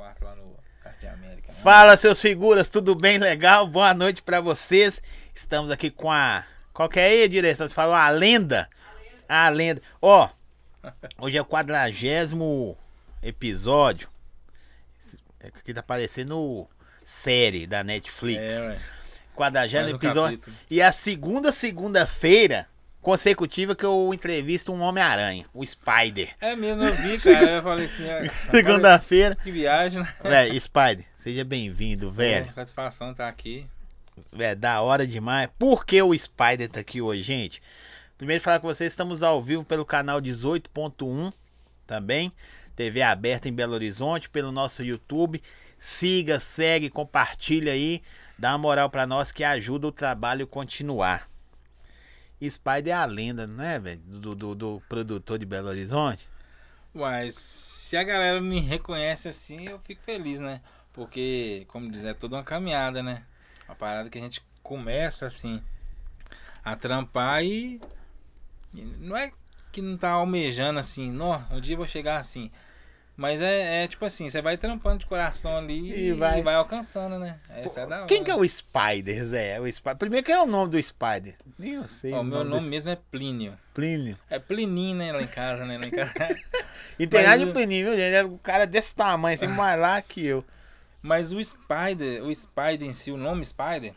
quarto lá no Carte América. Né? Fala, seus figuras, tudo bem? Legal? Boa noite pra vocês. Estamos aqui com a... Qual que é aí, direção? Você falou a lenda? A lenda. Ó, hoje é o 40º episódio. Aqui tá aparecendo série da Netflix. É, 40º episódio. Capítulo. E a segunda-feira consecutiva que eu entrevisto um Homem-Aranha, o Spider. É mesmo, eu vi, cara. Eu falei assim... Segunda-feira. Que viagem, né? Véi, Spider, seja bem-vindo, velho. É, satisfação tá aqui. É, da hora demais. Por que o Spider tá aqui hoje, gente? Primeiro falar com vocês, estamos ao vivo pelo canal 18.1 também. TV aberta em Belo Horizonte, pelo nosso YouTube. Siga, segue, compartilha aí. Dá uma moral pra nós que ajuda o trabalho continuar. Spider é a lenda, não é, velho? Do produtor de Belo Horizonte. Mas se a galera me reconhece assim, eu fico feliz, né? Porque, como diz, é toda uma caminhada, né? Uma parada que a gente começa assim a trampar e não é que não tá almejando assim, não, um dia eu vou chegar assim. Mas é tipo assim, você vai trampando de coração ali e vai alcançando, né? Essa é da hora. Quem que é o Spider, Zé? O Spider. Primeiro, quem é o nome do Spider? Nem eu sei. Ó, o meu nome mesmo é Plínio. Plínio? É Plininho, né? Lá em casa, né? Lá em casa. E tem nada de Plininho, viu, gente? É um cara desse tamanho, assim, mais lá que eu. Mas o Spider em si, o nome Spider,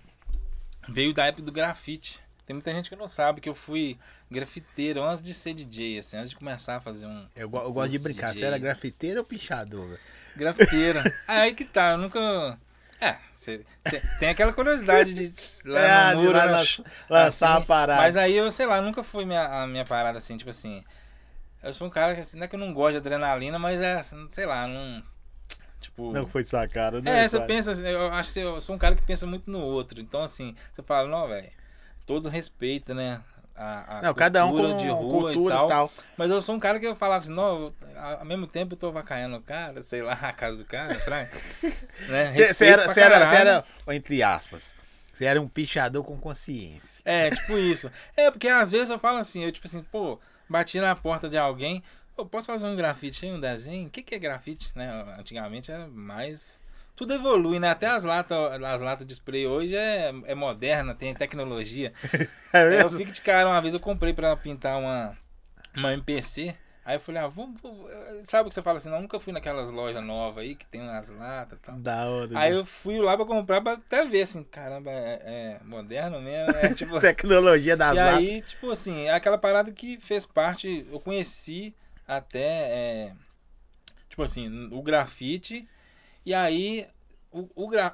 veio da época do grafite. Tem muita gente que não sabe que eu fui grafiteiro antes de ser DJ, assim, antes de começar a fazer um... Eu gosto de brincar, DJ. Você era grafiteiro ou pichador? Grafiteiro. Aí que tá, eu nunca... É, você tem aquela curiosidade de lá no muro, lançar assim, uma parada. Mas aí eu, sei lá, nunca foi a minha parada assim, tipo assim... Eu sou um cara que, assim, não é que eu não gosto de adrenalina, mas é, assim, sei lá, não... Tipo, não foi sua cara, né? É, você pensa assim, eu acho que eu sou um cara que pensa muito no outro, então assim, você fala, não, velho... Todo respeito, né? A cada um com de rua cultura e tal. Mas eu sou um cara que eu falava assim, não, ao mesmo tempo eu tô avacaiando o cara, sei lá, a casa do cara, frango. Você era, entre aspas, você era um pichador com consciência. É, tipo isso. É, porque às vezes eu falo assim, eu tipo assim, pô, bati na porta de alguém, pô, posso fazer um grafite aí, um desenho? O que é grafite, né? Antigamente era mais... Tudo evolui, né? Até as latas de spray hoje é moderna, tem tecnologia. É mesmo? Eu fico de cara, uma vez eu comprei pra pintar uma MPC. Aí eu falei, ah, vou... Sabe o que você fala assim? Não, nunca fui naquelas lojas novas aí, que tem umas latas e tal. Da hora. Aí eu fui lá pra comprar pra até ver, assim, caramba, é moderno mesmo, né? Tipo... Tecnologia das latas. E aí, tipo assim, é aquela parada que fez parte, eu conheci até, tipo assim, o grafite... E aí,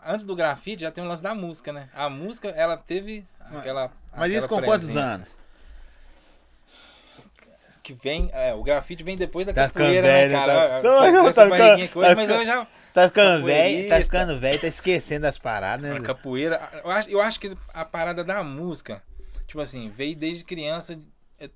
antes do grafite já tem um lance da música, né? A música, ela teve aquela... Mas isso com quantos anos? Que vem... É, o grafite vem depois da capoeira, né, cara? Tá ficando velho, tá esquecendo as paradas, né? A capoeira... Eu acho que a parada da música, tipo assim, veio desde criança...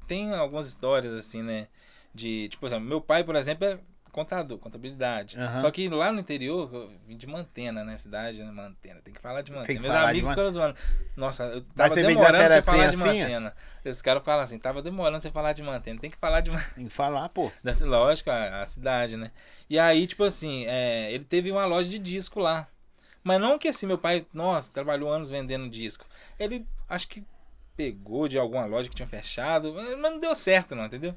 Tem algumas histórias, assim, né? De, tipo assim, meu pai, por exemplo, é... Contador, contabilidade. Uhum. Só que lá no interior, eu vim de Mantena, né? Cidade, Mantena. Tem que falar de Mantena. Meus amigos ficam zoando. Nossa, eu tava demorando pra você falar de Mantena. Esses caras falam assim, tava demorando pra você falar de Mantena. Tem que falar de Mantena. Tem que falar, pô. Lógico, a cidade, né? E aí, tipo assim, ele teve uma loja de disco lá. Mas não que assim, meu pai, nossa, trabalhou anos vendendo disco. Ele, acho que pegou de alguma loja que tinha fechado. Mas não deu certo, não, entendeu?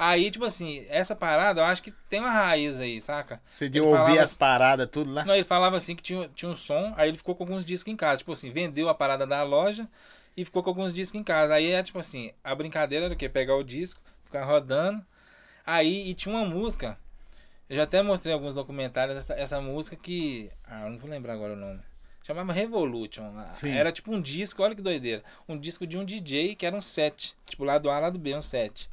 Aí, tipo assim, essa parada, eu acho que tem uma raiz aí, saca? Você deu ouvir as paradas, tudo lá? Não, ele falava assim que tinha um som, aí ele ficou com alguns discos em casa. Tipo assim, vendeu a parada da loja e ficou com alguns discos em casa. Aí é tipo assim, a brincadeira era o quê? Pegar o disco, ficar rodando. Aí, e tinha uma música, eu já até mostrei alguns documentários, essa música que... Ah, eu não vou lembrar agora o nome. Chamava Revolution. Sim. Era tipo um disco, olha que doideira. Um disco de um DJ que era um set. Tipo, lado A, lado B, um set.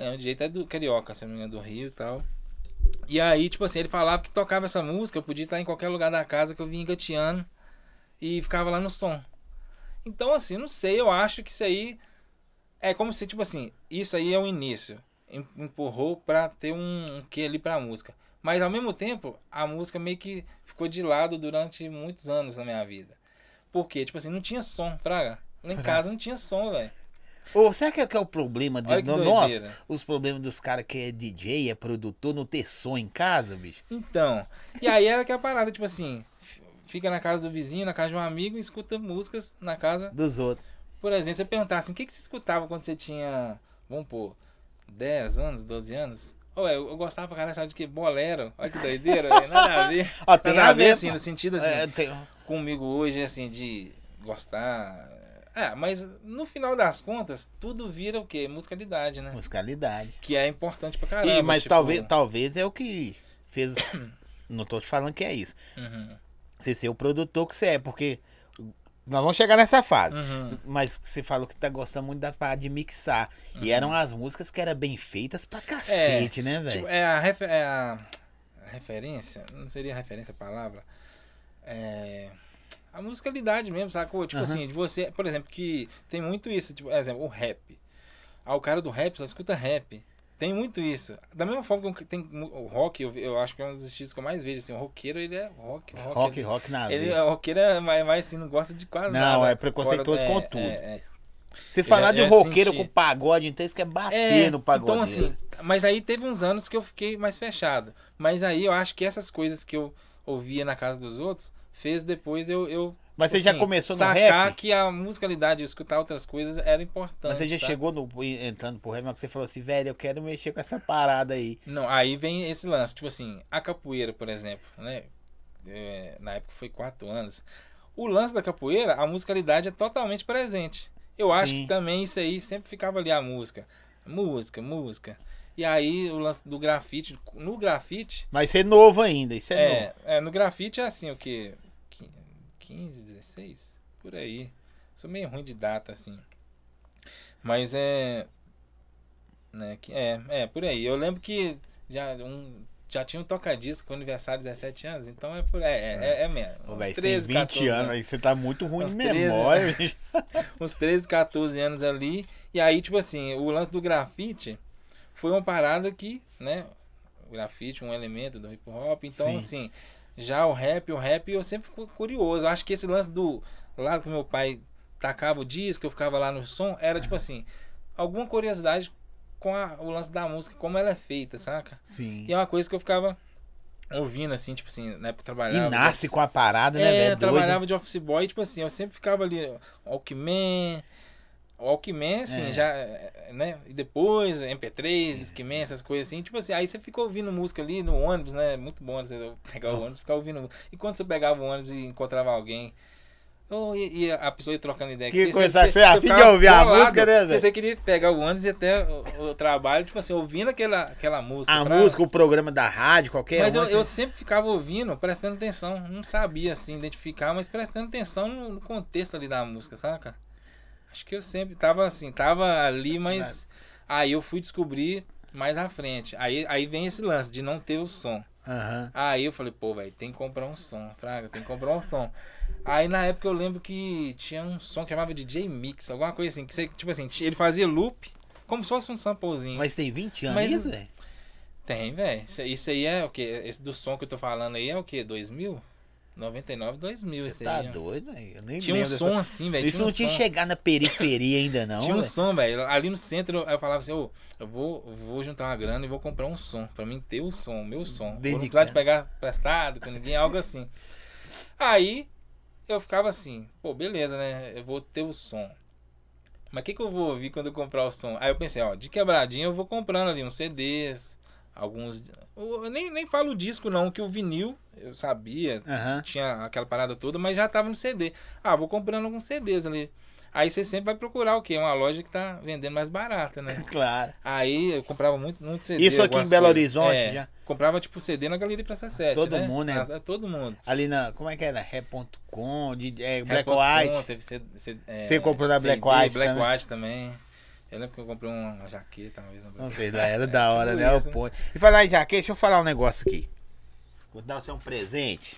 É, o DJ é do Carioca, se não me engano, do Rio e tal. E aí, tipo assim, ele falava que tocava essa música, eu podia estar em qualquer lugar da casa que eu vinha engateando e ficava lá no som. Então, assim, não sei, eu acho que isso aí é como se, tipo assim, isso aí é o início. Empurrou pra ter um quê ali pra música. Mas, ao mesmo tempo, a música meio que ficou de lado durante muitos anos na minha vida. Por quê? Tipo assim, não tinha som, fraga. Lá em casa não tinha som, velho. Ou será que é o problema de nós? Os problemas dos caras que é DJ, é produtor, não ter som em casa, bicho? Então, e aí era que a parada, tipo assim, fica na casa do vizinho, na casa de um amigo e escuta músicas na casa dos outros. Por exemplo, se eu perguntar assim, o que que você escutava quando você tinha, vamos pôr, 10 anos, 12 anos? Ué, eu gostava pra caralho, sabe de que? Bolero. Olha que doideira, né? Nada a ver. Ó, tem nada a ver, assim, no sentido, assim, comigo hoje, assim, de gostar. É, mas no final das contas, tudo vira o quê? Musicalidade, né? Musicalidade. Que é importante pra caralho. E, mas tipo... talvez é o que fez... Não tô te falando que é isso. Uhum. Você ser o produtor que você é, porque... Nós vamos chegar nessa fase. Uhum. Mas você falou que tá gostando muito da parada de mixar. Uhum. E eram as músicas que eram bem feitas pra cacete, né, velho? Tipo, a referência, não seria referência a palavra. É... A musicalidade mesmo, sacou? Tipo assim, de você... Por exemplo, que tem muito isso. Tipo, por exemplo, o rap. Ah, o cara do rap só escuta rap. Tem muito isso. Da mesma forma que tem o rock, eu acho que é um dos estilos que eu mais vejo. Assim, o roqueiro, ele é rock nada. Ele é roqueiro, mas assim, não gosta de quase nada. Não, é preconceituoso com tudo. Se falar de roqueiro com pagode, então isso quer bater no pagode. Então assim, mas aí teve uns anos que eu fiquei mais fechado. Mas aí eu acho que essas coisas que eu ouvia na casa dos outros, fez depois eu Mas você assim, já começou no rap? Sacar que a musicalidade, escutar outras coisas era importante. Mas você já chegou entrando pro rap, mas você falou assim, velho, eu quero mexer com essa parada aí. Não, aí vem esse lance, tipo assim, a capoeira, por exemplo, né? Na época foi 4 anos. O lance da capoeira, a musicalidade é totalmente presente. Eu acho que também isso aí sempre ficava ali, a música. Música. E aí o lance do grafite, no grafite... Mas isso é novo ainda, isso é novo. É, no grafite é assim, o quê? 15, 16, por aí. Sou meio ruim de data, assim. Mas por aí. Eu lembro que já tinha um toca-disco com o aniversário de 17 anos, então é por aí. É mesmo. Uns 13, tem 20 14 anos aí, você tá muito ruim de memória. Uns 13, 14 anos ali. E aí, tipo assim, o lance do grafite foi uma parada que, né? O grafite, um elemento do hip-hop. Então, assim... Já o rap eu sempre fico curioso. Acho que esse lance do lado que meu pai tacava o disco, eu ficava lá no som, era tipo assim, alguma curiosidade com o lance da música, como ela é feita, saca? Sim. E é uma coisa que eu ficava ouvindo, assim, tipo assim, na época eu trabalhava... E nasce com a parada, né, velho? Eu trabalhava de office boy, tipo assim, eu sempre ficava ali, Walkman, assim, já, né? E depois, MP3, Discman, essas coisas assim. Tipo assim, aí você fica ouvindo música ali no ônibus, né? Muito bom você pegar o ônibus e ficar ouvindo. E quando você pegava o ônibus e encontrava alguém, e a pessoa ia trocando ideia. Que coisa, você afim de ouvir a música, né, velho? Você queria pegar o ônibus e até o trabalho, tipo assim, ouvindo aquela música. Música, o programa da rádio, qualquer coisa. Mas eu sempre ficava ouvindo, prestando atenção. Não sabia, assim, identificar, mas prestando atenção no contexto ali da música, saca? Acho que eu sempre tava ali, mas aí eu fui descobrir mais à frente. Aí vem esse lance de não ter o som. Aí eu falei, pô, velho, tem que comprar um som, fraga, tem que comprar um som. Aí na época eu lembro que tinha um som que chamava DJ Mix, alguma coisa assim, que você, tipo assim, ele fazia loop, como se fosse um samplezinho. Mas tem 20 anos isso, velho? Tem, velho. Isso aí é o quê? Esse do som que eu tô falando aí é o quê? 2000? 99, 2000. Você tá doido, velho? Eu nem tinha lembro. Tinha um som assim, velho. Isso não tinha chegado na periferia ainda, não. Tinha um som, velho. Ali no centro eu falava assim, eu vou juntar uma grana e vou comprar um som. Pra mim ter o som, meu som. Dedicando. Não precisar de pegar prestado com ninguém, algo assim. Aí eu ficava assim, pô, beleza, né? Eu vou ter o som. Mas o que eu vou ouvir quando eu comprar o som? Aí eu pensei, de quebradinha eu vou comprando ali uns CDs... Alguns... Eu nem falo disco não, que o vinil, eu sabia, tinha aquela parada toda, mas já tava no CD. Vou comprando alguns CDs ali. Aí você sempre vai procurar o quê? Uma loja que tá vendendo mais barata, né? Claro. Aí eu comprava muito CD. Isso aqui em Belo Horizonte já? Comprava tipo CD na Galeria Praça 7, todo né? Mundo, né? Todo mundo. Ali na... Como é que era? Ré.com, Black White. Teve você comprou na Black White também? Black White também. Eu lembro que eu comprei uma jaqueta uma vez na Black. Era da hora, tipo, né? Isso, né? E falar em jaqueta, deixa eu falar um negócio aqui. Vou dar você um presente.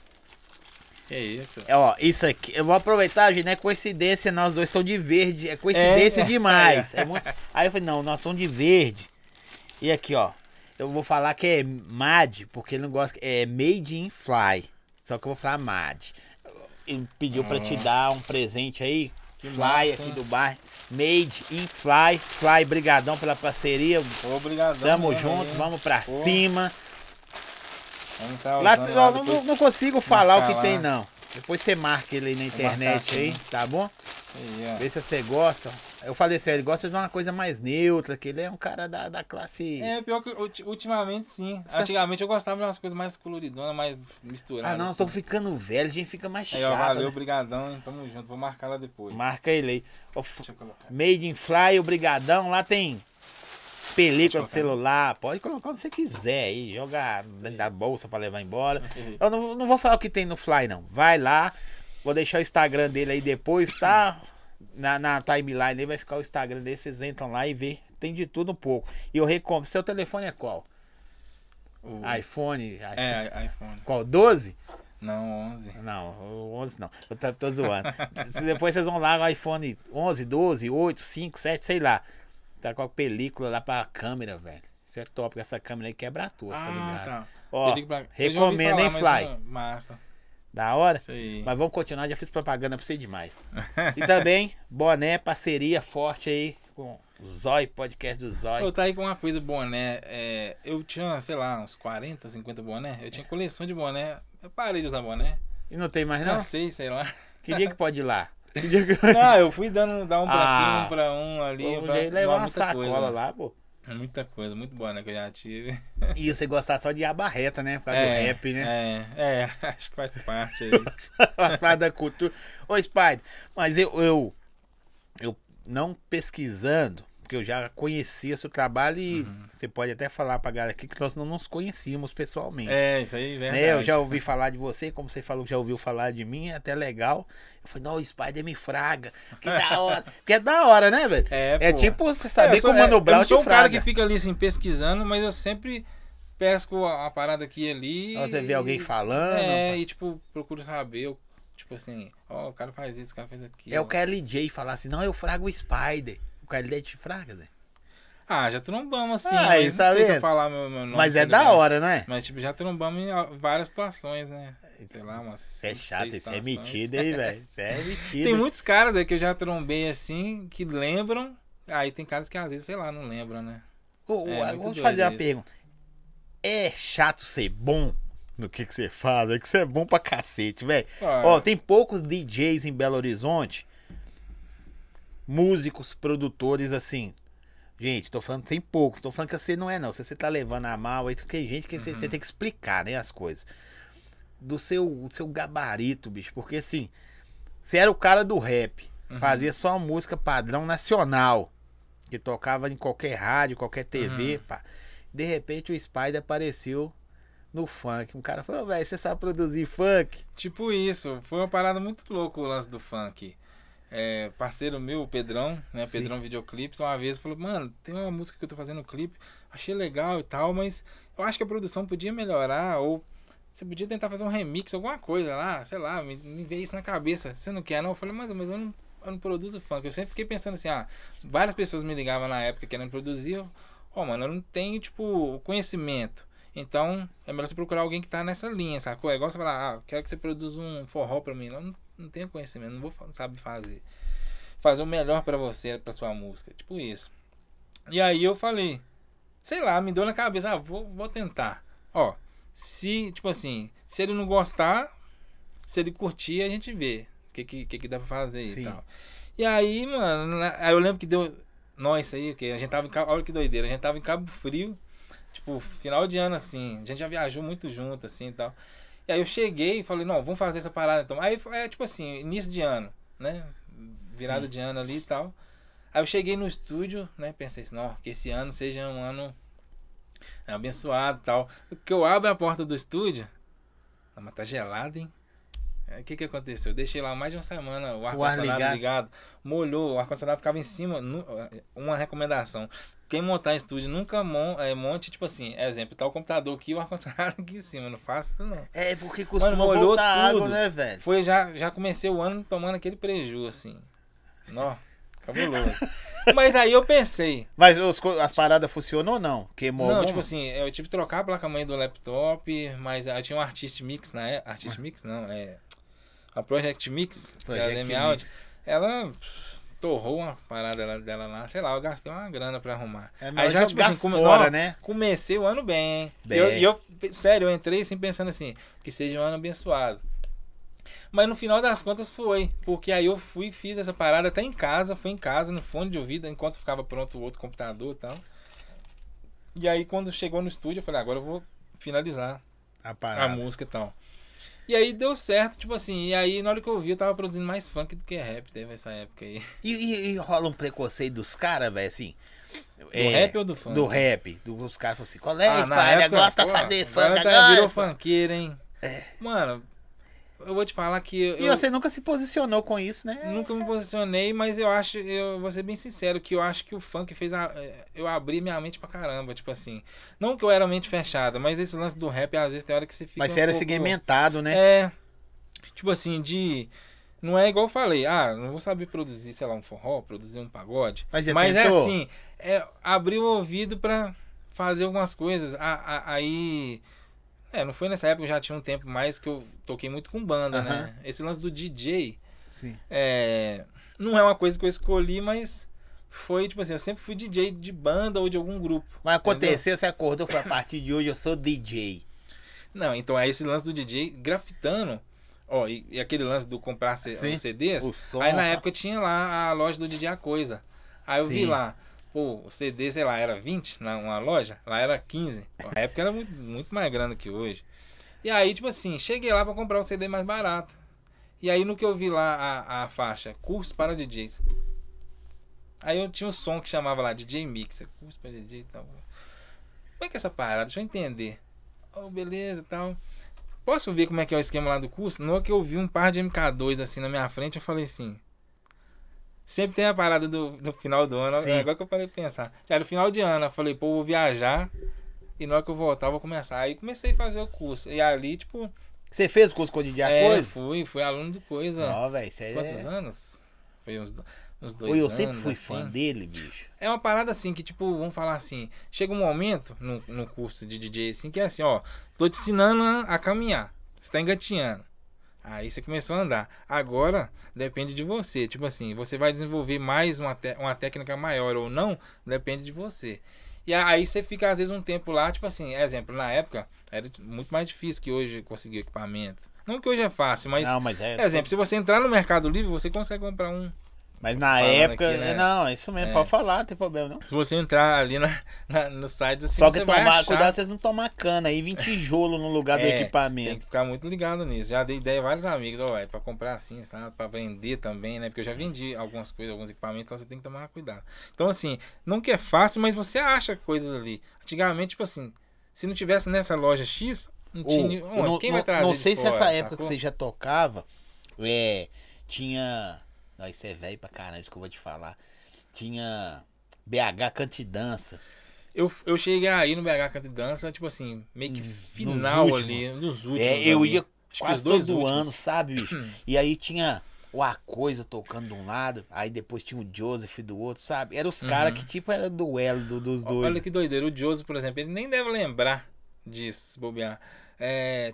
Que isso? Isso aqui. Eu vou aproveitar, gente, não é coincidência, nós dois estamos de verde. É coincidência demais. É muito... Aí eu falei, não, nós somos de verde. E aqui, eu vou falar que é MAD, porque ele não gosta. É Made in Fly. Só que eu vou falar MAD. Ele pediu pra te dar um presente aí. Fly massa, aqui do bar. Made in Fly. Fly, brigadão pela parceria. Obrigadão. Tamo junto, aí. Vamos pra cima. Vamos tá lá, depois... Não consigo falar o que lá. Tem, não. Depois você marca ele aí na internet aí, tá bom? Yeah. Vê se você gosta. Eu falei assim, ele gosta de uma coisa mais neutra, que ele é um cara da classe... É, pior que ultimamente sim. Essa... Antigamente eu gostava de umas coisas mais coloridonas, mais misturadas. Ah não, estou assim. Ficando velho, a gente fica mais chato. Valeu, né? Brigadão, tamo junto, vou marcar lá depois. Marca ele aí. Deixa eu colocar. Made in Fly, o brigadão, lá tem... Película pro celular, pode colocar onde você quiser aí, jogar dentro da bolsa pra levar embora. Eu não vou falar o que tem no Fly, não. Vai lá, vou deixar o Instagram dele aí depois, tá? Na timeline aí vai ficar o Instagram dele, vocês entram lá e vê. Tem de tudo um pouco. E eu recomendo, seu telefone é qual? iPhone. É, iPhone. Qual, 12? Não, 11. Não, o 11 não. Eu tô zoando. Depois vocês vão lá no iPhone 11, 12, 8, 5, 7, sei lá. Tá com a película lá pra câmera, velho. Isso é top, porque essa câmera aí quebra a tua, tá ligado? Tá. Ó, recomendo, falar, hein, Fly? Não, massa. Da hora? Isso aí. Mas vamos continuar, já fiz propaganda pra você demais. E também, boné, parceria forte aí com o Zói, podcast do Zói. Eu tá aí com uma coisa, boné. É, eu tinha, sei lá, uns 40, 50 boné. Eu tinha coleção de boné. Eu parei de usar boné. E não tem mais, não? Não sei, sei lá. Que dia que pode ir lá? Não, eu fui dar um pra aqui, um pra um ali. Pô, levar uma sacola coisa, lá, pô. Muita coisa, muito boa, né? Que eu já tive. E você gostar só de abarreta, né? Por causa do rap, né? É, acho que faz parte aí. Faz parte da cultura. Ô, Spider, mas eu não pesquisando, porque eu já conhecia seu trabalho e você pode até falar pra galera aqui que nós não nos conhecíamos pessoalmente. É, isso aí, verdade. Né? Eu já ouvi falar de você, como você falou que já ouviu falar de mim, é até legal. Eu falei, não, o Spider me fraga, que da hora. Porque é da hora, né, velho? É tipo você saber que o Mano Brown te fraga. Eu sou um cara que fica ali assim pesquisando, mas eu sempre pesco a parada aqui e ali. Então, você vê alguém falando. É, e tipo, procuro saber tipo assim, ó, o cara faz isso, o cara fez aquilo. É o KLJ falar assim, não, eu frago o Spider. KLJ te fraga, Zé? Já trombamos assim, mas não sei se eu falar meu nome. Mas é da hora, não é? Mas tipo, já trombamos em várias situações, né? Sei lá, umas... É chato, isso é metido aí, velho. É metido. Tem muitos caras aí que eu já trombei assim, que lembram. Aí tem caras que às vezes, sei lá, não lembram, né? Vou te fazer uma pergunta. É chato ser bom no que você faz? É que você é bom pra cacete, velho. Ó, tem poucos DJs em Belo Horizonte... Músicos, produtores, assim. Gente, tô falando, tem poucos. Tô falando que você não é, não. Se você tá levando a mal aí, tem gente que você tem que explicar, né, as coisas. Do seu gabarito, bicho. Porque, assim, você era o cara do rap. Fazia só música padrão nacional. Que tocava em qualquer rádio, qualquer TV, pá. De repente, o Spider apareceu no funk. Um cara falou, velho, você sabe produzir funk? Tipo isso. Foi uma parada muito louca o lance do funk. É, parceiro meu, o Pedrão, né? Sim. Pedrão Videoclipes, uma vez falou, mano, tem uma música que eu tô fazendo no clipe, achei legal e tal, mas eu acho que a produção podia melhorar, ou você podia tentar fazer um remix, alguma coisa lá, sei lá, me veio isso na cabeça, você não quer não? Eu falei, mas eu não produzo funk, eu sempre fiquei pensando assim, várias pessoas me ligavam na época querendo produzir, mano, eu não tenho, tipo, conhecimento. Então, é melhor você procurar alguém que tá nessa linha, sacou? É igual você falar, eu quero que você produza um forró pra mim. Eu não tenho conhecimento, não vou saber fazer. Fazer o melhor pra você, pra sua música. Tipo isso. E aí eu falei, sei lá, me deu na cabeça, vou tentar. Ó, se, tipo assim, se ele não gostar, se ele curtir, a gente vê o que dá pra fazer e tal. E aí, mano, aí eu lembro que deu... Nossa, aí, a gente tava em Cabo... Olha que doideira, a gente tava em Cabo Frio. Tipo, final de ano, assim, a gente já viajou muito junto, assim, e tal. E aí eu cheguei e falei, não, vamos fazer essa parada, então. Aí, tipo assim, início de ano, né? Virada de ano ali e tal. Aí eu cheguei no estúdio, né? Pensei assim, não, que esse ano seja um ano abençoado e tal. Porque eu abro a porta do estúdio, mas tá gelado, hein? O que aconteceu? Eu deixei lá mais de uma semana o ar-condicionado ligado. Molhou, o ar-condicionado ficava em cima. Uma recomendação. Quem montar em estúdio nunca monte, tipo assim, exemplo, tá o computador aqui e o ar-condicionado aqui em cima. Não faço isso, não. É, porque costuma voltar tudo, água, né, velho? Foi, já comecei o ano tomando aquele prejuízo, assim. Nó, cabuloso. Mas aí eu pensei... Mas as paradas funcionou ou não? Queimou alguma? Não, tipo assim, eu tive que trocar a placa-mãe do laptop, mas eu tinha um Artist Mix na época. Artist Mix, não, é... A Project Mix, que era a DM Audio, ela torrou uma parada dela lá, sei lá, eu gastei uma grana pra arrumar. É, aí já, tipo assim, né? Comecei o ano bem. Eu entrei assim pensando assim, que seja um ano abençoado. Mas no final das contas foi, porque aí eu fui, fiz essa parada até em casa, fui em casa, no fone de ouvido, enquanto ficava pronto o outro computador e tal. E aí quando chegou no estúdio, eu falei, agora eu vou finalizar a música e tal. E aí deu certo, tipo assim, e aí na hora que eu vi, eu tava produzindo mais funk do que rap, teve essa época aí. E rola um preconceito dos caras, velho, assim... Do rap ou do funk? Do rap, os caras falam assim, qual é isso, pai? Gosta de fazer funk agora? Virou funkeiro, hein? É. Mano... Eu vou te falar que... E você nunca se posicionou com isso, né? Nunca me posicionei, mas eu acho... Eu vou ser bem sincero, que eu acho que o funk fez... Eu abri minha mente pra caramba, tipo assim. Não que eu era mente fechada, mas esse lance do rap, às vezes, tem hora que você fica... Mas você era segmentado, né? É. Tipo assim, de... Não é igual eu falei, não vou saber produzir, sei lá, um forró, produzir um pagode. Mas é assim, abrir o ouvido pra fazer algumas coisas. Aí... não foi nessa época, eu já tinha um tempo mais que eu toquei muito com banda, né? Esse lance do DJ, sim. Não é uma coisa que eu escolhi, mas foi, tipo assim, eu sempre fui DJ de banda ou de algum grupo. Mas aconteceu, você acordou, foi a partir de hoje eu sou DJ. Não, então é esse lance do DJ grafitando, e aquele lance do comprar os CDs, aí na época tinha lá a loja do DJ A Coisa, aí eu vi lá. Pô, o CD, sei lá, era 20 numa loja, lá era 15. Na época era muito, muito mais grande que hoje. E aí, tipo assim, cheguei lá pra comprar um CD mais barato. E aí, no que eu vi lá a faixa, curso para DJs. Aí eu tinha um som que chamava lá, DJ Mixer, curso para DJ e tal. Como é que é essa parada? Deixa eu entender. Beleza e tal. Posso ver como é que é o esquema lá do curso? No que eu vi um par de MK2 assim na minha frente, eu falei assim... Sempre tem a parada do final do ano, sim. É agora que eu parei de pensar. Já era final de ano, eu falei, pô, eu vou viajar e na hora que eu voltar eu vou começar. Aí comecei a fazer o curso. E ali, tipo... Você fez o curso com o DJ Coisa? Fui aluno do Coisa. Não, velho, sério. Quantos anos? Foi uns 2 anos. Eu sempre fui fã dele, bicho. É uma parada assim, que tipo, vamos falar assim, chega um momento no curso de DJ assim, que é assim, tô te ensinando a caminhar, você tá engatinhando. Aí você começou a andar. Agora, depende de você. Tipo assim, você vai desenvolver mais uma técnica maior ou não, depende de você. E aí você fica, às vezes, um tempo lá, tipo assim, exemplo, na época, era muito mais difícil que hoje conseguir equipamento. Não que hoje é fácil, mas... Não, mas exemplo, se você entrar no Mercado Livre, você consegue comprar um... Mas na época, aqui, né? Não, isso mesmo, pode falar, não tem problema não. Se você entrar ali no site, assim, só que você vai achar... Cuidado vocês não tomar cana aí, vem tijolo no lugar do equipamento. Tem que ficar muito ligado nisso. Já dei ideia a vários amigos, pra comprar assim, sabe? Pra vender também, né? Porque eu já vendi algumas coisas, alguns equipamentos, então você tem que tomar cuidado. Então, assim, não que é fácil, mas você acha coisas ali. Antigamente, tipo assim, se não tivesse nessa loja X, não tinha... Quem vai trazer? Não sei se essa época que você já tocava, tinha... Isso é velho pra caralho, isso que eu vou te falar. Tinha BH Cante Dança. Eu cheguei aí no BH Cante Dança, tipo assim, meio que final nos últimos. Eu ia quase todo ano, sabe, bicho? E aí tinha o A Coisa tocando de um lado, aí depois tinha o Joseph do outro, sabe? Eram os caras que, tipo, era duelo dos dois. Olha que doideira, o Joseph, por exemplo, ele nem deve lembrar disso, bobear.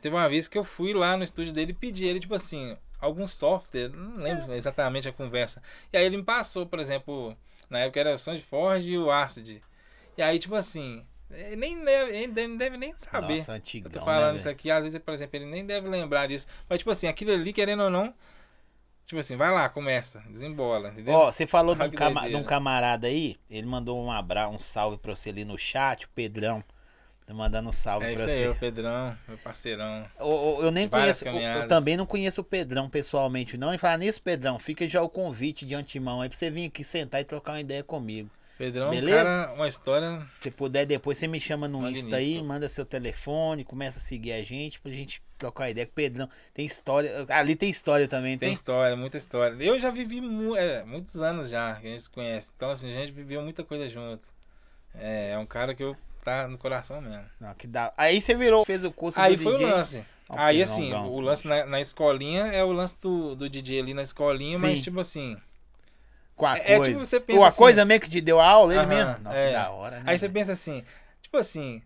Teve uma vez que eu fui lá no estúdio dele e pedi ele, tipo assim... algum software, não lembro exatamente a conversa. E aí ele me passou, por exemplo, na época era o SoundForge e o Acid. E aí, tipo assim, ele nem deve nem saber. Nossa, antigão, eu tô falando, né, isso aqui, às vezes, por exemplo, ele nem deve lembrar disso. Mas, tipo assim, aquilo ali, querendo ou não, tipo assim, vai lá, começa, desembola, entendeu? Você falou de um camarada aí, ele mandou um abraço, um salve pra você ali no chat, o Pedrão. Tô mandando um salve pra você. É isso aí, o Pedrão, meu parceirão. Eu nem conheço, eu também não conheço o Pedrão pessoalmente não. E falar nisso, Pedrão, fica já o convite de antemão aí pra você vir aqui sentar e trocar uma ideia comigo. Pedrão, beleza? Cara, uma história... Se puder depois, você me chama no Insta aí, manda seu telefone, começa a seguir a gente pra gente trocar ideia com o Pedrão. Tem história, ali tem história também, tem? Tem história, muita história. Eu já vivi muitos anos já que a gente se conhece. Então assim, a gente viveu muita coisa junto. É um cara que eu... Tá no coração mesmo. Não, que dá. Aí você virou, fez o curso aí do DJ. Aí foi o lance. Aí assim, o lance na escolinha é o lance do DJ ali na escolinha, sim. Mas tipo assim... Com a coisa. Tipo, você pensa assim, a coisa meio que te deu aula, ele mesmo. Não, que da hora, né? Aí você pensa assim, tipo assim,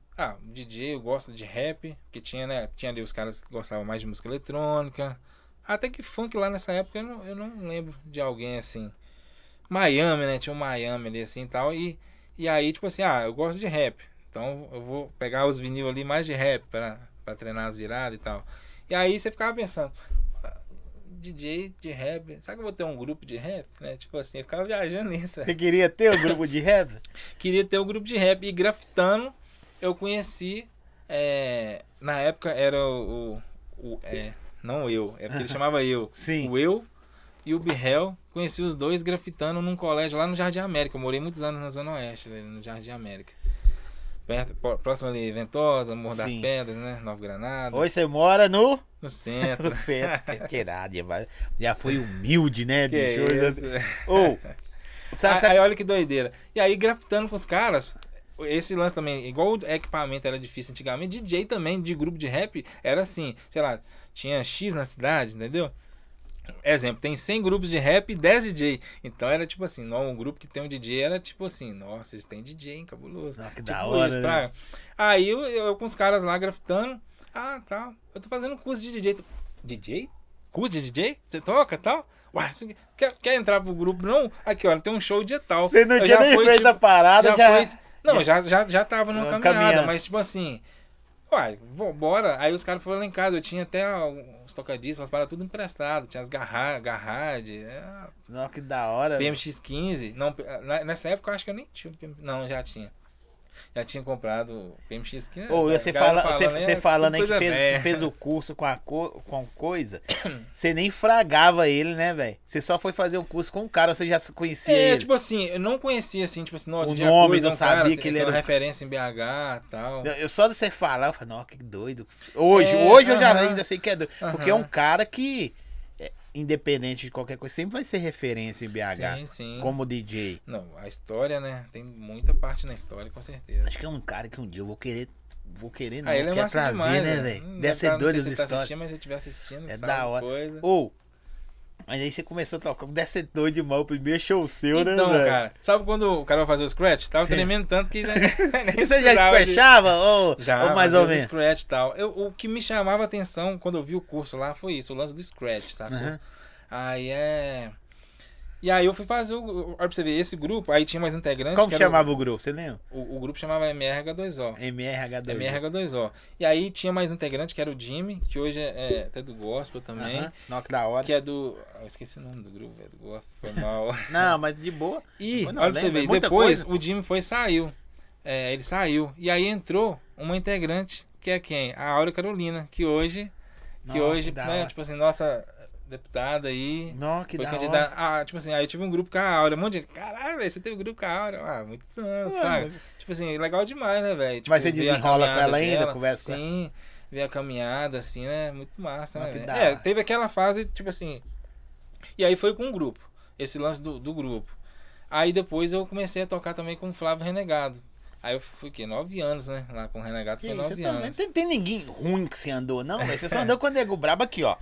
DJ, eu gosto de rap, porque tinha ali os caras que gostavam mais de música eletrônica. Até que funk lá nessa época eu não lembro de alguém assim. Miami, né? Tinha um Miami ali assim e tal. E aí, tipo assim, ah, eu gosto de rap. Então eu vou pegar os vinil ali mais de rap pra treinar as viradas e tal. E aí você ficava pensando, DJ de rap, será que eu vou ter um grupo de rap? Né? Tipo assim, eu ficava viajando nisso. Você queria ter um grupo de rap? Queria ter um grupo de rap. E grafitando, eu conheci, na época era é porque ele chamava eu. Sim. O eu e o Birrell. Conheci os dois grafitando num colégio lá no Jardim América. Eu morei muitos anos na Zona Oeste, no Jardim América. Próximo ali, Ventosa, Morro das Pedras, né? Nova Granada. Hoje você mora no... No centro. No centro. Que irado, já foi humilde, né, bicho? Aí olha que doideira. E aí, grafitando com os caras, esse lance também, igual o equipamento era difícil antigamente, DJ também, de grupo de rap, era assim, sei lá, tinha X na cidade, entendeu? Exemplo, tem 100 grupos de rap e 10 DJ. Então era tipo assim, um grupo que tem um DJ era tipo assim, nossa, eles têm DJ, hein, cabuloso. Que tipo da hora, isso, né? Aí eu com os caras lá grafitando, tal, eu tô fazendo um curso de DJ. DJ? Curso de DJ? Você toca, tal? Uai, você quer entrar pro grupo? Não? Aqui, olha, tem um show de tal. Você não tinha nem feito a parada, já tava numa caminhada, mas tipo assim... Uai, bora. Aí os caras foram lá em casa. Eu tinha até uns tocadiscos, umas paradas tudo emprestado. Tinha as garrade. Não, que da hora. PMX15. Não, nessa época eu acho que eu nem tinha. Não, já tinha. Já tinha comprado PMX15. Ou você falando aí que fez o curso com coisa, você nem fragava ele, né, velho? Você só foi fazer um curso com um cara, você já conhecia ele. Tipo assim, eu não conhecia assim, tipo assim, o nome, não sabia que ele era uma referência em BH e tal. Eu só de você falar, eu falei, que doido. Hoje eu já ainda sei que é doido. Porque é um cara que, independente de qualquer coisa, sempre vai ser referência em BH, como DJ. Não, a história, né? Tem muita parte na história, com certeza. Acho que é um cara que um dia eu vou querer não, ele é massa trazer, demais, né, velho? Deve ser doido de história. Mas se estiver assistindo, é da hora. Mas aí você começou a tocar, deve ser doido demais, o primeiro show seu, né? Então, cara, sabe quando o cara vai fazer o scratch? Tava tremendo tanto que... Você já scratchava? Ou mais ou menos? Scratch e tal. O que me chamava a atenção quando eu vi o curso lá foi isso, o lance do scratch, sacou? E aí eu fui fazer, olha pra você ver, esse grupo, aí tinha mais integrantes. Como que chamava o grupo, você lembra? O grupo chamava MRH2O. MRH2O. E aí tinha mais integrante, que era o Jimmy, que hoje é até do gospel também. Nossa, que da hora. Que é do... Eu esqueci o nome do grupo, velho, do gospel, foi mal. Não, mas de boa. E, olha pra você ver, depois o Jimmy foi e saiu. Ele saiu. E aí entrou uma integrante, que é quem? A Áurea Carolina, que hoje, né, tipo assim, nossa... deputada aí. Não, que foi candidata. Tipo assim, aí eu tive um grupo com a Áurea. Um monte de gente. Caralho, velho, você teve um grupo com a Áurea. Muitos anos, cara. Mas... Tipo assim, legal demais, né, velho? Tipo, mas você desenrola com ela ainda, conversa com ela? Sim, ver a caminhada, assim, né? Muito massa, né, velho? Teve aquela fase, tipo assim. E aí foi com o grupo. Esse lance do grupo. Aí depois eu comecei a tocar também com o Flávio Renegado. Aí eu fui, 9 anos, né? Lá com o Renegado, foi 9 anos. Não tem ninguém ruim que você andou, não, velho? Você só andou com o nego brabo aqui, ó.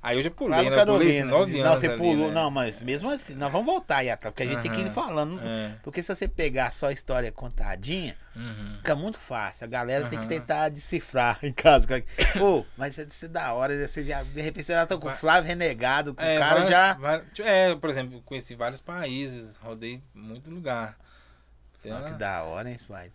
Aí eu já pulei, né? Pulei 9 anos. Não, você ali, pulou, né? Não, mas mesmo assim, nós vamos voltar aí atrás, porque a gente tem que ir falando. Porque se você pegar só a história contadinha, fica muito fácil. A galera tem que tentar decifrar em casa. Mas isso é da hora, você já, de repente você já tá com o Flávio Renegado, com o cara já. Por exemplo, conheci vários países, rodei muito lugar. Que da hora, hein, isso vai.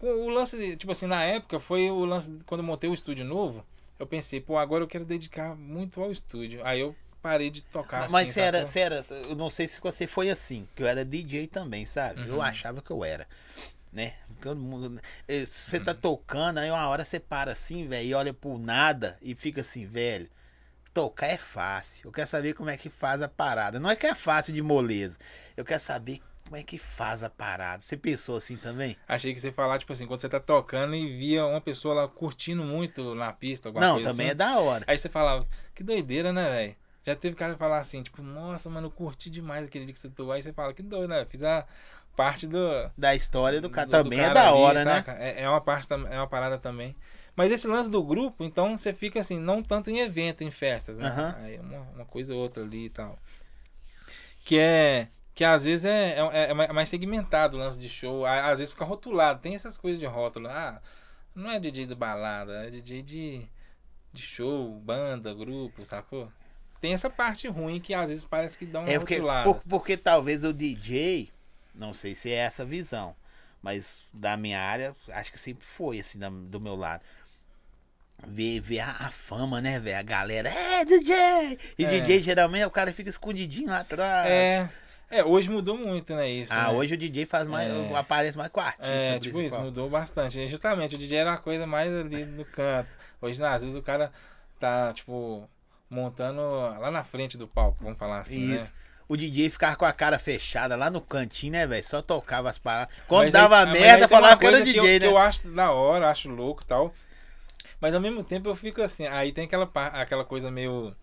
O lance, tipo assim, na época foi o lance, quando eu montei o estúdio novo. Eu pensei, agora eu quero dedicar muito ao estúdio. Aí eu parei de tocar. Mas assim, eu não sei se você foi assim, que eu era DJ também, sabe? Eu achava que eu era, né? Todo mundo... Você tá tocando, aí uma hora você para assim, velho, e olha pro nada e fica assim, velho, tocar é fácil. Eu quero saber como é que faz a parada. Não é que é fácil de moleza. Eu quero saber... Como é que faz a parada? Você pensou assim também? Achei que você ia falar, tipo assim, quando você tá tocando e via uma pessoa lá curtindo muito na pista, alguma coisa. Não, também assim. É da hora. Aí você falava, que doideira, né, velho? Já teve cara que falar assim, tipo, nossa, mano, eu curti demais aquele dia que você tocou. Aí você fala, que doido, né? Fiz a parte da história do cara. Também do cara é da hora, ali, né? Saca? É uma parada também. Mas esse lance do grupo, então, você fica assim, não tanto em evento, em festas, né? Aí uma coisa ou outra ali e tal. Que às vezes é mais segmentado o lance de show, às vezes fica rotulado, tem essas coisas de rótulo. Não é DJ de balada, é DJ de show, banda, grupo, sacou? tem essa parte ruim que às vezes parece que dá um outro lado. Porque talvez o DJ, não sei se é essa visão, mas da minha área, acho que sempre foi assim, do meu lado. Ver a fama, né, velho? A galera, DJ! E DJ geralmente o cara fica escondidinho lá atrás. Hoje mudou muito, né, isso. Hoje o DJ faz mais, aparece mais com o artista. Tipo principal. Isso, mudou bastante. Justamente, o DJ era uma coisa mais ali no canto. Hoje, às vezes, o cara tá, tipo, montando lá na frente do palco, vamos falar assim, isso. Né? O DJ ficava com a cara fechada lá no cantinho, né, velho? Só tocava as paradas. Quando mas dava merda, falava que era o DJ, né? Que eu acho da hora, acho louco e tal. Mas ao mesmo tempo eu fico assim, aí tem aquela coisa meio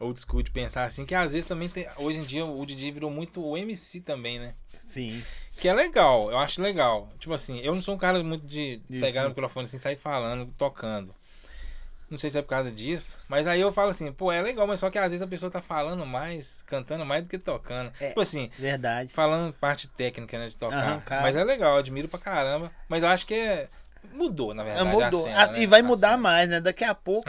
old school de pensar assim, que às vezes também tem, hoje em dia o DJ virou muito o MC também, né? Sim. Que é legal, eu acho legal. Tipo assim, eu não sou um cara muito de pegar no microfone assim, sair falando, tocando. Não sei se é por causa disso, mas aí eu falo assim, pô, é legal, mas só que às vezes a pessoa tá falando mais, cantando mais do que tocando. Tipo assim, verdade. Falando parte técnica, né, de tocar. Mas é legal, eu admiro pra caramba. Mas eu acho que mudou, na verdade. Mudou. A cena, e vai mudar cena. Mais, né? Daqui a pouco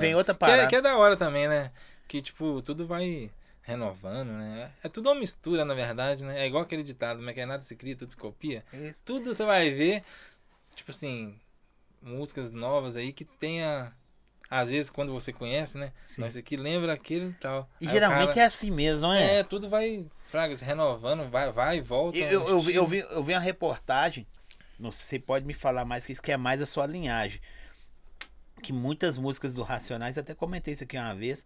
vem outra parada. Que é da hora também, né? Que, tipo, tudo vai renovando, né? É tudo uma mistura, na verdade, né? É igual aquele ditado, mas que nada se cria, tudo se copia. Isso. Tudo você vai ver, tipo assim, músicas novas aí que tenha... Às vezes, quando você conhece, né? Sim. Mas aqui lembra aquilo e tal. E aí geralmente cara, é assim mesmo, não é? Tudo vai se renovando, vai e volta. Eu vi uma reportagem, não sei se você pode me falar mais, que isso que é mais a sua linhagem. Que muitas músicas do Racionais, até comentei isso aqui uma vez,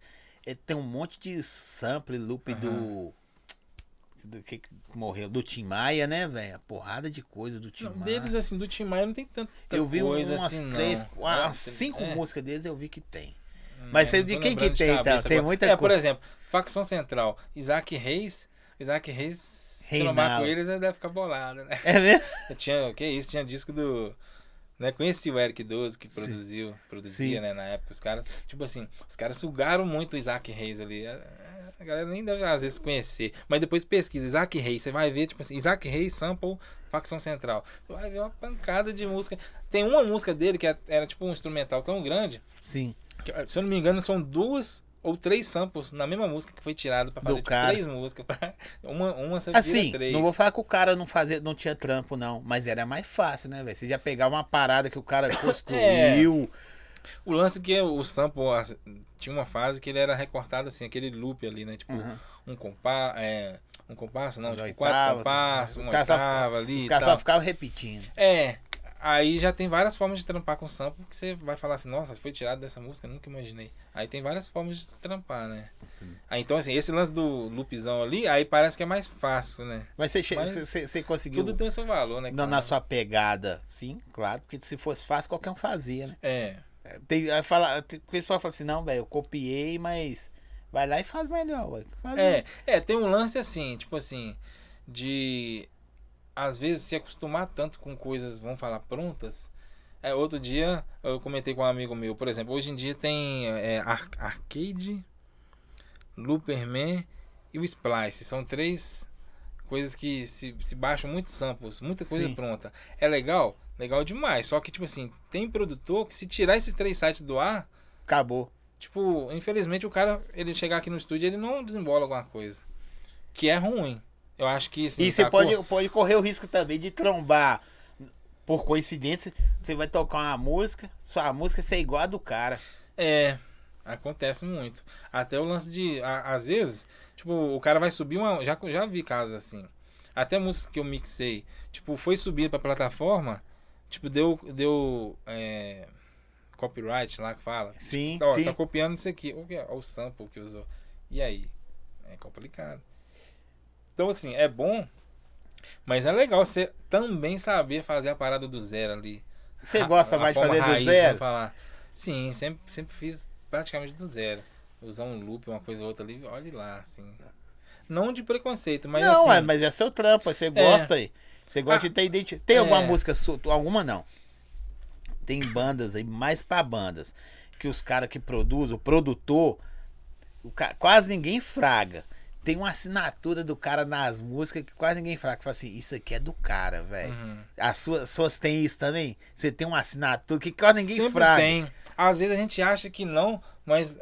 tem um monte de sample, loop do que morreu, do Tim Maia, né, velho? A porrada de coisa do Tim Maia. Deles, assim, do Tim Maia não tem tanta coisa. Eu vi coisa umas assim, 5 músicas deles eu vi que tem. Mas sei de quem que tem, então? Tem muita coisa. Por exemplo, Facção Central, Isaac Reis, se tomar com eles, deve ficar bolado, né? É mesmo? Tinha disco do... Né? Conheci o Eric 12 que produzia, né, na época. Os caras, tipo assim, sugaram muito o Isaac Reis ali. A galera nem deve às vezes conhecer. Mas depois pesquisa, Isaac Reis, você vai ver, tipo assim, Isaac Reis, sample, Facção Central. Você vai ver uma pancada de música. Tem uma música dele que era tipo um instrumental tão grande. Sim. Que, se eu não me engano, são 2 ou 3 samples na mesma música que foi tirado pra fazer tipo, 3 músicas. Uma você assim, tira 3. Não vou falar que o cara não tinha trampo, não. Mas era mais fácil, né, velho? Você já pegava uma parada que o cara construiu. O lance que o sample tinha uma fase que ele era recortado assim, aquele loop ali, né? Tipo, um compasso, não, tipo, 4 compassos, uma oitava ali. Os caras só ficavam repetindo. Aí já tem várias formas de trampar com sample que você vai falar assim, nossa, foi tirado dessa música, nunca imaginei. Aí tem várias formas de trampar, né? Aí, então, assim, esse lance do loopzão ali, aí parece que é mais fácil, né? Mas você conseguiu... Tudo tem o seu valor, né? Não, na sua pegada, sim, claro, porque se fosse fácil, qualquer um fazia, né? Tem o pessoal fala assim, não, velho, eu copiei, mas vai lá e faz melhor, velho. Tem um lance assim, tipo assim, de... Às vezes se acostumar tanto com coisas, vamos falar, prontas. Outro dia eu comentei com um amigo meu, por exemplo, hoje em dia tem Arcade, Looperman e o Splice. São 3 coisas que se baixam muitos samples, muita coisa pronta. É legal? Legal demais. Só que, tipo assim, tem produtor que se tirar esses 3 sites do ar... Acabou. Tipo, infelizmente o cara, ele chegar aqui no estúdio, ele não desembola alguma coisa. Que é ruim. Eu acho que isso. E você pode correr o risco também de trombar. Por coincidência, você vai tocar uma música, sua música ser igual a do cara. Acontece muito. Até o lance de. Às vezes, tipo, o cara vai subir uma. Já vi casos assim. Até música que eu mixei, tipo, foi subir pra plataforma, tipo, deu copyright lá que fala. Sim. Ó, tá copiando isso aqui. Olha o sample que usou. E aí? É complicado. Então, assim, é bom, mas é legal você também saber fazer a parada do zero ali. Você gosta mais de fazer do zero? Sim, sempre fiz praticamente do zero. Usar um loop, uma coisa ou outra ali, olha lá, assim. Não de preconceito, mas assim... Não, mas é seu trampo, você gosta aí. Você gosta de ter identidade. Tem alguma música sua? Alguma não. Tem bandas aí, mais pra bandas, que os caras que produzem, o produtor, quase ninguém fraga. Tem uma assinatura do cara nas músicas que quase ninguém fala, que fala assim, isso aqui é do cara, velho. As suas têm isso também? Você tem uma assinatura que quase ninguém fraga. Sempre tem. Às vezes a gente acha que não, mas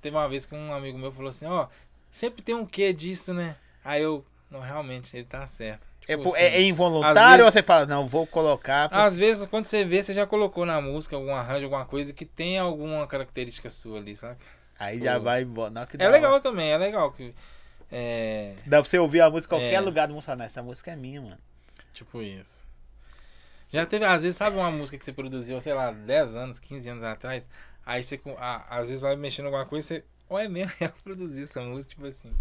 teve uma vez que um amigo meu falou assim, ó, sempre tem um quê disso, né? Aí eu, não, realmente, ele tá certo. Tipo, assim, é involuntário ou você fala, não, vou colocar? Porque... Às vezes, quando você vê, você já colocou na música algum arranjo, alguma coisa que tem alguma característica sua ali, sabe? Aí já vai embora. Não, é legal hora. Também, é legal que... É... Dá pra você ouvir a música em qualquer lugar do mundo e falar, não, essa música é minha, mano. Tipo isso. Já teve, às vezes, sabe uma música que você produziu, sei lá, 10 anos, 15 anos atrás, aí você, às vezes, vai mexendo em alguma coisa e você, é mesmo, eu produzi essa música, tipo assim.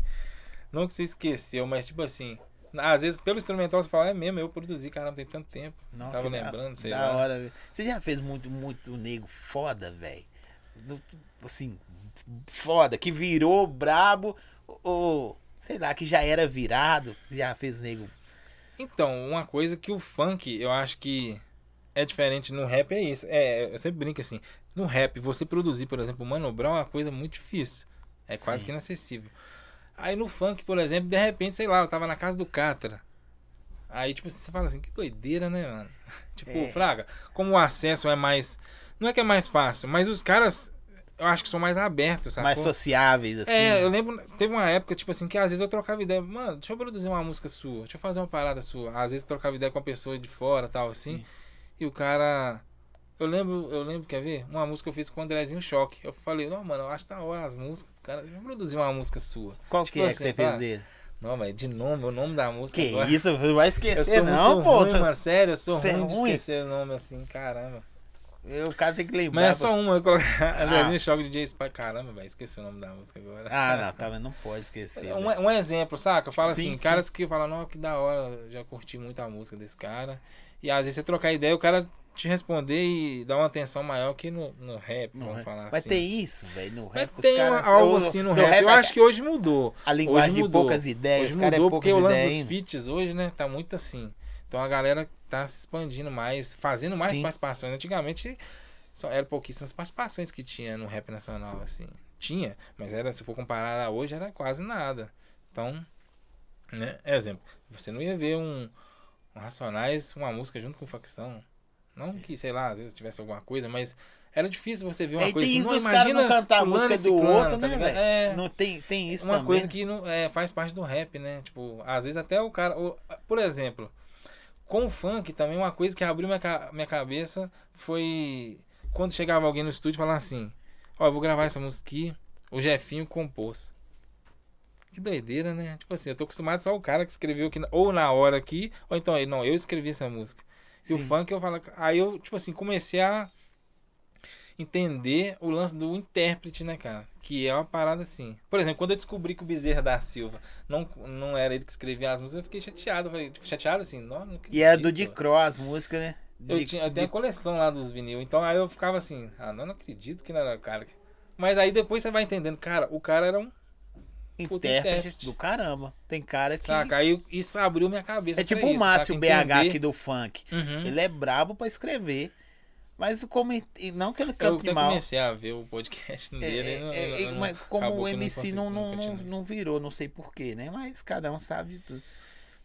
Não que você esqueceu, mas tipo assim, às vezes, pelo instrumental, você fala, é mesmo, eu produzi, caramba, tem tanto tempo. Não, tava lembrando, sei lá. Da hora. Você já fez muito nego foda, velho? Assim, foda, que virou brabo, ou, sei lá, que já era virado, já fez nego... Então, uma coisa que o funk, eu acho que é diferente no rap é isso. Eu sempre brinco assim, no rap, você produzir, por exemplo, Mano Brown é uma coisa muito difícil. É quase que inacessível. Aí no funk, por exemplo, de repente, sei lá, eu tava na casa do Catra. Aí, tipo, você fala assim, que doideira, né, mano? Tipo, fraga, como o acesso é mais... Não é que é mais fácil, mas os caras, eu acho que são mais abertos, sabe? Mais sociáveis, assim. Eu lembro, teve uma época, tipo assim, que às vezes eu trocava ideia. Mano, deixa eu produzir uma música sua, deixa eu fazer uma parada sua. Às vezes eu trocava ideia com a pessoa de fora, tal, assim. Sim. E o cara... Eu lembro, quer ver? Uma música que eu fiz com o Andrezinho Choque. Eu falei, não, mano, eu acho da hora as músicas. Cara, deixa eu produzir uma música sua. Qual tipo que assim, é que você fez dele? Não, velho, de nome, o nome da música. Que agora. Isso, não vai esquecer não, pô. Mano, sério, eu sou ruim de esquecer o nome, assim, caramba. O cara tem que lembrar. Mas é só uma, eu coloquei Andrezinho Choque de DJ Spy. Caramba, velho, esqueci o nome da música agora. Não, tá, mas não pode esquecer. Um exemplo, saca? Fala assim, caras que falam, não, que da hora, já curti muito a música desse cara. E às vezes você trocar ideia, o cara te responder e dar uma atenção maior que no rap, vamos falar assim. Mas tem isso, velho, no rap. Mas tem algo assim no rap. Eu acho que hoje mudou. A linguagem de poucas ideias, cara, é poucas ideias. Porque o lance dos feats hoje, né, tá muito assim. Então a galera tá se expandindo mais, fazendo mais participações. Antigamente eram pouquíssimas participações que tinha no rap nacional, assim. Tinha, mas era, se for comparar a hoje, era quase nada. Então, né, exemplo, você não ia ver um Racionais, uma música junto com facção. Não que, sei lá, às vezes tivesse alguma coisa, mas era difícil você ver uma coisa assim. Não, os caras não cantar a música do outro, né, velho? Não tem isso também. Uma coisa que não, faz parte do rap, né? Tipo, às vezes até o cara... Por exemplo, com o funk também, uma coisa que abriu minha cabeça foi quando chegava alguém no estúdio e falava assim, eu vou gravar essa música aqui, o Jefinho compôs. Que doideira, né? Tipo assim, eu tô acostumado só o cara que escreveu aqui, ou na hora aqui, ou então, não, eu escrevi essa música. E o funk, eu falo... Aí eu, tipo assim, comecei a entender o lance do intérprete, né, cara? Que é uma parada assim. Por exemplo, quando eu descobri que o Bezerra da Silva não era ele que escrevia as músicas, eu fiquei chateado. Eu falei, chateado assim? Não acredito. E era do Dicró as músicas, né? Eu tenho a coleção lá dos vinil. Então aí eu ficava assim, não acredito que não era o cara. Mas aí depois você vai entendendo. Cara, o cara era um... Intérprete do caramba. Tem cara que... Saca, aí isso abriu minha cabeça. É tipo o Márcio BH aqui do funk. Uhum. Ele é brabo pra escrever. Mas como... Não que ele cante mal. Eu comecei a ver o podcast dele. Mas como o MC não virou, não sei porquê, né? Mas cada um sabe de tudo.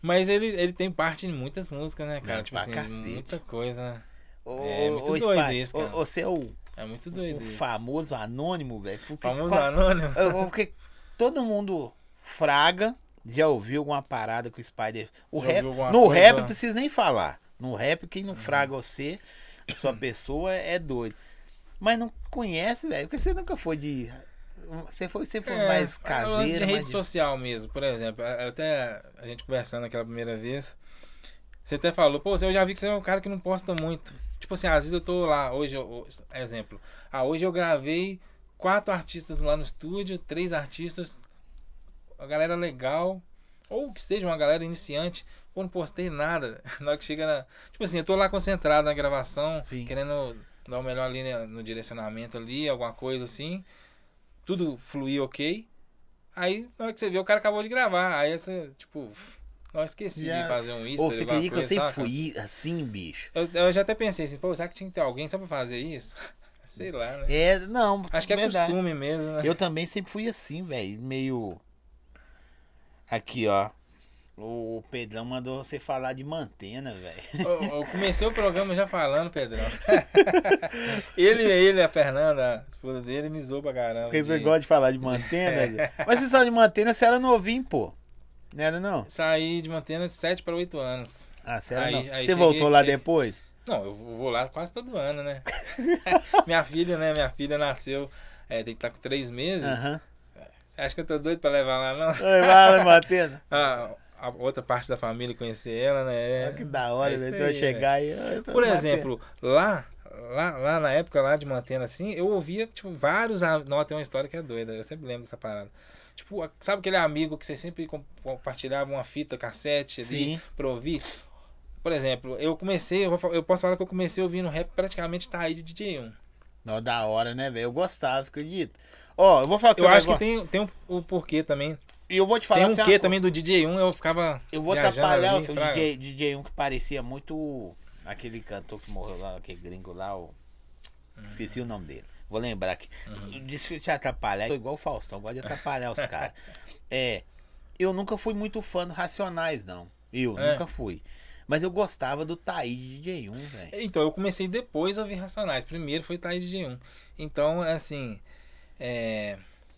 Mas ele tem parte em muitas músicas, né, cara? Tipo assim, muita coisa. É muito doido isso, cara. Você é o... É muito doido isso. O famoso anônimo, velho. Famoso anônimo? Porque... Todo mundo fraga, já ouviu alguma parada com o Spider. No rap não precisa nem falar. No rap, quem não fraga você, a sua pessoa, é doido. Mas não conhece, velho, porque você nunca foi de... Você foi mais caseiro. De rede social mesmo, por exemplo. Até a gente conversando aquela primeira vez, você até falou, pô, eu já vi que você é um cara que não posta muito. Tipo assim, às vezes eu tô lá, hoje, exemplo. Hoje eu gravei... 4 artistas lá no estúdio, 3 artistas, a galera legal, ou que seja uma galera iniciante, eu não postei nada. Na hora que chega na... Tipo assim, eu tô lá concentrado na gravação, querendo dar o melhor ali, né, no direcionamento ali, alguma coisa assim, tudo fluir ok. Aí, na hora que você vê, o cara acabou de gravar, aí você, tipo... Eu esqueci de fazer um Insta. Você queria que eu sempre fui assim, bicho? Eu já até pensei assim, será que tinha que ter alguém só pra fazer isso? Sei lá, né? Não. Acho que é costume mesmo, né? Eu também sempre fui assim, velho. Meio... Aqui, ó. O Pedrão mandou você falar de Mantena, velho. Eu comecei o programa já falando, Pedrão. ele, a Fernanda, a esposa dele, me zoou pra caramba. Porque você gosta de falar de Mantena? Mas você saiu de Mantena, você era novinho, pô. Não era, não? Saí de Mantena de 7 para 8 anos. Ah, sério? Aí, não? Aí você voltou lá depois? Não, eu vou lá quase todo ano, né? Minha filha nasceu, tem que estar com 3 meses. Aham. Você acha que eu tô doido pra levar lá, não? Vai lá, Mantena. A outra parte da família, conhecer ela, né? Que da hora, né? Então eu chegar e... Por exemplo, lá na época, lá de Mantena, assim, eu ouvia, tipo, vários... Não, tem uma história que é doida, eu sempre lembro dessa parada. Tipo, sabe aquele amigo que você sempre compartilhava uma fita, cassete ali, sim, pra ouvir? Por exemplo, eu posso falar que eu comecei ouvindo rap praticamente tá aí de DJ1. Não, da hora, né, velho? Eu gostava, acredito. Ó, eu vou falar que você... Eu acho que tem um porquê também... E eu vou te falar... Tem um que também do DJ1, eu ficava... Eu vou atrapalhar o seu DJ1 que parecia muito... Aquele cantor que morreu lá, aquele gringo lá, esqueci o nome dele. Vou lembrar aqui. Disse que eu te atrapalhar, eu tô igual o Faustão, gosto de atrapalhar os caras. Eu nunca fui muito fã do Racionais, não. Nunca fui. Mas eu gostava do Thaí de DJ1, velho. Então, eu comecei depois a ouvir Racionais. Primeiro foi Thaí de DJ1. Então, assim...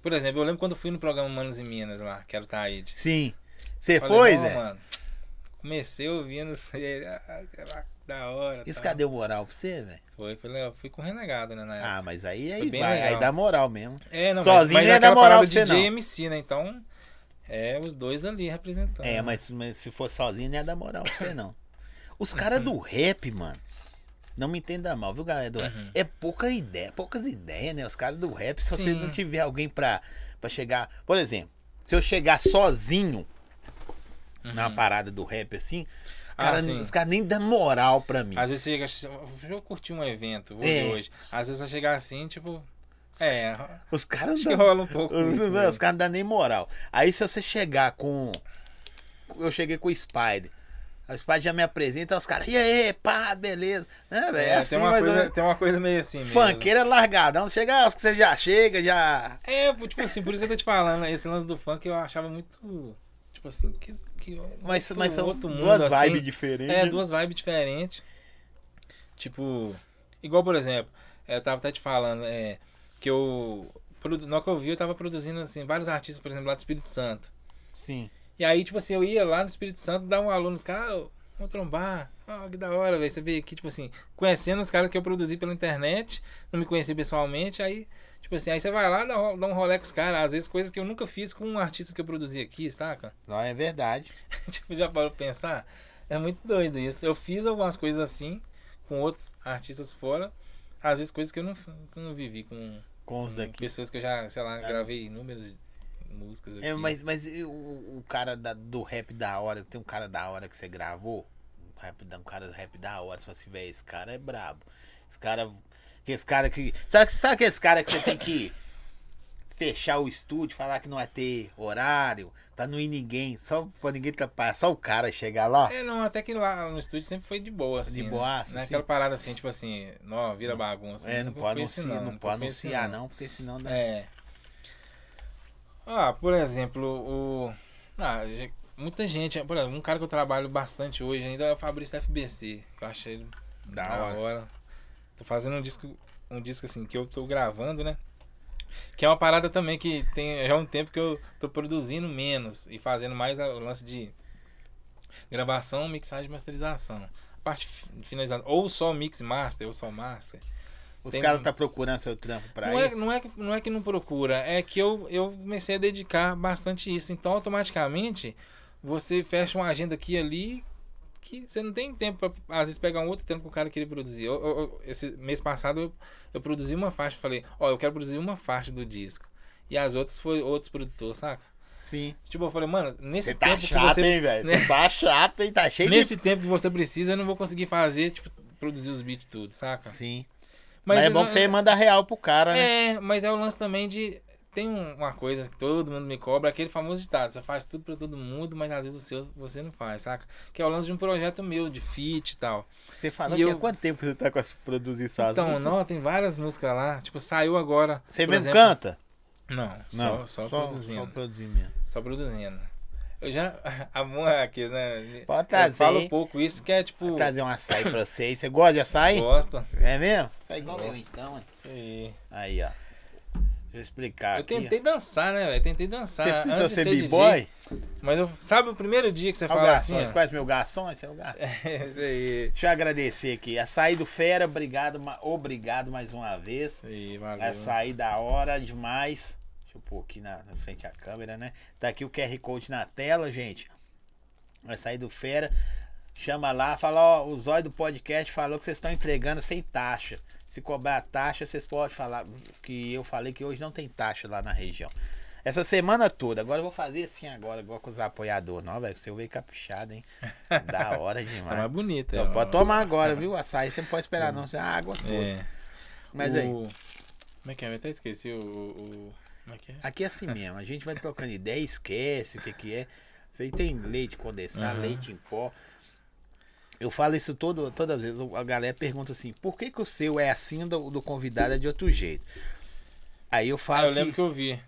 Por exemplo, eu lembro quando eu fui no programa Manos e Minas lá, que era o Taíde. Sim. Você foi, né? Mano, comecei ouvindo você. Da hora. Isso tá. Cadê o moral pra você, velho? Foi legal. Fui com o Renegado, né, na época. Ah, mas aí vai. Legal. Aí dá moral mesmo. Não, sozinho mas é da moral pra você, DJ não. DJ MC, né? Então, os dois ali representando. Mas se for sozinho, não é da moral pra você, não. Os caras do rap, mano. Não me entenda mal, viu, galera? É poucas ideias, né? Os caras do rap, se você não tiver alguém pra chegar... Por exemplo, se eu chegar sozinho na parada do rap, assim, os caras nem dão moral pra mim. Às vezes você chega assim, deixa eu curtir um evento, vou de hoje. Às vezes você chegar assim, tipo... Os caras não rola um pouco. Não, os caras não dão nem moral. Aí se você chegar com... Eu cheguei com o Spider. Os pais já me apresentam, os caras, e aí, pá, beleza. Tem uma coisa meio assim mesmo. Funkeira largadão, chega, você já chega, já... tipo assim, por isso que eu tô te falando, esse lance do funk eu achava muito, tipo assim, mas são outro mundo, duas assim, vibes diferentes. Duas vibes diferentes. Tipo, igual por exemplo, eu tava até te falando, que eu, no que eu vi, eu tava produzindo, assim, vários artistas, por exemplo, lá do Espírito Santo. Sim. E aí, tipo assim, eu ia lá no Espírito Santo, dar um alô nos caras, vamos trombar, que da hora, velho, você veio aqui, tipo assim, conhecendo os caras que eu produzi pela internet, não me conheci pessoalmente, aí, tipo assim, aí você vai lá, dá um rolê com os caras, às vezes coisas que eu nunca fiz com um artista que eu produzi aqui, saca? Não, é verdade. Tipo, já parou pra pensar? É muito doido isso, eu fiz algumas coisas assim, com outros artistas fora, às vezes coisas que eu não vivi com os daqui. Pessoas que eu já, sei lá, gravei inúmeras músicas aqui. Mas o cara do rap da hora, tem um cara da hora que você gravou, um cara do rap da hora, você fala assim, velho, esse cara é brabo. Esse cara que... Sabe que esse cara que você tem que fechar o estúdio, falar que não vai ter horário, pra não ir ninguém, só pra ninguém atrapalhar, só o cara chegar lá? Não, até que lá no estúdio sempre foi de boa, assim. De boa, assim. Não é aquela parada assim, tipo assim, não, vira bagunça. Não pode anunciar, porque senão dá... Por exemplo, muita gente, por exemplo, um cara que eu trabalho bastante hoje ainda é o Fabrício FBC, que eu achei ele da hora. Tô fazendo um disco assim, que eu tô gravando, né? Que é uma parada também que tem já um tempo que eu tô produzindo menos e fazendo mais o lance de gravação, mixagem e masterização. A parte finalizada, ou só mix master, ou só master. Os caras tá procurando seu trampo pra isso? Não é que não procura, é que eu comecei a dedicar bastante isso. Então, automaticamente, você fecha uma agenda aqui e ali que você não tem tempo pra, às vezes, pegar um outro tempo que o cara queria produzir. Esse mês passado, eu produzi uma faixa e falei, eu quero produzir uma faixa do disco. E as outras foi outros produtores, saca? Sim. Tipo, eu falei, mano, nesse tempo... Você tá chato, hein, velho? Tá cheio de... Nesse tempo que você precisa, eu não vou conseguir fazer, tipo, produzir os beats tudo, saca? Sim. Mas é bom que você manda real pro cara, né? Mas é o lance também de... Tem uma coisa que todo mundo me cobra, aquele famoso ditado, você faz tudo pra todo mundo, mas às vezes você não faz, saca? Que é o lance de um projeto meu, de feat e tal. Você falou há quanto tempo você tá com as produzidas? Então, não, tem várias músicas lá, tipo, saiu agora... Você mesmo canta? Não, só produzindo. Só produzindo mesmo. Eu já amo aqui, né? Pode trazer. Eu falo um pouco isso, que é tipo... Vou trazer um açaí pra vocês. Você gosta de açaí? Gosto. É mesmo? Açaí igual eu então, hein? Aí, ó. Deixa eu explicar aqui. Eu tentei dançar, né, velho? Tentei dançar. Você tentou ser b-boy? Mas eu, sabe o primeiro dia que você fala garçom, assim... Você conhece meu garçom? Esse é o garçom. É, isso aí. Deixa eu agradecer aqui. Açaí do Fera, obrigado mais uma vez. Ih, valeu. Açaí da hora demais. Deixa eu pôr aqui na frente da câmera, né? Tá aqui o QR Code na tela, gente. Açaí do Fera. Chama lá, fala, ó, o Zóio do podcast falou que vocês estão entregando sem taxa. Se cobrar taxa, vocês podem falar que eu falei que hoje não tem taxa lá na região. Essa semana toda. Agora eu vou fazer assim agora, igual com os apoiadores. Não, velho, você veio caprichado, hein? Da hora demais. Tá mais bonita. Então, pode tomar agora, viu? Açaí, você não pode esperar não. Você água toda. É. Mas aí... Como é que é? Eu até esqueci o... Como é que é? Aqui é assim mesmo. A gente vai trocando ideia, esquece o que é. Isso aí tem leite condensado, leite em pó... Eu falo isso toda vez, a galera pergunta assim, por que que o seu é assim, do convidado é de outro jeito? Aí eu falo eu lembro que eu vi.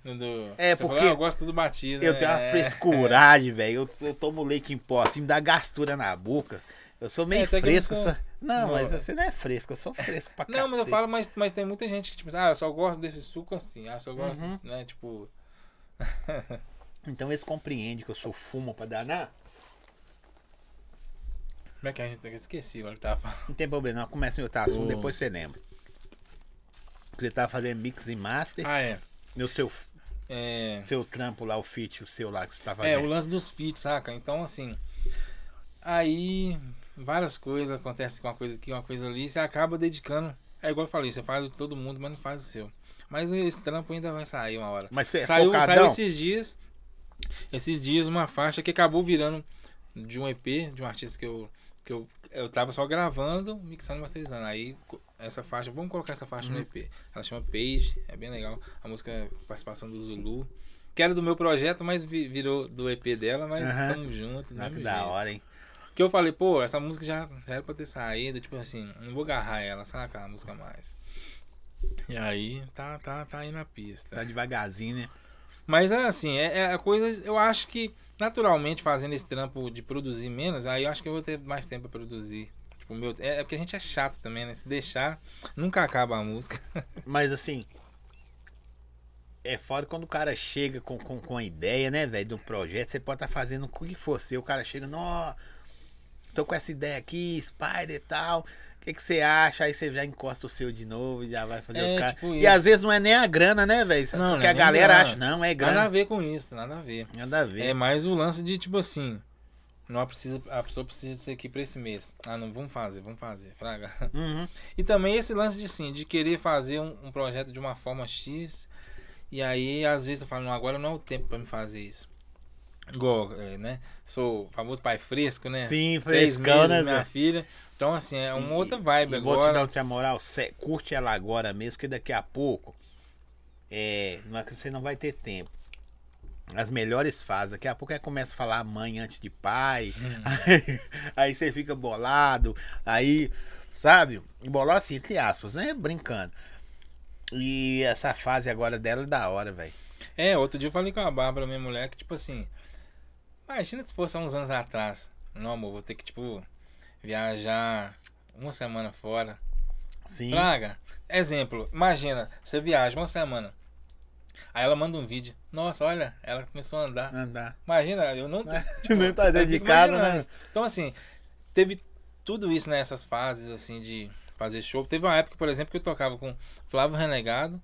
É, você porque falou, eu gosto do batido. Eu tenho uma frescuragem, velho. Eu tomo leite em pó, assim, me dá gastura na boca. Eu sou meio fresco. Não, mas você não é fresco, eu sou fresco pra cacete. Não, mas eu falo, mas tem muita gente que tipo, ah, eu só gosto desse suco assim, ah, eu só gosto, né, tipo... Então eles compreendem que eu sou fumo pra danar. Como é que a gente... Esqueci o que tava falando. Não tem problema, não. Começa em outro assunto, depois você lembra. Você tava fazendo mix e master. Ah, é. E o seu... É... Seu trampo lá, o feat, o seu lá que você tava fazendo. É, o lance dos feats, saca? Então, assim... Aí... Várias coisas acontecem com uma coisa aqui, uma coisa ali. Você acaba dedicando... É igual eu falei, você faz o de todo mundo, mas não faz o seu. Mas esse trampo ainda vai sair uma hora. Mas você é focadão? Saiu esses dias uma faixa que acabou virando de um EP, de um artista que eu tava só gravando, mixando e masterizando. Aí essa faixa, vamos colocar essa faixa no EP. Ela chama Page, é bem legal. A música é participação do Zulu. Que era do meu projeto, mas virou do EP dela, mas estamos juntos. Não, que da hora, hein? Porque eu falei, pô, essa música já era pra ter saído, tipo assim, não vou agarrar ela, saca? A música mais. E aí, tá aí na pista. Tá devagarzinho, né? Mas assim, a coisa, eu acho que naturalmente, fazendo esse trampo de produzir menos, aí eu acho que eu vou ter mais tempo pra produzir. Tipo, é porque a gente é chato também, né? Se deixar, nunca acaba a música. Mas assim, é foda quando o cara chega com a ideia, né, velho, de um projeto, você pode estar fazendo o que for seu. O cara chega, nó, tô com essa ideia aqui, Spider e tal. O que você acha? Aí você já encosta o seu de novo e já vai fazer o cara. Tipo, e às vezes não é nem a grana, né, velho? Porque a galera acha, não, é grana. Nada a ver com isso, nada a ver. Nada a ver. É mais o lance de, tipo assim, a pessoa precisa disso aqui pra esse mês. Ah, não, vamos fazer, fraga. E também esse lance de, assim, de querer fazer um projeto de uma forma X. E aí, às vezes, eu falo, não, agora não é o tempo pra me fazer isso. Igual, né? Sou o famoso pai fresco, né? Sim, frescão, né? Minha filha. Então, assim, é uma outra vibe agora. Vou te dar outra moral, curte ela agora mesmo, que daqui a pouco você não vai ter tempo. As melhores fases, daqui a pouco aí começa a falar mãe antes de pai, aí você fica bolado, aí, sabe? Bolado assim, entre aspas, né? Brincando. E essa fase agora dela é da hora, velho. É, outro dia eu falei com a Bárbara, minha mulher, que tipo assim... Imagina se fosse há uns anos atrás. Não, amor, vou ter que, tipo, viajar uma semana fora. Sim. Praga. Exemplo, imagina, você viaja uma semana. Aí ela manda um vídeo. Nossa, olha, ela começou a andar. Imagina, eu não... Tipo, não tá dedicado, né? Então, assim, teve tudo isso, né? Essas fases, assim, de fazer show. Teve uma época, por exemplo, que eu tocava com Flávio Renegado,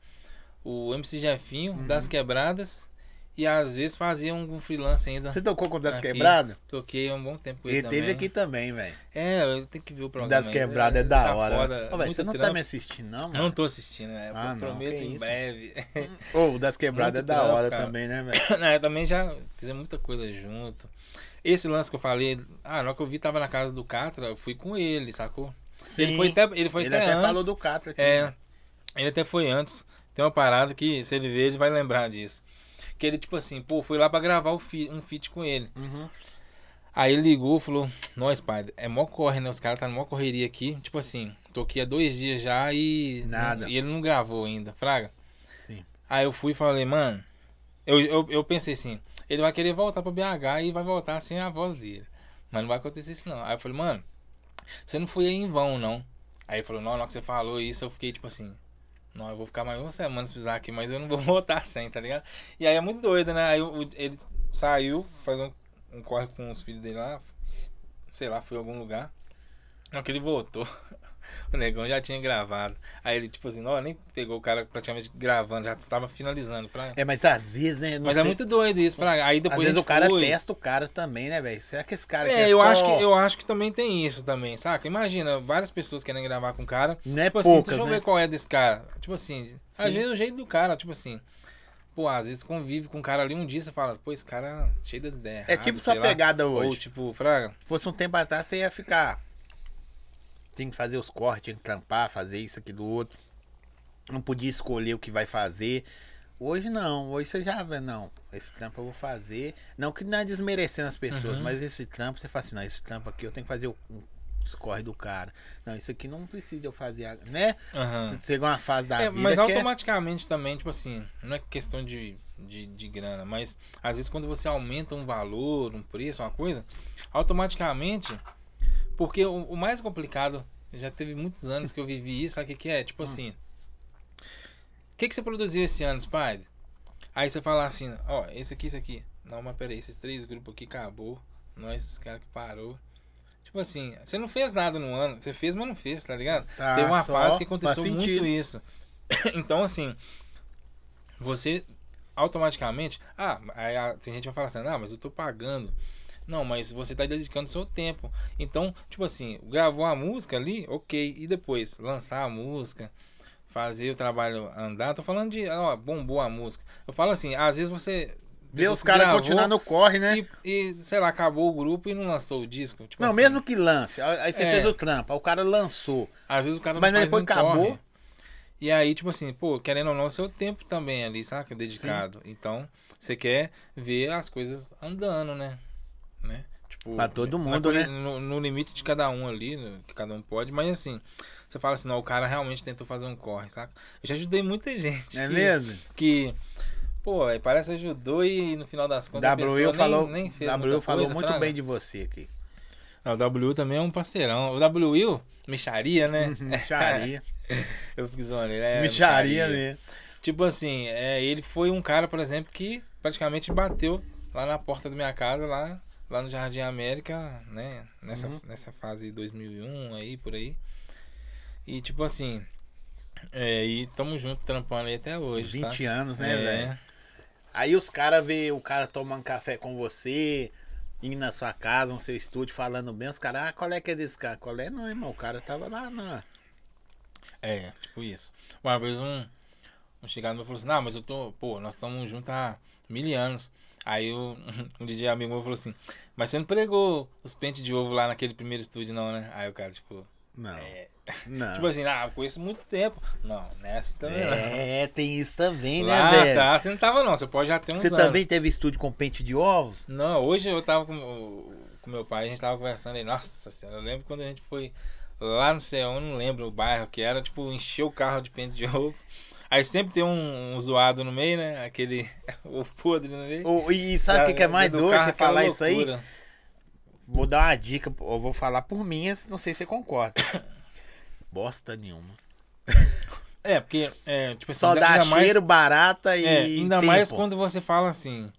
o MC Jefinho, Das Quebradas... E às vezes fazia um freelance ainda. Você tocou com o Das Quebradas? Toquei há um bom tempo com ele também. Ele teve aqui também, velho. É, eu tenho que ver o programa. Das Quebradas é da hora. Ô, véio, você não tá me assistindo, não, mano? Não tô assistindo, né? Eu prometo em breve. O Das Quebradas é da hora também, né, velho? Eu também já fiz muita coisa junto. Esse lance que eu falei, na hora que eu vi, tava na casa do Catra, eu fui com ele, sacou? Sim. Ele até antes. Falou do Catra aqui. É, né? Ele até foi antes. Tem uma parada que, se ele ver, ele vai lembrar disso. Que ele, tipo assim, pô, fui lá pra gravar um feat com ele. Aí ele ligou, falou, nós, pai, é mó corre, né? Os caras tá numa correria aqui. Tipo assim, tô aqui há 2 dias já e... Nada. E ele não gravou ainda, fraga. Sim. Aí eu fui e falei, mano... Eu pensei assim, ele vai querer voltar para BH e vai voltar sem a voz dele. Mas não vai acontecer isso não. Aí eu falei, mano, você não foi aí em vão, não. Aí ele falou, não, na hora que você falou isso, eu fiquei tipo assim, não, eu vou ficar mais uma semana se precisar aqui, mas eu não vou voltar sem, tá ligado? E aí é muito doido, né? Aí ele saiu, faz um corre com os filhos dele lá, sei lá, foi em algum lugar. Na hora que ele voltou, o negão já tinha gravado. Aí ele, tipo assim, não, nem pegou o cara praticamente gravando, já tava finalizando. Pra... É, mas às vezes, né? Mas sei... é muito doido isso. Pra... Aí depois às vezes o cara testa o cara também, né, velho? Será que esse cara aqui é eu só... eu acho que também tem isso também, saca? Imagina, várias pessoas querem gravar com o cara. Não é tipo poucas, assim, deixa eu ver qual é desse cara. Tipo assim, sim, às vezes o jeito do cara, tipo assim... Pô, às vezes convive com um cara ali um dia, você fala, pô, esse cara é cheio das ideias. É tipo sua pegada hoje. Ou tipo, fraga... Se fosse um tempo atrás, você ia ficar... Tem que fazer os cortes, tem que trampar, fazer isso, aqui do outro. Não podia escolher o que vai fazer. Hoje não, hoje você já vê, não, esse trampo eu vou fazer. Não que não é desmerecendo as pessoas, mas esse trampo, você fala assim, não, esse trampo aqui eu tenho que fazer os cortes do cara. Não, isso aqui não precisa eu fazer, né? Chega uma fase da vida. Mas automaticamente também, tipo assim, não é questão de grana, mas às vezes quando você aumenta um valor, um preço, uma coisa, automaticamente... Porque o mais complicado, já teve muitos anos que eu vivi isso, sabe o que é? Tipo assim, o que você produziu esse ano, Spider? Aí você fala assim, ó, esse aqui, isso aqui. Não, mas peraí, esses três grupos aqui acabou. Nós, esses caras que parou. Tipo assim, você não fez nada no ano. Você fez, mas não fez, tá ligado? Tá, teve uma fase que aconteceu muito isso. Então assim, você automaticamente... Ah, aí tem gente que vai falar assim, não, mas eu tô pagando... Não, mas você tá dedicando seu tempo. Então, tipo assim, gravou a música ali, ok. E depois, lançar a música, fazer o trabalho andar. Tô falando de, ó, bombou a música. Eu falo assim, às vezes você... Vê os caras continuar no corre, né? E, sei lá, acabou o grupo e não lançou o disco. Tipo não, assim, mesmo que lance. Aí você fez o trampo, aí o cara lançou. Às vezes o cara não faz depois acabou. Corre. E aí, tipo assim, pô, querendo ou não, seu tempo também ali, saca? Dedicado. Sim. Então, você quer ver as coisas andando, né? Né? Tipo, pra todo mundo, né? No limite de cada um ali, que cada um pode, mas assim, você fala assim, não, o cara realmente tentou fazer um corre, saca? Eu já ajudei muita gente. É mesmo? Que, pô, parece que ajudou e no final das contas W falou, nem fez W falou coisa, muito bem de você aqui. Não, o W também é um parceirão. O W, mixaria, né? Mixaria. Eu fico zoando, ele é mixaria mesmo. Tipo assim, ele foi um cara, por exemplo, que praticamente bateu lá na porta da minha casa, lá no Jardim América, né? Nessa fase de 2001 aí, por aí. E tipo assim, e tamo junto trampando aí até hoje, 20 sabe? Anos, né, velho? Aí os caras vê o cara tomando café com você, indo na sua casa, no seu estúdio, falando bem, os caras, ah, qual é que é desse cara? Qual é? Não, irmão, o cara tava lá na... É, tipo isso. Uma vez um chegado meu falou assim, não, mas eu tô, pô, nós estamos juntos há 1000 anos. Aí um DJ amigo meu falou assim, mas você não pregou os pentes de ovo lá naquele primeiro estúdio não, né? Aí o cara, tipo... Não, não. Tipo assim, ah, eu conheço muito tempo. Não, nessa também não. Tem isso também, lá, né, velho? Tá, você não tava não, você pode já ter uns anos. Você também teve estúdio com pente de ovos? Não, hoje eu tava com meu pai, a gente tava conversando aí, nossa senhora, eu lembro quando a gente foi lá no céu, eu não lembro o bairro que era, tipo, encheu o carro de pente de ovo. Aí sempre tem um zoado no meio, né? Aquele ovo podre no meio. E sabe o que é mais doido você falar isso aí? Vou dar uma dica, eu vou falar por minhas, não sei se você concorda. Bosta nenhuma. É, porque... tipo, só dá cheiro, barata e ainda tempo. Mais quando você fala assim...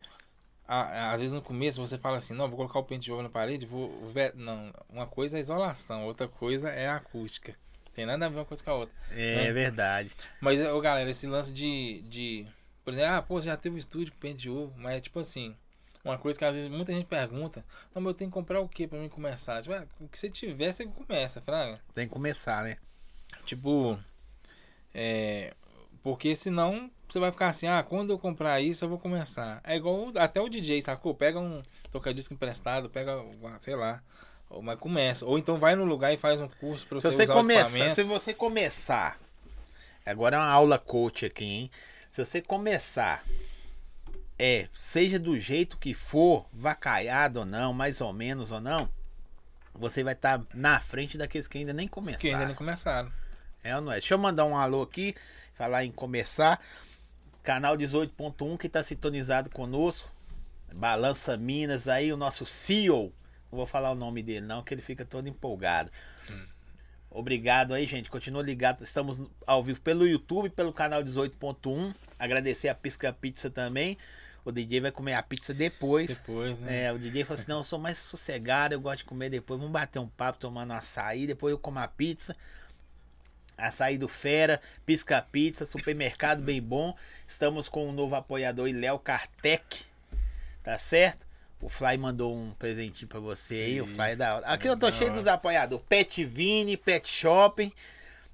Às vezes no começo você fala assim, não, vou colocar o pente de ovo na parede, vou ver... Não, uma coisa é isolação, outra coisa é acústica. Tem nada a ver uma coisa com a outra. É verdade. Mas, galera, esse lance de... Por exemplo, ah, pô, você já teve um estúdio com pente de ovo, mas é tipo assim... Uma coisa que às vezes muita gente pergunta, não, mas eu tenho que comprar o que pra mim começar? Tipo, o que você tiver, você começa, fraga. Tem que começar, né? Tipo... Porque senão você vai ficar assim, ah, quando eu comprar isso eu vou começar. É igual até o DJ, sacou? Pega um tocadisco emprestado, pega, sei lá... Mas começa. Ou então vai no lugar e faz um curso pra você usar o equipamento. Se você começar... Agora é uma aula coach aqui, hein? Se você começar... Seja do jeito que for, vacaiado ou não, mais ou menos ou não, você vai estar na frente daqueles que ainda nem começaram. Que ainda nem começaram. É ou não é? Deixa eu mandar um alô aqui, falar em começar. Canal 18.1 que tá sintonizado conosco. Balança Minas aí, o nosso CEO. Não vou falar o nome dele não, que ele fica todo empolgado. Obrigado aí, gente. Continua ligado. Estamos ao vivo pelo YouTube, pelo canal 18.1. Agradecer a Pisca Pizza também. O DJ vai comer a pizza depois. Depois, né? É, o DJ falou assim, não, eu sou mais sossegado, eu gosto de comer depois. Vamos bater um papo tomando açaí, depois eu como a pizza. Açaí do Fera, Pisca Pizza, Supermercado Bem Bom. Estamos com um novo apoiador, Léo Kartek. Tá certo? O Fly mandou um presentinho pra você aí, o Fly é da hora. Aqui eu tô cheio dos apoiadores, Pet Vini, Pet Shopping,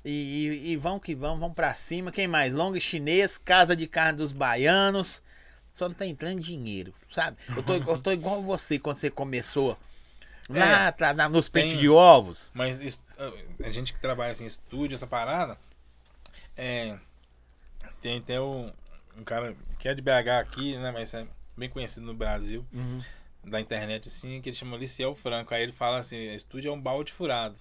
e vamos que vamos, vamos pra cima. Quem mais? Long Chinês, Casa de Carne dos Baianos, só não tá entrando dinheiro, sabe? Eu tô igual você quando você começou, lá atrás, nos peitos de ovos. Mas isso, a gente que trabalha assim, estúdio, essa parada, tem até um cara que é de BH aqui, né, mas... bem conhecido no Brasil, da internet, assim, que ele chama Liceu Franco. Aí ele fala assim, estúdio é um balde furado.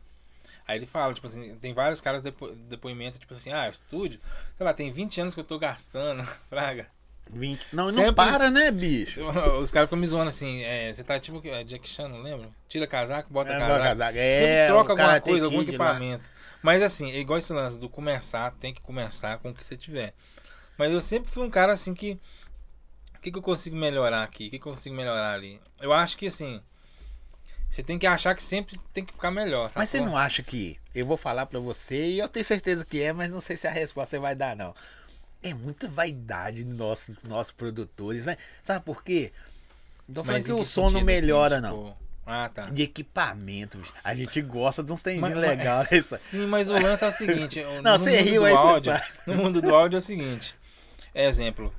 Aí ele fala, tipo assim, tem vários caras depoimento, tipo assim, estúdio, sei lá, tem 20 anos que eu tô gastando, fraga. 20? Não, sempre não para, né, bicho? Os caras ficam me zoando assim, você tá tipo, Jack Chan, não lembra? Tira casaco, bota casaco. Sempre troca alguma coisa, algum equipamento. Lá. Mas assim, é igual esse lance do começar, tem que começar com o que você tiver. Mas eu sempre fui um cara assim que... o que eu consigo melhorar aqui? O que eu consigo melhorar ali? Eu acho que assim, você tem que achar que sempre tem que ficar melhor. Sabe? Mas você não acha que... eu vou falar pra você e eu tenho certeza que é, mas não sei se a resposta você vai dar não. É muita vaidade dos nossos produtores, né? Sabe por quê? Não tô falando que o som não melhora assim, tipo... não. Ah, tá. De equipamento. A gente gosta de uns tenzinhos legais. Sim, mas o lance é o seguinte. Não, você riu aí. No mundo do áudio é o seguinte. É exemplo.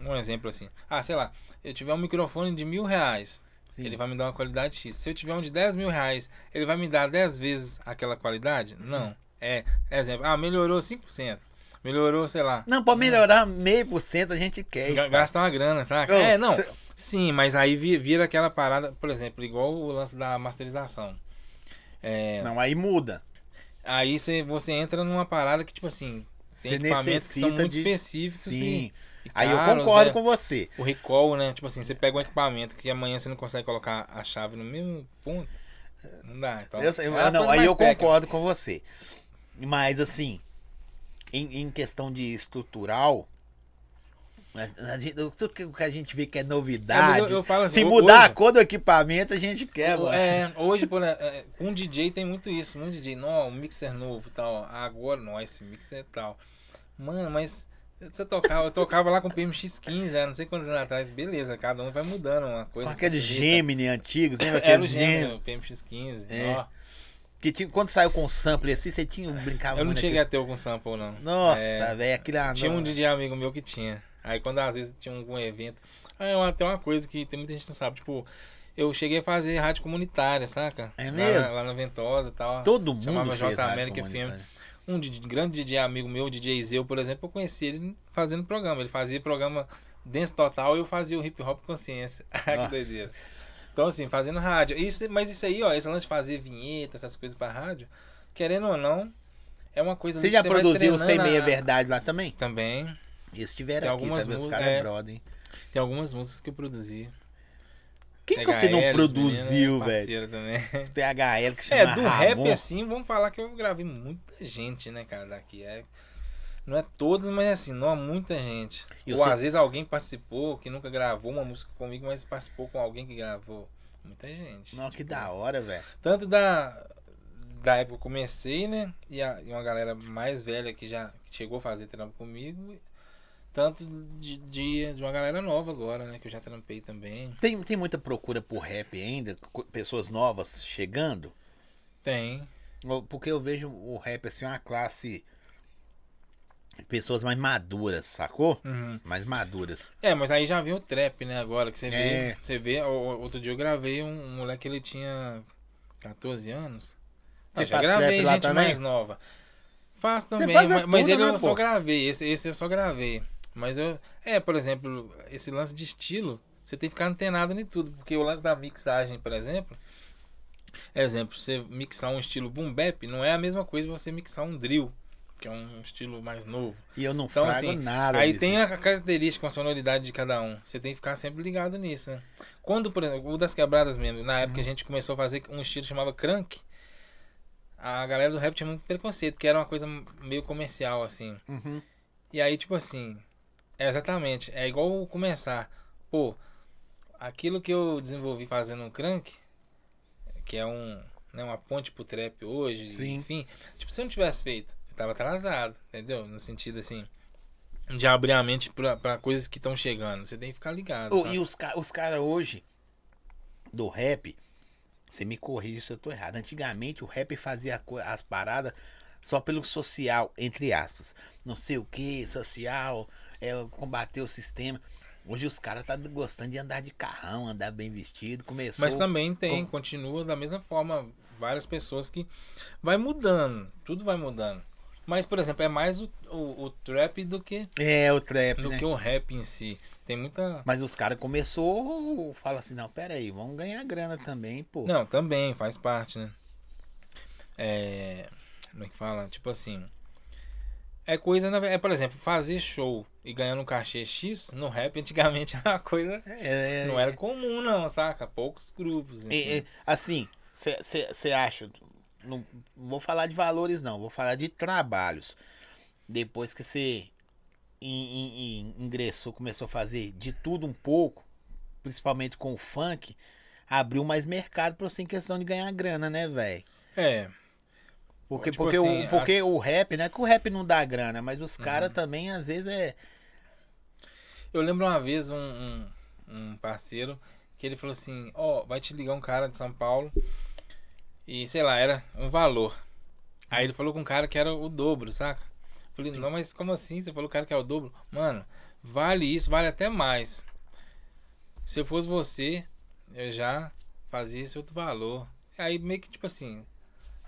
Um exemplo assim. Ah, sei lá, eu tiver um microfone de R$1.000, sim, ele vai me dar uma qualidade X. Se eu tiver um de R$10.000, ele vai me dar 10 vezes aquela qualidade? Não. É, exemplo. Ah, melhorou 5%. Melhorou, sei lá. Não, pode melhorar 0,5%, a gente quer. Gasta uma grana, saca? Não, não. Cê... sim, mas aí vira aquela parada, por exemplo, igual o lance da masterização. Não, aí muda. Aí você entra numa parada que, tipo assim, tem equipamentos que são muito específicos. Sim. Aí eu concordo com você. O recall, né? Tipo assim, você pega um equipamento que amanhã você não consegue colocar a chave no mesmo ponto. Não dá. Então, aí eu concordo com você. Mas assim, em questão de estrutural, tudo que a gente vê que é novidade. Eu falo assim, se mudar hoje, a cor do equipamento, a gente quebra. Hoje, um DJ tem muito isso. Um DJ, não, um mixer novo e tal. Agora, não, esse mixer e tal. Mano, mas... Eu tocava lá com o PMX15, não sei quantos anos atrás, beleza, cada um vai mudando uma coisa. Com aqueles Gemini antigos, lembra aquele Gemini? O PMX15, ó. Que tinha, quando saiu com o sample assim, você tinha um brincava. Eu não cheguei a ter algum sample, não. Nossa, velho, aquilo lá. Tinha um DJ amigo meu que tinha. Aí quando às vezes tinha algum evento. Aí tem uma coisa que tem muita gente não sabe, tipo, eu cheguei a fazer rádio comunitária, saca? É mesmo? Lá na Ventosa e tal. Todo mundo chamava J América FM. Um grande DJ amigo meu, o DJ Zeu, por exemplo, eu conheci ele fazendo programa. Ele fazia programa Dance Total e eu fazia o Hip Hop Consciência. Que doideira. Então, assim, fazendo rádio. Mas isso aí, ó, esse lance de fazer vinheta, essas coisas pra rádio, querendo ou não, é uma coisa... Você já produziu o Sem Meia Verdade lá também? Também. E estiveram aqui também, os caras brother, hein? Tem algumas músicas que eu produzi. Quem que você não produziu, velho? THL que chama do Ramon. Rap, assim, vamos falar que eu gravei muita gente, né, cara, daqui. Não é todos, mas assim, não há muita gente. Às vezes alguém participou, que nunca gravou uma música comigo, mas participou com alguém que gravou. Muita gente. Não, tipo, que da hora, velho. Tanto da época que eu comecei, né, e uma galera mais velha que já chegou a fazer trampo comigo... tanto de uma galera nova agora, né? Que eu já trampei também. Tem muita procura por rap ainda? Pessoas novas chegando? Tem. Porque eu vejo o rap assim, uma classe... pessoas mais maduras, sacou? Mais maduras. Mas aí já vem o trap, né? Agora que você vê... outro dia eu gravei um moleque, ele tinha 14 anos. Você já gravei gente também? Mais nova. Faço também, mas ele eu só gravei. Esse eu só gravei. Mas eu... por exemplo, esse lance de estilo, você tem que ficar antenado em tudo. Porque o lance da mixagem, por exemplo... Exemplo, você mixar um estilo boom bap, não é a mesma coisa que você mixar um drill. porque é um estilo mais novo. E eu não falo assim, nada aí disso. Tem a característica, a sonoridade de cada um. Você tem que ficar sempre ligado nisso, né? Quando, por exemplo, o das quebradas mesmo, na época a gente começou a fazer um estilo que chamava crunk. A galera do rap tinha muito preconceito, que era uma coisa meio comercial, assim. Uhum. E aí, tipo assim, é exatamente, é igual começar. Pô, aquilo que eu desenvolvi fazendo um crunk, que é um, né, uma ponte pro trap hoje, sim, enfim. Tipo, se eu não tivesse feito, eu tava atrasado, entendeu? No sentido, assim, de abrir a mente pra coisas que estão chegando. Você tem que ficar ligado. Oh, e os caras hoje, do rap... Você me corrige se eu tô errado. Antigamente o rapper fazia as paradas só pelo social, entre aspas. Não sei o que, social, combater o sistema. Hoje os caras tá gostando de andar de carrão, andar bem vestido. Começou. Mas também tem, continua da mesma forma. Várias pessoas que vai mudando, tudo vai mudando. Mas, por exemplo, é mais o trap do que... É, o trap, do que o rap em si. Tem muita... Mas os caras começou, fala assim, não, pera aí, vamos ganhar grana também, pô. Não, também, faz parte, né? É... Como é que fala? Tipo assim... É coisa, por exemplo, fazer show e ganhar um cachê X no rap antigamente era uma coisa... não era comum, não, saca? Poucos grupos, enfim. Assim, você acha... Não vou falar de valores, não. Vou falar de trabalhos. Depois que você ingressou, começou a fazer de tudo um pouco, principalmente com o funk, abriu mais mercado pra você em questão de ganhar grana, né, velho? É. Porque, tipo porque, assim, o rap, né? Que o rap não dá grana, mas os caras também, às vezes, é... Eu lembro uma vez um parceiro que ele falou assim, ó, vai te ligar um cara de São Paulo... E, sei lá, era um valor. Aí ele falou com um cara que era o dobro, saca? Falei, não, mas como assim? Você falou o cara que é o dobro? Mano, vale isso, vale até mais. Se eu fosse você, eu já fazia esse outro valor. Aí meio que, tipo assim...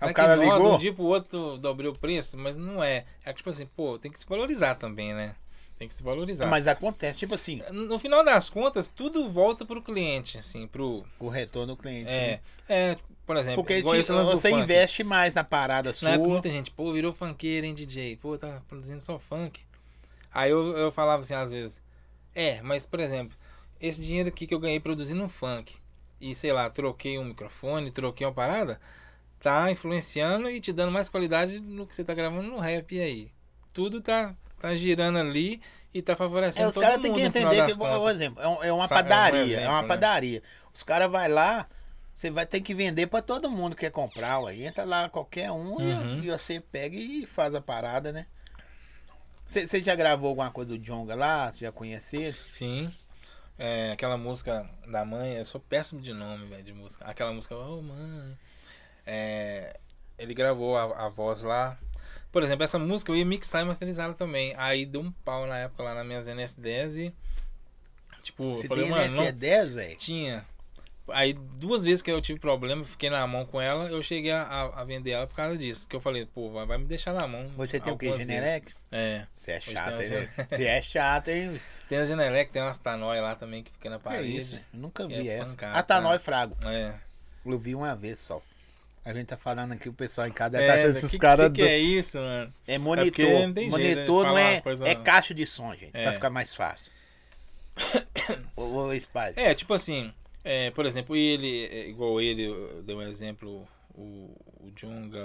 Aí o cara ligou? De um dia pro outro dobrei o preço, mas não é. É que, tipo assim, pô, tem que se valorizar também, né? Tem que se valorizar. Mas acontece, tipo assim... No final das contas, tudo volta pro cliente, assim, pro... O retorno do cliente. É, né? Por exemplo, porque você investe mais na parada sua. Na época, muita gente, pô, virou funkeiro, hein, DJ? Pô, tá produzindo só funk. Aí eu falava assim, às vezes, mas, por exemplo, esse dinheiro aqui que eu ganhei produzindo um funk, e, sei lá, troquei um microfone, troquei uma parada, tá influenciando e te dando mais qualidade no que você tá gravando no rap aí. Tudo tá girando ali e tá favorecendo todo mundo. Os caras têm que entender que, por exemplo, é uma padaria. Os caras vão lá... Você vai ter que vender pra todo mundo que quer comprar, ué. Entra lá qualquer um e você pega e faz a parada, né? Você já gravou alguma coisa do Djonga lá? Você já conheceu? Sim. É, aquela música da mãe, eu sou péssimo de nome, velho, de música. Aquela música, oh mãe. É, ele gravou a voz lá. Por exemplo, essa música eu ia mixar e masterizar ela também. Aí deu um pau na época lá nas minhas NS10 e... Tipo, você eu falei, mano, não... NS10, velho? Tinha. Aí duas vezes que eu tive problema, fiquei na mão com ela, eu cheguei a vender ela por causa disso. Que eu falei, pô, vai me deixar na mão. Você tem o quê? Genelec? É. Você é chato, hein? Você é chato, hein? Tem a Genelec, tem umas Tanói lá também que fica na parede. É isso. Nunca vi essa. Pancada, a Tanói Frago. É. Eu vi uma vez só. A gente tá falando aqui, o pessoal em casa tá achando esses caras... O que é isso, mano? É monitor. É não monitor não é... Coisa... É caixa de som, gente. Pra ficar mais fácil. Ô, Spice. É, tipo assim... É, por exemplo, eu dei um exemplo, o Djonga,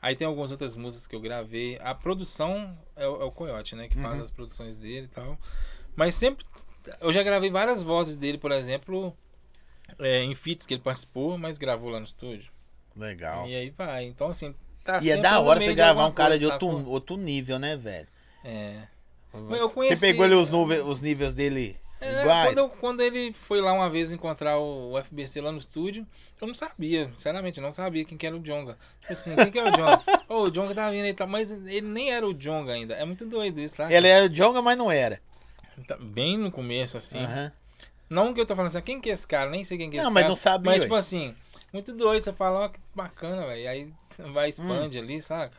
aí tem algumas outras músicas que eu gravei. A produção é o Coyote, né, que faz as produções dele e tal. Mas sempre, eu já gravei várias vozes dele, por exemplo, em feats que ele participou, mas gravou lá no estúdio. Legal. E aí vai, então assim... Tá e é da hora você gravar um cara de outro nível, né, velho? É. Você pegou ali os níveis dele... Quando ele foi lá uma vez encontrar o FBC lá no estúdio, eu não sabia, sinceramente, não sabia quem que era o Djonga. Assim, quem que é o Djonga? O Djonga tava vindo aí, mas ele nem era o Djonga ainda. É muito doido isso, sabe? Ele era o Djonga, mas não era. Bem no começo, assim. Não que eu tô falando assim, quem que é esse cara? Nem sei quem que é esse cara. Não, mas não sabia. Mas tipo assim, muito doido, você fala, ó, que bacana, velho. Aí vai expande ali, saca?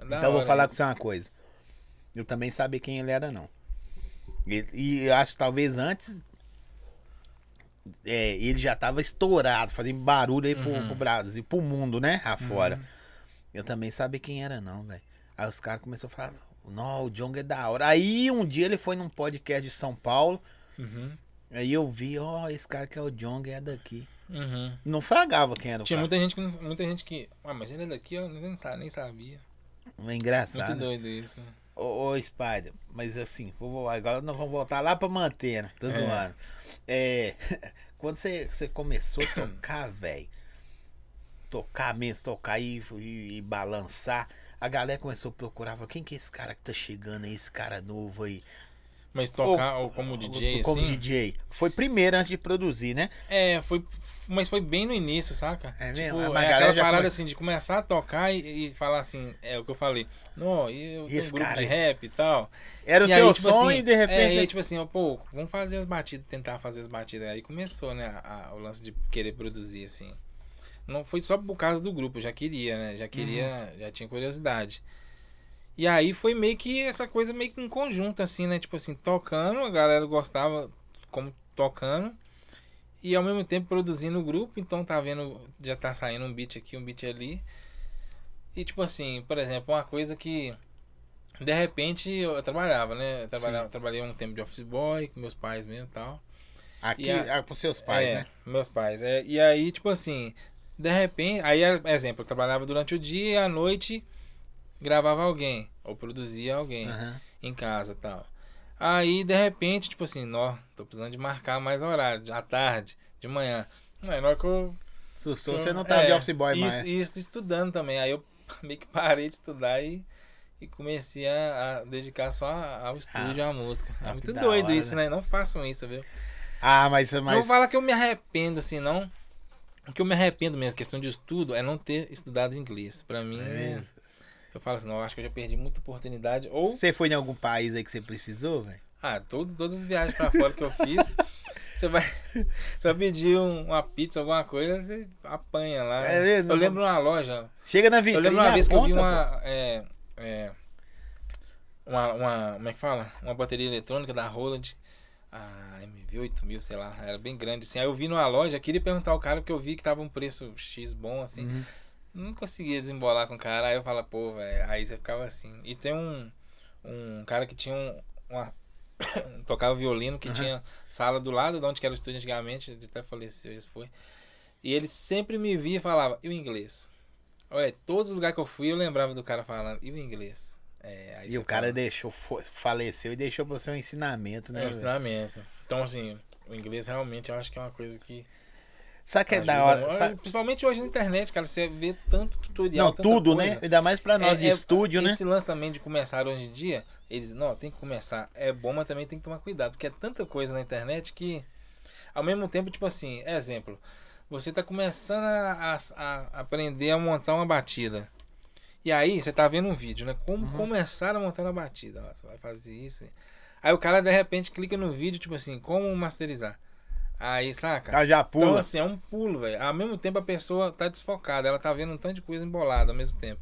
Então eu vou falar com você uma coisa. Eu também sabia quem ele era, não. E eu acho que talvez antes ele já tava estourado, fazendo barulho aí pro Brasil, pro mundo, né? Afora. Eu também sabia quem era, não, velho. Aí os caras começaram a falar, não, o Djonga é da hora. Aí um dia ele foi num podcast de São Paulo. Uhum. Aí eu vi, ó, esse cara que é o Djonga é daqui. Uhum. Não fragava quem era o Tinha cara. Tinha muita gente que... Ah, mas ele é daqui, eu nem sabia. É engraçado. Muito doido isso, né? Ô, Spider, mas assim, agora nós vamos voltar lá pra Mantena, tô zoando. É, quando você começou a tocar, velho, tocar e balançar, a galera começou a procurar, quem que é esse cara que tá chegando aí, esse cara novo aí? Mas tocar ou como DJ, como assim? Como DJ. Foi primeiro, antes de produzir, né? É, mas foi bem no início, saca? É mesmo? Tipo, aquela parada assim, de começar a tocar e falar assim, é o que eu falei. Não, eu tenho um grupo de rap e tal. Era o seu som e de repente... É, tipo assim, pô, vamos fazer as batidas, tentar fazer as batidas. Aí começou, né, o lance de querer produzir, assim. Não foi só por causa do grupo, eu já queria, né? Já tinha curiosidade. E aí foi meio que essa coisa meio que em conjunto, assim, né? Tipo assim, tocando, a galera gostava como tocando. E ao mesmo tempo produzindo o grupo, então tá vendo, já tá saindo um beat aqui, um beat ali. E tipo assim, por exemplo, uma coisa que de repente eu trabalhava, né? Trabalhei um tempo de office boy com meus pais mesmo e tal. Aqui, com seus pais, né? Meus pais, E aí, tipo assim, de repente, aí, exemplo, eu trabalhava durante o dia e à noite... gravava alguém, ou produzia alguém em casa e tal. Aí, de repente, tipo assim, nó, tô precisando de marcar mais horário, à tarde, de manhã. Mas na hora que eu... Sustou, você não tava de office boy mais. Isso, estudando também. Aí eu meio que parei de estudar e comecei a dedicar só ao estúdio, à música. É muito doido hora, isso, né? Não façam isso, viu? Ah, mas... Não fala que eu me arrependo, assim, não. O que eu me arrependo mesmo, questão de estudo, é não ter estudado inglês. Pra mim... Eu falo assim, não, acho que eu já perdi muita oportunidade. Ou... Você foi em algum país aí que você precisou, velho? Ah, todas as viagens pra fora que eu fiz, você vai pedir uma pizza, alguma coisa, você apanha lá. É mesmo? Eu lembro uma loja... Chega na vitrine, eu lembro uma vez que eu vi uma... como é que fala? Uma bateria eletrônica da Roland, a MV8000, sei lá, era bem grande, assim. Aí eu vi numa loja, queria perguntar ao cara, porque eu vi que tava um preço X bom, assim... Uhum. Não conseguia desembolar com o cara, aí eu falava, pô, velho, aí você ficava assim. E tem um cara que tinha tocava violino, que tinha sala do lado de onde que era o estúdio antigamente, ele até faleceu, isso foi. E ele sempre me via e falava, e o inglês? Olha, todos os lugares que eu fui, eu lembrava do cara falando, e o inglês? Aí o cara faleceu e deixou pra você um ensinamento, né? É um ensinamento. Então, assim, o inglês realmente eu acho que é uma coisa que... Sabe que é da hora? Principalmente hoje na internet, cara, você vê tanto tutorial. Não, tudo, coisa, né? Ainda mais pra nós de estúdio, né? Esse lance também de começar hoje em dia, eles, não, tem que começar. É bom, mas também tem que tomar cuidado, porque é tanta coisa na internet que, ao mesmo tempo, tipo assim, exemplo, você tá começando a aprender a montar uma batida. E aí, você tá vendo um vídeo, né? Como começar a montar uma batida. Ó, você vai fazer isso. Aí o cara, de repente, clica no vídeo, tipo assim, como masterizar. Aí, saca? Ah, já pula. Então, assim, é um pulo, velho. Ao mesmo tempo, a pessoa tá desfocada. Ela tá vendo um tanto de coisa embolada ao mesmo tempo.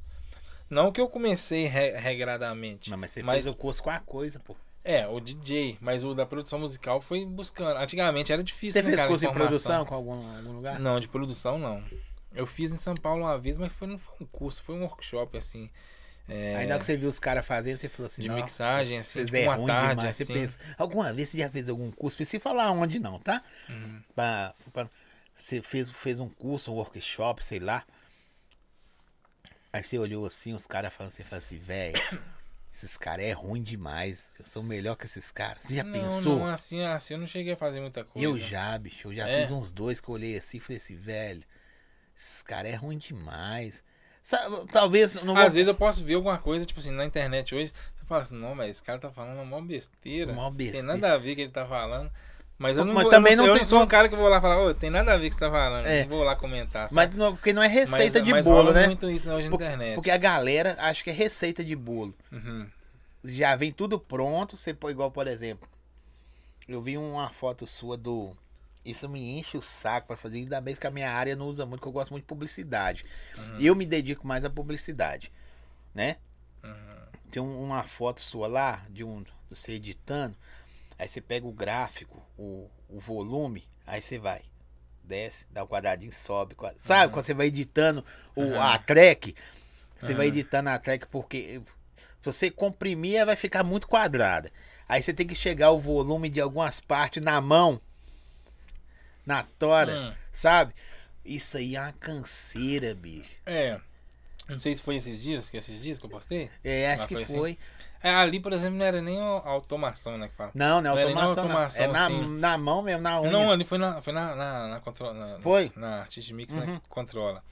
Não que eu comecei regradamente. Não, mas fez o curso com a coisa, pô. É, o DJ. Mas o da produção musical foi buscando. Antigamente era difícil. Você fez curso de produção com algum lugar? Não, de produção não. Eu fiz em São Paulo uma vez, mas não foi um curso. Foi um workshop, assim. Aí na hora que você viu os caras fazendo, você falou assim, de mixagem, assim, tipo uma tarde, demais, assim. Você pensa, alguma vez você já fez algum curso? Não precisa falar onde não, tá? Você fez um curso, um workshop, sei lá. Aí você olhou assim, os caras falando, você fala assim, velho, esses caras é ruim demais. Eu sou melhor que esses caras. Você já pensou? Não, assim eu não cheguei a fazer muita coisa. Eu já, bicho, eu já fiz uns dois que eu olhei assim e falei assim, velho, esses caras é ruim demais. Talvez não vou... Às vezes eu posso ver alguma coisa, tipo assim, na internet hoje, você fala assim, não, mas esse cara tá falando uma mó besteira. Tem nada a ver que ele tá falando. Mas eu não, mas vou, também eu não tem... sou um cara que vou lá falar, ô, tem nada a ver que você tá falando, não vou lá comentar. Sabe? Mas não, porque não é receita de bolo, né? Muito isso hoje na internet. Porque a galera acha que é receita de bolo. Já vem tudo pronto, você põe igual, por exemplo, eu vi uma foto sua do... Isso me enche o saco pra fazer, ainda bem que a minha área não usa muito, porque eu gosto muito de publicidade. Eu me dedico mais à publicidade, né? Tem uma foto sua lá, de você editando, aí você pega o gráfico, o volume, aí você vai, desce, dá um quadradinho, sobe. Sabe, quando você vai editando a track, você vai editando a track porque... Se você comprimir, ela vai ficar muito quadrada. Aí você tem que chegar o volume de algumas partes na mão, na tora, sabe? Isso aí é uma canseira, bicho. É. Não sei se foi esses dias que eu postei. É, acho que foi. Assim. É, ali, por exemplo, não era nem automação, né? Que fala. Não, não é automação. Não. É na, assim, na mão mesmo, na unha. Não, ali foi na controla. Foi? Na Artist Mix, uhum, na controla.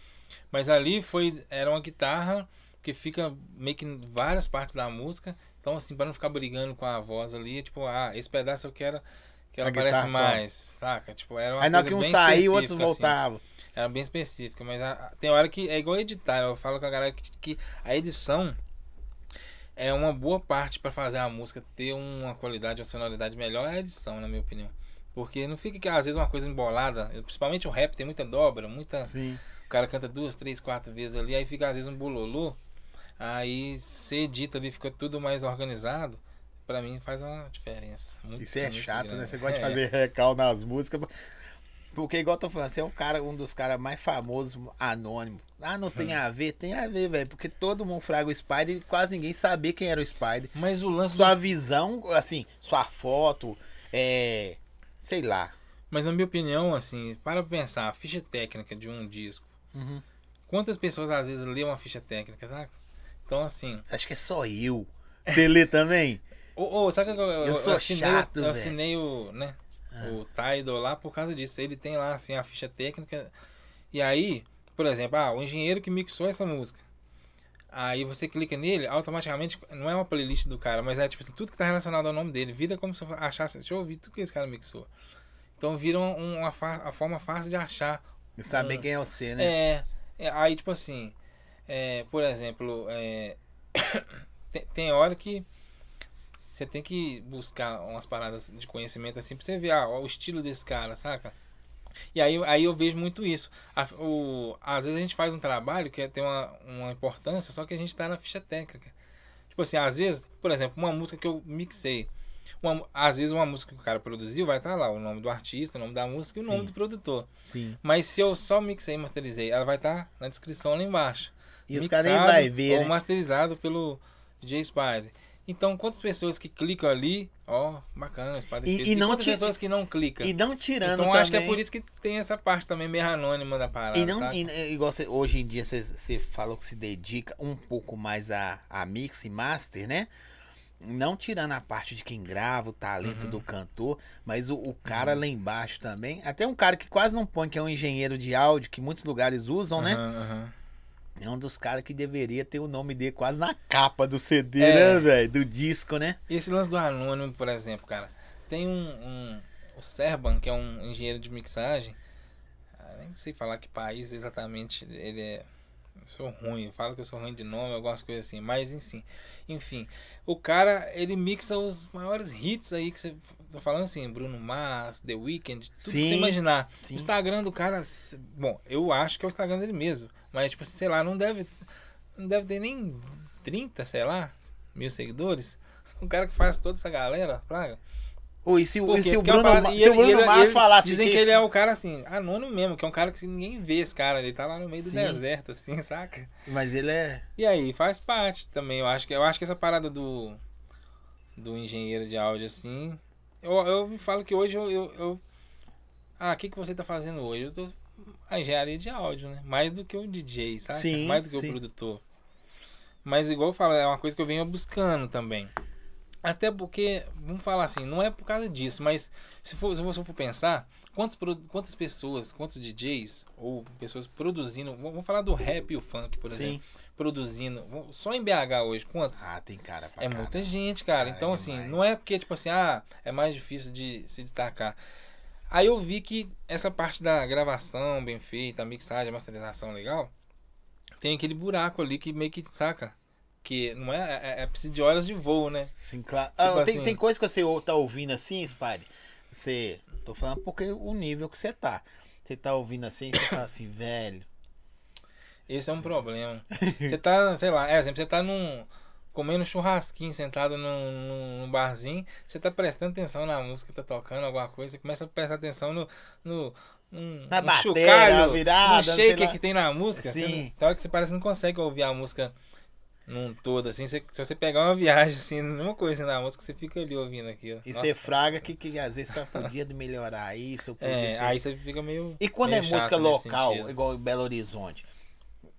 Mas ali era uma guitarra que fica meio que em várias partes da música. Então, assim, pra não ficar brigando com a voz ali, tipo, esse pedaço eu quero que ela apareça mais, saca? Tipo, era uma coisa bem específica. Aí, na que um saiu, outros voltavam. Assim. Era bem específica, mas tem hora que é igual editar. Eu falo com a galera que a edição é uma boa parte pra fazer a música ter uma qualidade, uma sonoridade melhor, é a edição, na minha opinião. Porque não fica, que às vezes, uma coisa embolada, principalmente o rap tem muita dobra, muita... Sim. O cara canta 2, 3, 4 vezes ali, aí fica às vezes um bololô, aí se edita ali, fica tudo mais organizado. Pra mim faz uma diferença. Muito, isso é chato, grande, né? Você gosta de fazer recal nas músicas... Porque, igual eu tô falando, você é um dos caras mais famosos, anônimo. Ah, não tem a ver? Tem a ver, velho. Porque todo mundo fraga o Spider e quase ninguém sabia quem era o Spider. Mas o lance... Sua visão, assim, sua foto, sei lá. Mas, na minha opinião, assim, para pensar, a ficha técnica de um disco. Uhum. Quantas pessoas, às vezes, lêem uma ficha técnica, sabe? Então, assim... Acho que é só eu. Você lê também? Sabe que eu sou chato, velho. Eu assinei o... né? O Tidal lá por causa disso. Ele tem lá, assim, a ficha técnica. E aí, por exemplo, o engenheiro que mixou essa música. Aí você clica nele, automaticamente, não é uma playlist do cara, mas é tipo assim, tudo que tá relacionado ao nome dele. Vira como se eu achasse, deixa eu ouvir tudo que esse cara mixou. Então vira uma forma fácil de achar. E saber quem é você, né? Aí tipo assim, por exemplo, tem hora que você tem que buscar umas paradas de conhecimento assim pra você ver o estilo desse cara, saca? E aí eu vejo muito isso. Às vezes a gente faz um trabalho que tem uma importância, só que a gente tá na ficha técnica. Tipo assim, às vezes, por exemplo, uma música que eu mixei. Às vezes uma música que o cara produziu vai estar lá o nome do artista, o nome da música e o nome do produtor. Sim. Mas se eu só mixei e masterizei, ela vai estar na descrição lá embaixo. E os caras nem vai ver, ou masterizado pelo DJ Spider. Então, quantas pessoas que clicam ali, bacana, e não quantas pessoas que não clicam. E não tirando. Então, também, acho que é por isso que tem essa parte também meio anônima da parada. E não, igual hoje em dia você falou que se dedica um pouco mais a mix e master, né? Não tirando a parte de quem grava, o talento do cantor, mas o cara lá embaixo também. Até um cara que quase não põe, que é um engenheiro de áudio, que muitos lugares usam, né? É um dos caras que deveria ter o nome dele quase na capa do CD, né, velho? Do disco, né? Esse lance do anônimo, por exemplo, cara. Tem o Serban, que é um engenheiro de mixagem. Nem sei falar que país exatamente ele é. Eu sou ruim, eu falo que eu sou ruim de nome, algumas coisas assim. Mas, enfim. O cara, ele mixa os maiores hits aí que você... Tô falando assim, Bruno Mars, The Weeknd, tudo que você imaginar. Sim. O Instagram do cara... Bom, eu acho que é o Instagram dele mesmo. Mas, tipo, sei lá, não deve ter nem 30, sei lá, mil seguidores. Um cara que faz toda essa galera, praga. E se o Bruno Mars falasse... Dizem que ele é o cara, assim, anônimo mesmo, que é um cara que ninguém vê esse cara. Ele tá lá no meio do deserto, assim, saca? Mas ele é... E aí, faz parte também. Eu acho que essa parada do engenheiro de áudio, assim... Eu me falo que hoje o que você tá fazendo hoje? Eu tô a engenharia de áudio, né? Mais do que o DJ, sabe? Sim, mais do que o produtor. Mas igual eu falo, é uma coisa que eu venho buscando também. Até porque, vamos falar assim, não é por causa disso, mas se você for pensar, quantas pessoas, quantos DJs ou pessoas produzindo, vamos falar do rap e o funk, por exemplo, produzindo, só em BH hoje, quantos? Tem cara pra caramba. Muita gente, cara. Então, assim, não é porque, tipo assim, é mais difícil de se destacar. Aí eu vi que essa parte da gravação bem feita, a mixagem, a masterização legal, tem aquele buraco ali que meio que, saca? Que não é preciso de horas de voo, né? Sim, claro. Tipo assim, tem coisa que você tá ouvindo assim, Spire. Você... Tô falando porque o nível que você tá. Você tá ouvindo assim, você fala assim, velho. Esse é um problema. Você tá, sei lá, exemplo, você tá comendo um churrasquinho, sentado num barzinho, você tá prestando atenção na música, tá tocando alguma coisa, você começa a prestar atenção na bateria, virada, no shaker que tem na música. Sim. Então é que você parece que não consegue ouvir a música num todo, assim, se você pegar uma viagem, assim, numa coisa assim, na música, você fica ali ouvindo aquilo. E você fraga que às vezes tá podendo melhorar isso. Aí você fica meio. E quando meio é música local, igual em Belo Horizonte,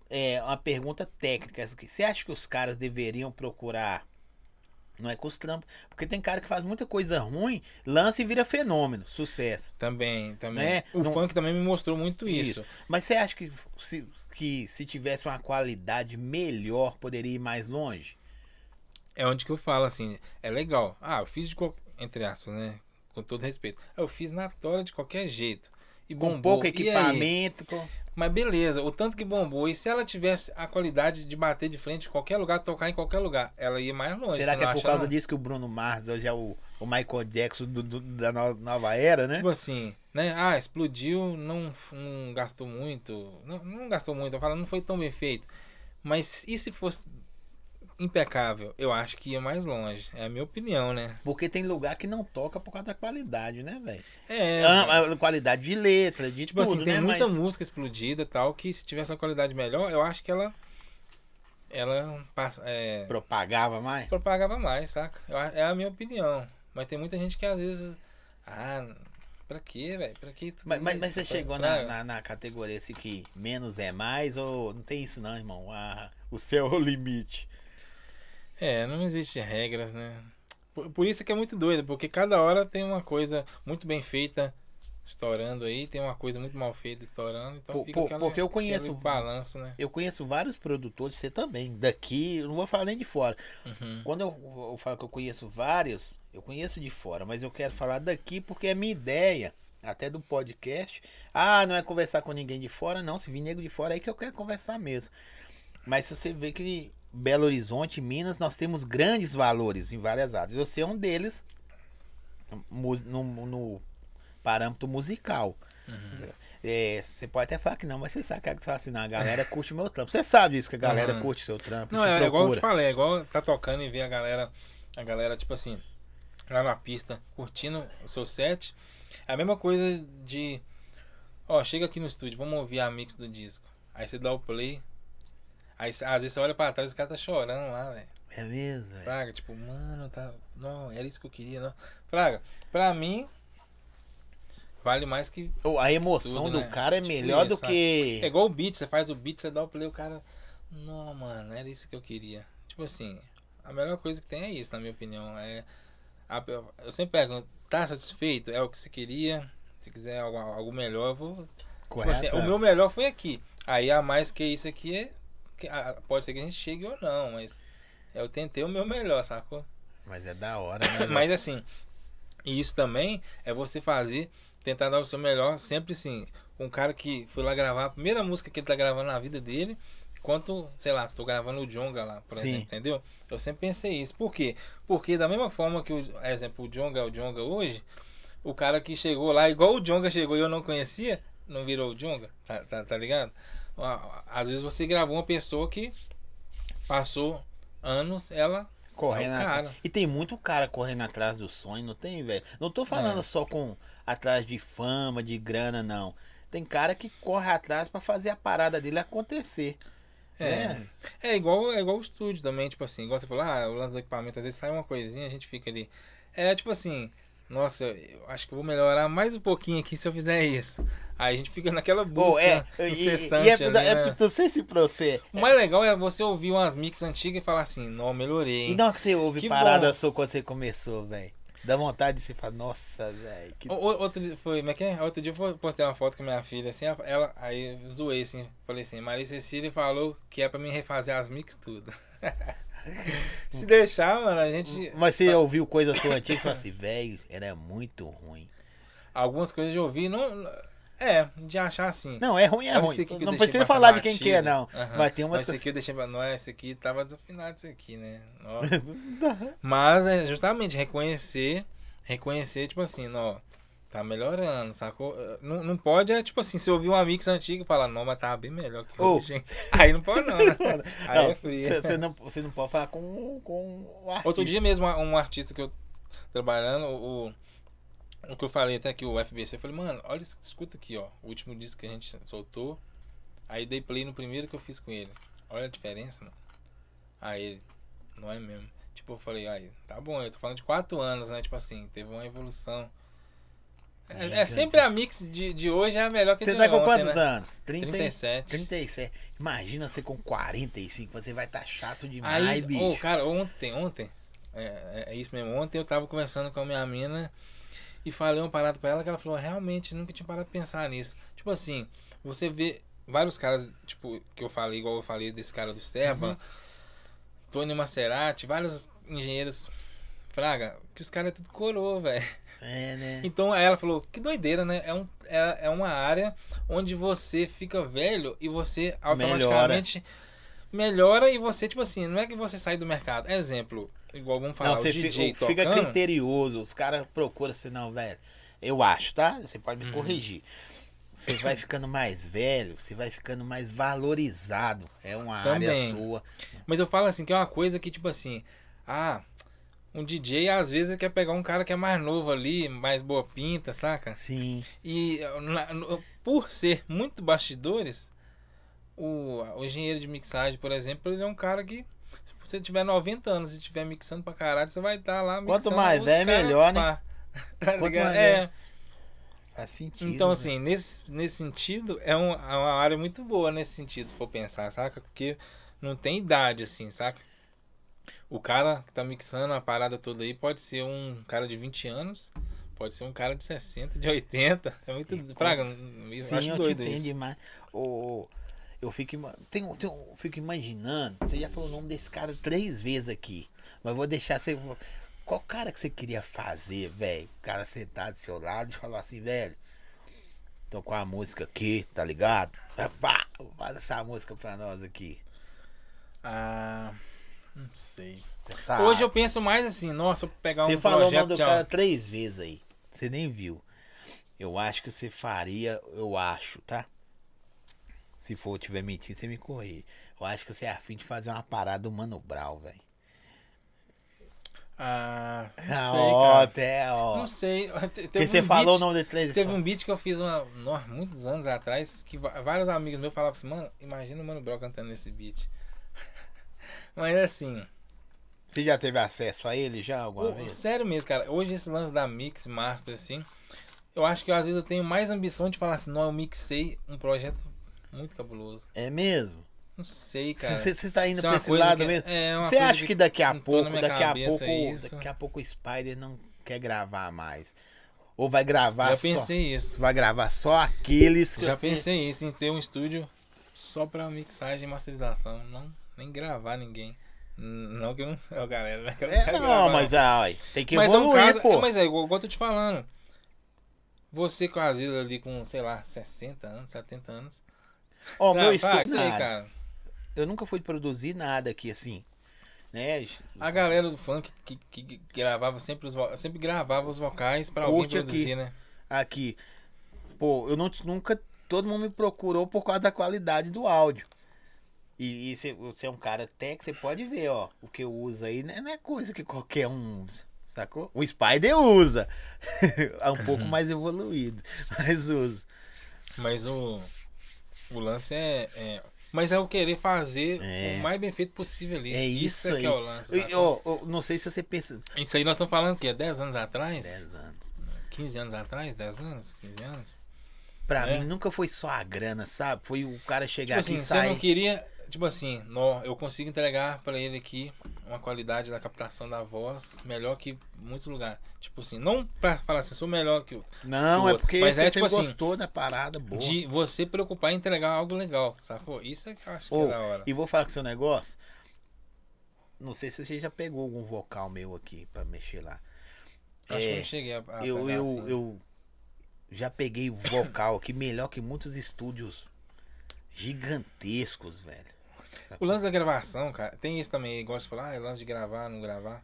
é uma pergunta técnica. Você acha que os caras deveriam procurar? Não é com os trampos, porque tem cara que faz muita coisa ruim, lança e vira fenômeno, sucesso. Também. Né? O não... funk também me mostrou muito isso. Mas você acha que se tivesse uma qualidade melhor, poderia ir mais longe? É onde que eu falo assim, é legal. Ah, eu fiz de qualquer... Entre aspas, né? Com todo respeito. Ah, eu fiz na tora de qualquer jeito. E bombou. Com pouco equipamento. Mas beleza, o tanto que bombou. E se ela tivesse a qualidade de bater de frente em qualquer lugar, tocar em qualquer lugar, ela ia mais longe. Será que é por causa disso que o Bruno Mars hoje é o Michael Jackson da nova era, né? Tipo assim, né? Ah, explodiu, não gastou muito. Não gastou muito, eu falo, não foi tão bem feito. Mas e se fosse impecável? Eu acho que ia mais longe. É a minha opinião, né? Porque tem lugar que não toca por causa da qualidade, né, velho? A qualidade de letra, de tipo tudo, assim, tem né? muita música explodida e tal, que se tivesse uma qualidade melhor, eu acho que ela propagava mais? Propagava mais, saca? É a minha opinião. Mas tem muita gente que às vezes... Ah, pra quê, velho? Pra quê tudo isso? Mas você chegou na categoria assim que menos é mais ou... Não tem isso não, irmão. O céu é o limite. Não existe regras, né? Por isso que é muito doido, porque cada hora tem uma coisa muito bem feita estourando aí, tem uma coisa muito mal feita estourando, então porque eu conheço balanço, né? Eu conheço vários produtores, você também, daqui, eu não vou falar nem de fora. Uhum. Quando eu falo que eu conheço vários, eu conheço de fora, mas eu quero falar daqui porque é minha ideia, até do podcast. Ah, não é conversar com ninguém de fora, não, se vir nego de fora aí que eu quero conversar mesmo. Mas se você vê que Belo Horizonte, Minas, nós temos grandes valores em várias áreas. Você é um deles no parâmetro musical. Uhum. Você pode até falar que não, mas você sabe que você fala assim, não, a galera curte o meu trampo. Você sabe isso, que a galera curte o seu trampo. Não, é igual eu te falei, é igual tá tocando e ver a galera, tipo assim, lá na pista, curtindo o seu set. É a mesma coisa de, chega aqui no estúdio, vamos ouvir a mix do disco. Aí você dá o play. Aí, às vezes você olha pra trás e o cara tá chorando lá, velho. É mesmo, velho? Fraga, tipo, mano, tá... Não, era isso que eu queria, não. Fraga, pra mim, vale mais que... A emoção tudo, do né? cara é tipo melhor isso, do que... É igual o beat, você faz o beat, você dá o play, o cara... Não, mano, era isso que eu queria. Tipo assim, a melhor coisa que tem é isso, na minha opinião. Eu sempre pergunto, tá satisfeito? É o que você queria? Se quiser algo melhor, eu vou... Correto. Tipo assim, o meu melhor foi aqui. Aí a mais que isso aqui é... Pode ser que a gente chegue ou não, mas eu tentei o meu melhor, sacou? Mas é da hora, né? Mas assim, e isso também é você fazer, tentar dar o seu melhor, sempre assim. Um cara que foi lá gravar a primeira música que ele tá gravando na vida dele, quanto, sei lá, tô gravando o Djonga lá, por exemplo, entendeu? Eu sempre pensei isso. Por quê? Porque da mesma forma que, exemplo, o Djonga hoje, o cara que chegou lá, igual o Djonga chegou e eu não conhecia, não virou o Djonga, tá ligado? Às vezes você gravou uma pessoa que passou anos, ela correndo atrás. E tem muito cara correndo atrás do sonho, não tem, velho? Não tô falando só com atrás de fama, de grana, não. Tem cara que corre atrás pra fazer a parada dele acontecer. Né? É igual o estúdio também, tipo assim, igual você falou, o lance do equipamento, às vezes sai uma coisinha, a gente fica ali. Tipo assim, nossa, eu acho que eu vou melhorar mais um pouquinho aqui se eu fizer isso. Aí a gente fica naquela busca incessante. Não sei se pra você... O mais legal é você ouvir umas mix antigas e falar assim, não, melhorei, hein? E não que você ouve que parada bom. Sua quando você começou, velho. Dá vontade de você falar, nossa, velho. Que... Outro dia eu postei uma foto com minha filha, assim, aí eu zoei, assim, falei assim, Maria Cecília falou que é pra mim refazer as mix tudo. Se deixar, mano, a gente... Mas você ouviu coisa sua antiga e falou assim, velho, era muito ruim. Algumas coisas eu ouvi, não... de achar assim. Não, é ruim, é ruim. Não precisa falar de quem que é, não. Uhum. Vai ter uma... Esse aqui eu deixei pra nós, esse aqui tava desafinado, esse aqui, né? Mas é justamente reconhecer, tipo assim, ó, tá melhorando, sacou? Não pode, tipo assim, se ouvir uma mix antiga e falar, não, mas tava bem melhor que hoje, hein? Aí não pode, não. Né? Aí é frio. Você não pode falar com o artista. Outro dia mesmo, um artista que eu trabalhando, o que eu falei até aqui, o FBC, eu falei, mano, olha, escuta aqui, ó, o último disco que a gente soltou, aí dei play no primeiro que eu fiz com ele, olha a diferença, mano. Aí ele, não é mesmo. Tipo, eu falei, aí, tá bom, eu tô falando de 4 anos, né? Tipo assim, teve uma evolução. É sempre a mix de hoje é a melhor que a de ontem. Você tá com quantos anos? 37. 37. Imagina você com 45, você vai tá chato demais, aí, bicho. Ô, cara, ontem, é isso mesmo, ontem eu tava conversando com a minha mina e falei uma parada pra ela que ela falou, realmente, nunca tinha parado de pensar nisso. Tipo assim, você vê vários caras, tipo, que eu falei, igual eu falei desse cara do Serba, uhum. Tony Maserati, vários engenheiros, fraga, que os caras é tudo coroa, velho. É, né? Então ela falou, que doideira, né? É uma área onde você fica velho e você automaticamente melhora e você, tipo assim, não é que você sai do mercado. Exemplo, igual vamos falar, não, você fica criterioso, os caras procuram assim, não, velho, eu acho, tá? Você pode me corrigir. Você vai ficando mais velho, você vai ficando mais valorizado. É uma área sua. Mas eu falo assim, que é uma coisa que, tipo assim, ah, um DJ às vezes quer pegar um cara que é mais novo ali, mais boa pinta, saca? Sim. E por ser muito bastidores, o engenheiro de mixagem, por exemplo, ele é um cara que, se você tiver 90 anos e estiver mixando pra caralho, você vai estar lá mixando. Quanto mais velho, melhor, né? Tá ligado? É. Faz sentido. Então, assim, né? nesse sentido, é uma área muito boa nesse sentido, se for pensar, saca? Porque não tem idade, assim, saca? O cara que tá mixando a parada toda aí pode ser um cara de 20 anos, pode ser um cara de 60, de 80. É muito praga, isso eu acho doido isso. Demais. Eu fico imaginando, você já falou o nome desse cara 3 vezes aqui, mas vou deixar você... Qual cara que você queria fazer, velho? O cara sentado do seu lado e falar assim, velho, tô com a música aqui, tá ligado? Faz essa música pra nós aqui. Ah... Não sei. Essa... Hoje eu penso mais assim, nossa, eu pegar um projeto... Você falou o nome do cara 3 vezes aí. Você nem viu. Eu acho que você faria, eu acho, tá? Se for, tiver mentindo, você me corrige. Eu acho que você é afim de fazer uma parada do Mano Brown, velho. Ah, não sei, cara. Até, ó. Não sei. Porque você falou o nome de 3 vezes. Teve um beat que eu fiz muitos anos atrás, que vários amigos meus falavam assim, mano, imagina o Mano Brown cantando nesse beat. Mas assim... Você já teve acesso a ele já alguma vez? Sério mesmo, cara. Hoje esse lance da Mix Master, assim... Eu acho que às vezes eu tenho mais ambição de falar assim... Não, eu mixei um projeto muito cabuloso. É mesmo? Não sei, cara. Você tá indo pra esse lado mesmo? Você acha que daqui a pouco o Spider não quer gravar mais? Ou vai gravar só... Já pensei isso. Vai gravar só aqueles que... Já pensei isso, em ter um estúdio só pra mixagem e masterização. Não... Nem gravar ninguém. Não que eu não. Galera, né? Não, mas aí tem que evoluir, pô. Mas é igual eu tô te falando. Você com às vezes ali com, sei lá, 60 anos, 70 anos. Ó, meu estudo aí, cara. Eu nunca fui produzir nada aqui assim. Né? A galera do funk que gravava sempre gravava os vocais pra alguém produzir, né? Aqui. Pô, eu nunca. Todo mundo me procurou por causa da qualidade do áudio. E você é um cara até que você pode ver, ó. O que eu uso aí não é coisa que qualquer um usa, sacou? O Spider usa. É um pouco mais evoluído, mas usa. Mas o lance mas é o querer fazer o mais bem feito possível ali. É isso aí. Isso é que é o lance. Eu não sei se você pensa... Isso aí nós estamos falando o quê? 10 anos atrás? 10 anos. 15 anos atrás? 10 anos? 15 anos? Pra mim nunca foi só a grana, sabe? Foi o cara chegar tipo aqui assim, e sair... Você não queria... Tipo assim, eu consigo entregar pra ele aqui uma qualidade da captação da voz melhor que muitos lugares. Tipo assim, não pra falar assim, sou melhor que o outro. Não, é porque mas você tipo assim, gostou da parada boa. De você preocupar em entregar algo legal, sacou? Isso é que eu acho que é da hora. E vou falar com o seu negócio. Não sei se você já pegou algum vocal meu aqui pra mexer lá. Acho que eu não cheguei a pegar assim. Eu já peguei vocal aqui melhor que muitos estúdios gigantescos, velho. O lance da gravação, cara, tem isso também, igual você falar, lance de gravar, não gravar.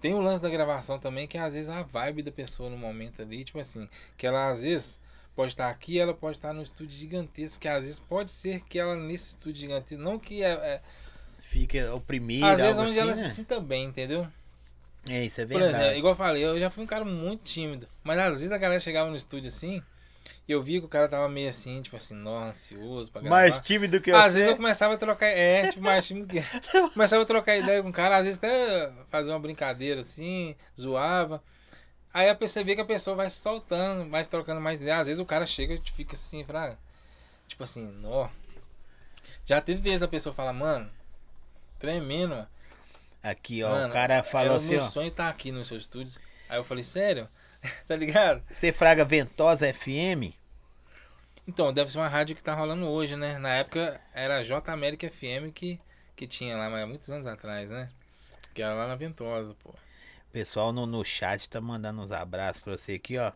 Tem o lance da gravação também, que é, às vezes a vibe da pessoa no momento ali, tipo assim, que ela às vezes pode estar aqui, ela pode estar num estúdio gigantesco, que às vezes pode ser que ela nesse estúdio gigantesco, não que fica oprimida, às vezes onde assim, ela se sinta bem, entendeu? É, isso é verdade. Por exemplo, igual eu falei, eu já fui um cara muito tímido, mas às vezes a galera chegava no estúdio assim, E eu vi que o cara tava meio assim, tipo assim, nossa, ansioso pra gravar. Mais tímido que eu sei. Às vezes eu começava a trocar... É, tipo, mais tímido que eu. Começava a trocar ideia com o cara, às vezes até fazia uma brincadeira assim, zoava. Aí eu percebi que a pessoa vai se soltando, vai se trocando mais ideia. Às vezes o cara chega e fica assim, fraga. Tipo assim, nó. Já teve vezes a pessoa fala, mano, tremendo, mano. Aqui, ó, mano, o cara falou assim, ó. Meu sonho tá aqui nos seus estúdios. Aí eu falei, sério? Tá ligado? Você fraga Ventosa FM? Então, deve ser uma rádio que tá rolando hoje, né? Na época era a J América FM que tinha lá, mas há muitos anos atrás, né? Que era lá na Ventosa, pô. O pessoal no chat tá mandando uns abraços pra você aqui, ó.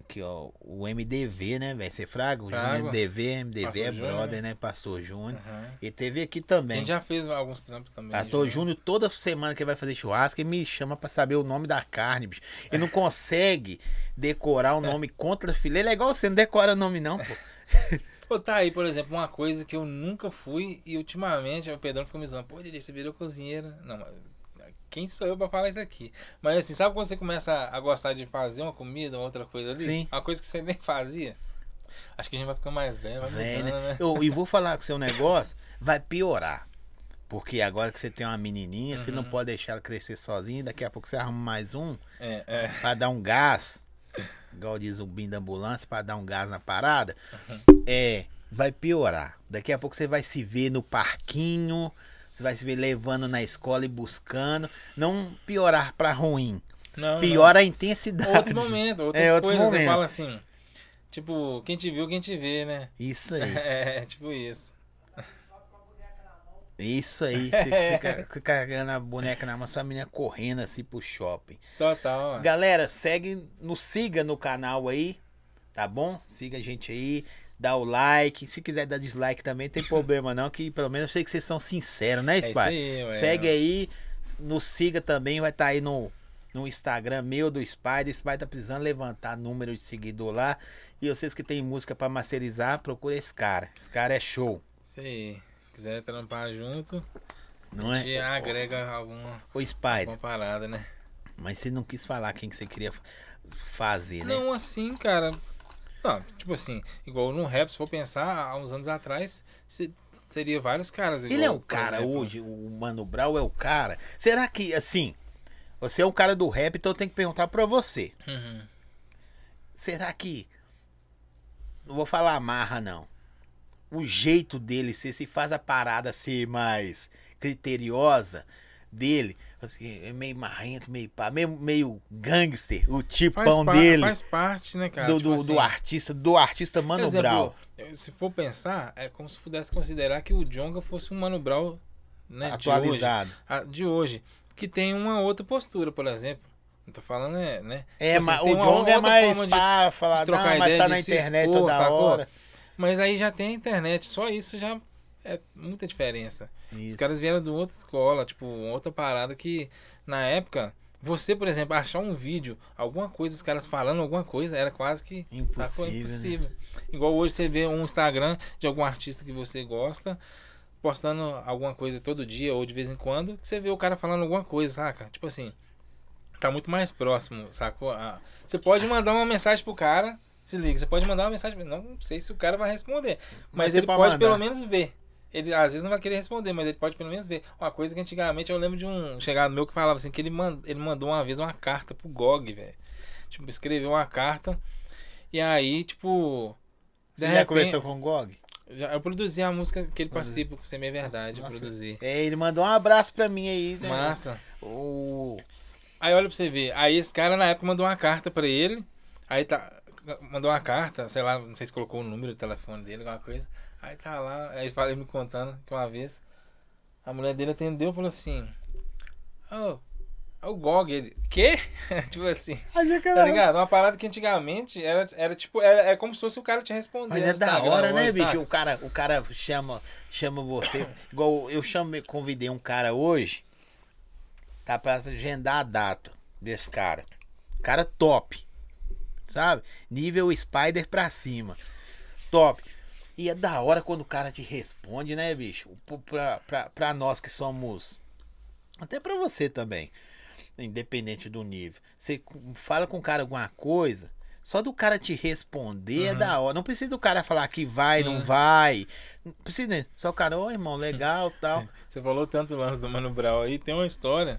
Aqui, ó, o MDV, né, velho? Você fraga? O MDV é Júnior, brother, né? Pastor Júnior. Uhum. E teve aqui também. A gente já fez alguns trampos também. Pastor Júnior, toda semana que ele vai fazer churrasco, ele me chama pra saber o nome da carne, bicho. Ele não consegue decorar o nome contra filé. É legal, você não decora o nome, não, pô. Pô, tá aí, por exemplo, uma coisa que eu nunca fui e ultimamente o Pedrão ficou me zoando. Pô, Didi, você virou cozinheira. Não, mas... Quem sou eu pra falar isso aqui? Mas assim, sabe quando você começa a gostar de fazer uma comida, uma outra coisa ali? Sim. Uma coisa que você nem fazia? Acho que a gente vai ficando mais velho, vai mudando, né? E vou falar que seu negócio vai piorar. Porque agora que você tem uma menininha, você não pode deixar ela crescer sozinha. Daqui a pouco você arruma mais um pra dar um gás. Igual diz o Bim da ambulância, pra dar um gás na parada. Vai piorar. Daqui a pouco você vai se ver no parquinho... Você vai se ver levando na escola e buscando. Não piorar pra ruim. Não, piora a intensidade. Outro momento, outras coisas. Você fala assim, tipo, quem te viu, quem te vê, né? Isso aí. É, tipo isso. Isso aí. Você fica carregando a boneca na mão, sua menina correndo assim pro shopping. Total. Galera, siga no canal aí, tá bom? Siga a gente aí. Dá o like, se quiser dar dislike também, não tem problema não, que pelo menos eu sei que vocês são sinceros, né, Spy? É, segue aí, nos siga também, vai estar aí no Instagram meu, do Spy tá precisando levantar número de seguidor lá, e vocês que tem música pra masterizar, procura esse cara é show. Isso aí, quiser trampar junto, não a gente agrega alguma parada, né? Mas você não quis falar quem que você queria fazer, né? Não, assim, cara... Não, tipo assim, igual no rap, se for pensar, há uns anos atrás, seria vários caras. Igual, ele é o cara exemplo, hoje, o Mano Brown é o cara. Será que, assim, você é um cara do rap, então eu tenho que perguntar pra você. Será que, não vou falar amarra não, o jeito dele se faz a parada ser mais criteriosa dele... Assim, meio marrento, meio gangster, o tipão dele. Faz parte, né, cara? Tipo assim, do artista Mano Brown. Se for pensar, é como se pudesse considerar que o Djonga fosse um Mano Brown, né, atualizado. De hoje. Que tem uma outra postura, por exemplo. Não tô falando, né? Mas o Djonga é mais pá, falar, não, mas tá na internet toda hora. Mas aí já tem a internet, só isso já... É muita diferença. Isso. Os caras vieram de outra escola, tipo, outra parada que, na época, você, por exemplo, achar um vídeo, alguma coisa, os caras falando alguma coisa, era quase que impossível. Né? Igual hoje você vê um Instagram de algum artista que você gosta, postando alguma coisa todo dia ou de vez em quando, que você vê o cara falando alguma coisa, saca? Tipo assim, tá muito mais próximo, sacou? Você pode mandar uma mensagem pro cara, se liga, você pode mandar uma mensagem, não sei se o cara vai responder, mas ele pode pelo menos ver. Ele às vezes não vai querer responder, mas ele pode pelo menos ver. Uma coisa que antigamente eu lembro de um chegado meu que falava assim, que ele mandou uma vez uma carta pro GOG, velho. Tipo, escreveu uma carta e aí, tipo... Você já conversou com o GOG? Eu produzi a música que ele participa, pra ser minha verdade, eu produzi. É, ele mandou um abraço pra mim aí. Né? Massa. Aí olha pra você ver, aí esse cara na época mandou uma carta pra ele, aí mandou uma carta, sei lá, não sei se colocou o número do telefone dele, alguma coisa... Aí tá lá, aí ele me contando que uma vez a mulher dele atendeu e falou assim: o GOG, ele, quê? Tipo assim, tá ligado? Uma parada que antigamente era tipo, é como se fosse o cara te responder. Mas é da hora, né, bicho? O cara chama você, igual eu convidei um cara hoje, tá pra agendar a data desse cara. Cara top, sabe? Nível Spider pra cima, top. E é da hora quando o cara te responde, né, bicho? Pra nós que somos... Até pra você também. Independente do nível. Você fala com o cara alguma coisa, Só do cara te responder é da hora. Não precisa do cara falar que vai, não vai. Não precisa. Só o cara, ô irmão, legal e tal. Você falou tanto o lance do Mano Brown aí. Tem uma história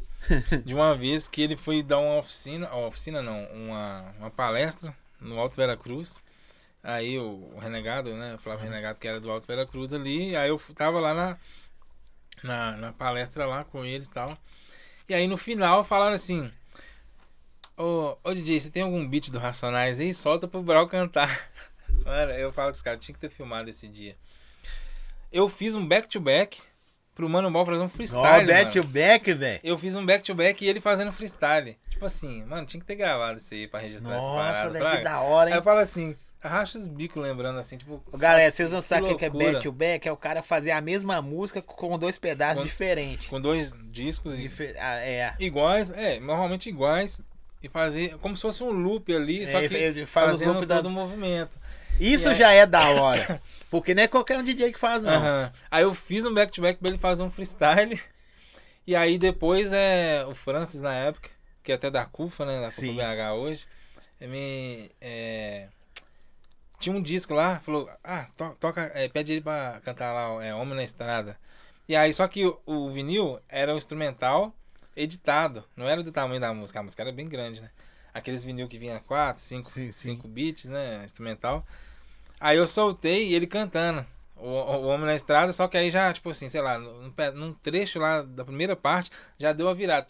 de uma vez que ele foi dar uma oficina. Oficina não, uma palestra no Alto Vera Cruz. Aí o Renegado, né? O Flávio Renegado, que era do Alto Vera Cruz ali. Aí eu tava lá na palestra lá com eles e tal. E aí no final falaram assim: Ô DJ, você tem algum beat do Racionais aí? Solta pro Brau cantar. Mano, eu falo que os caras tinham que ter filmado esse dia. Eu fiz um back-to-back pro Mano Brown fazer um freestyle. Back-to-back, velho? Eu fiz um back-to-back e ele fazendo freestyle. Tipo assim, mano, tinha que ter gravado isso aí pra registrar essa parada. Nossa, velho, que da hora, hein? Aí eu falo assim, racha os bicos lembrando assim, tipo... Galera, vocês não sabem o que é back-to-back? É o cara fazer a mesma música com dois pedaços diferentes. Com dois discos iguais, normalmente iguais. E fazer como se fosse um loop ali, só que ele faz fazendo loop todo o movimento. Isso aí... já é da hora. Porque não é qualquer um DJ que faz, não. Aí eu fiz um back-to-back pra ele fazer um freestyle. E aí depois o Francis, na época, que é até da CUFA, né? Da CUFA BH hoje. Tinha um disco lá, falou, toca, pede ele pra cantar lá, Homem na Estrada. E aí, só que o vinil era um instrumental editado, não era do tamanho da música, a música era bem grande, né? Aqueles vinil que vinha 4, 5 beats, né? Instrumental. Aí eu soltei ele cantando o Homem na Estrada, só que aí já, tipo assim, sei lá, num trecho lá da primeira parte, já deu a virada.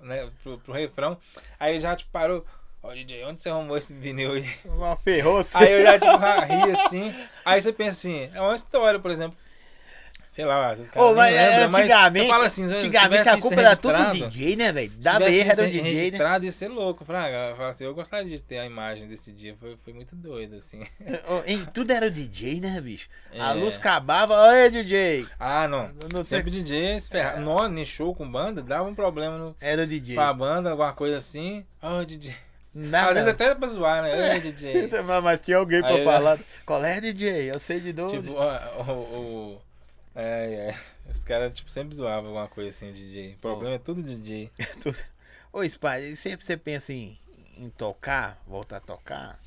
Né? Pro refrão. Aí ele já, tipo, parou. Ô DJ, onde você arrumou esse vinil aí? Ferrou-se. Aí eu já, tipo, ri assim. Aí você pensa assim, é uma história, por exemplo. Sei lá, esses caras antigamente, mas assim, antigamente a culpa era tudo DJ, né, velho? Da BR era o DJ, registrado, né? Ia ser louco, Fraga. Eu falo assim, eu gostaria de ter a imagem desse dia, foi muito doido, assim. Tudo era o DJ, né, bicho? A luz acabava, oi, DJ! Não. Não sempre sei. DJ, se ferrar. Em show com banda, dava um problema era o DJ. Pra banda, alguma coisa assim, ô, DJ. Nada. Às vezes até pra zoar, né? Eu DJ. Mas tinha alguém pra falar, qual é DJ? Eu sei de novo. Tipo, os caras, tipo, sempre zoavam alguma coisa assim, DJ. O problema é tudo DJ. Ô, Spy, sempre você pensa em tocar, voltar a tocar?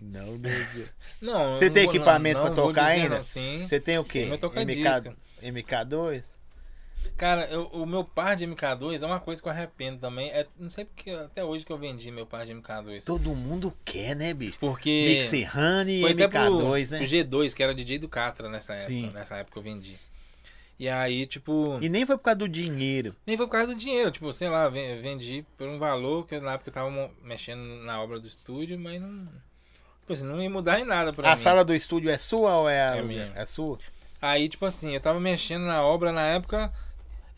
Não, DJ. Não, você tem equipamento pra tocar ainda? Sim. Você tem o quê? MK2? Cara, o meu par de MK2 é uma coisa que eu arrependo também. Não sei porque até hoje que eu vendi meu par de MK2. Todo mundo quer, né, bicho? Porque... Mixer Honey e MK2, né? O G2, que era DJ do Catra nessa época. Sim. Nessa época eu vendi. E aí, tipo... E nem foi por causa do dinheiro. Nem foi por causa do dinheiro. Tipo, sei lá, vendi por um valor que na época eu tava mexendo na obra do estúdio, mas não... Tipo assim, não ia mudar em nada pra mim. A sala do estúdio é sua ou é minha? É sua? Aí, tipo assim, eu tava mexendo na obra na época...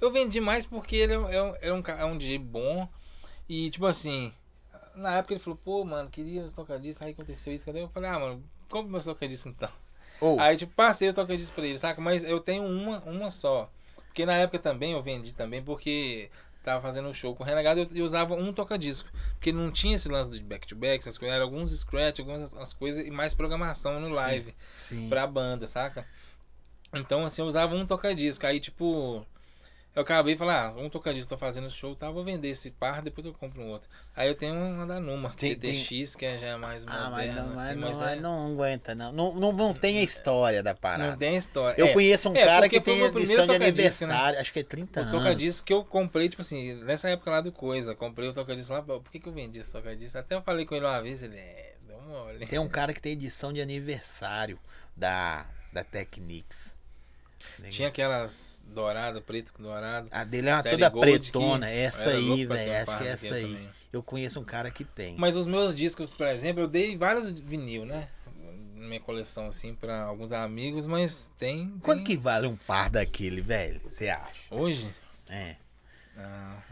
Eu vendi mais porque ele é um DJ bom. E, tipo assim, na época ele falou, pô, mano, queria os tocadiscos, aí aconteceu isso. Eu falei, mano, compra meus tocadiscos então. Aí, tipo, passei o tocadiscos pra ele, saca? Mas eu tenho uma só. Porque na época também eu vendi também, porque tava fazendo um show com o Renegado e eu usava um tocadisco. Porque não tinha esse lance do back-to-back, essas coisas. Era alguns scratch, algumas coisas e mais programação no live. Sim. Pra banda, saca? Então, assim, eu usava um tocadisco. Aí, tipo... Eu acabei de falar, um tocadisco, tô fazendo show e tal, vou vender esse par, depois eu compro um outro. Aí eu tenho uma da Numa, que TTX, que já é mais moderna. Mas não aguenta, não. Não tem a história da parada. Não tem a história. Eu conheço um cara que tem edição de aniversário, né? Acho que é 30 anos. O tocadisco que eu comprei, tipo assim, nessa época lá do Coisa, comprei o tocadisco lá, por que eu vendi esse tocadisco? Até eu falei com ele uma vez, ele deu uma olhada. Tem um cara que tem edição de aniversário da Technics. Tinha aquelas dourada, preto com dourado. A dele é uma toda pretona, essa aí, velho. Acho que é essa aí. Também. Eu conheço um cara que tem. Mas os meus discos, por exemplo, eu dei vários vinil, né? Na minha coleção, assim, pra alguns amigos, mas tem. Quanto que vale um par daquele, velho? Você acha? Hoje?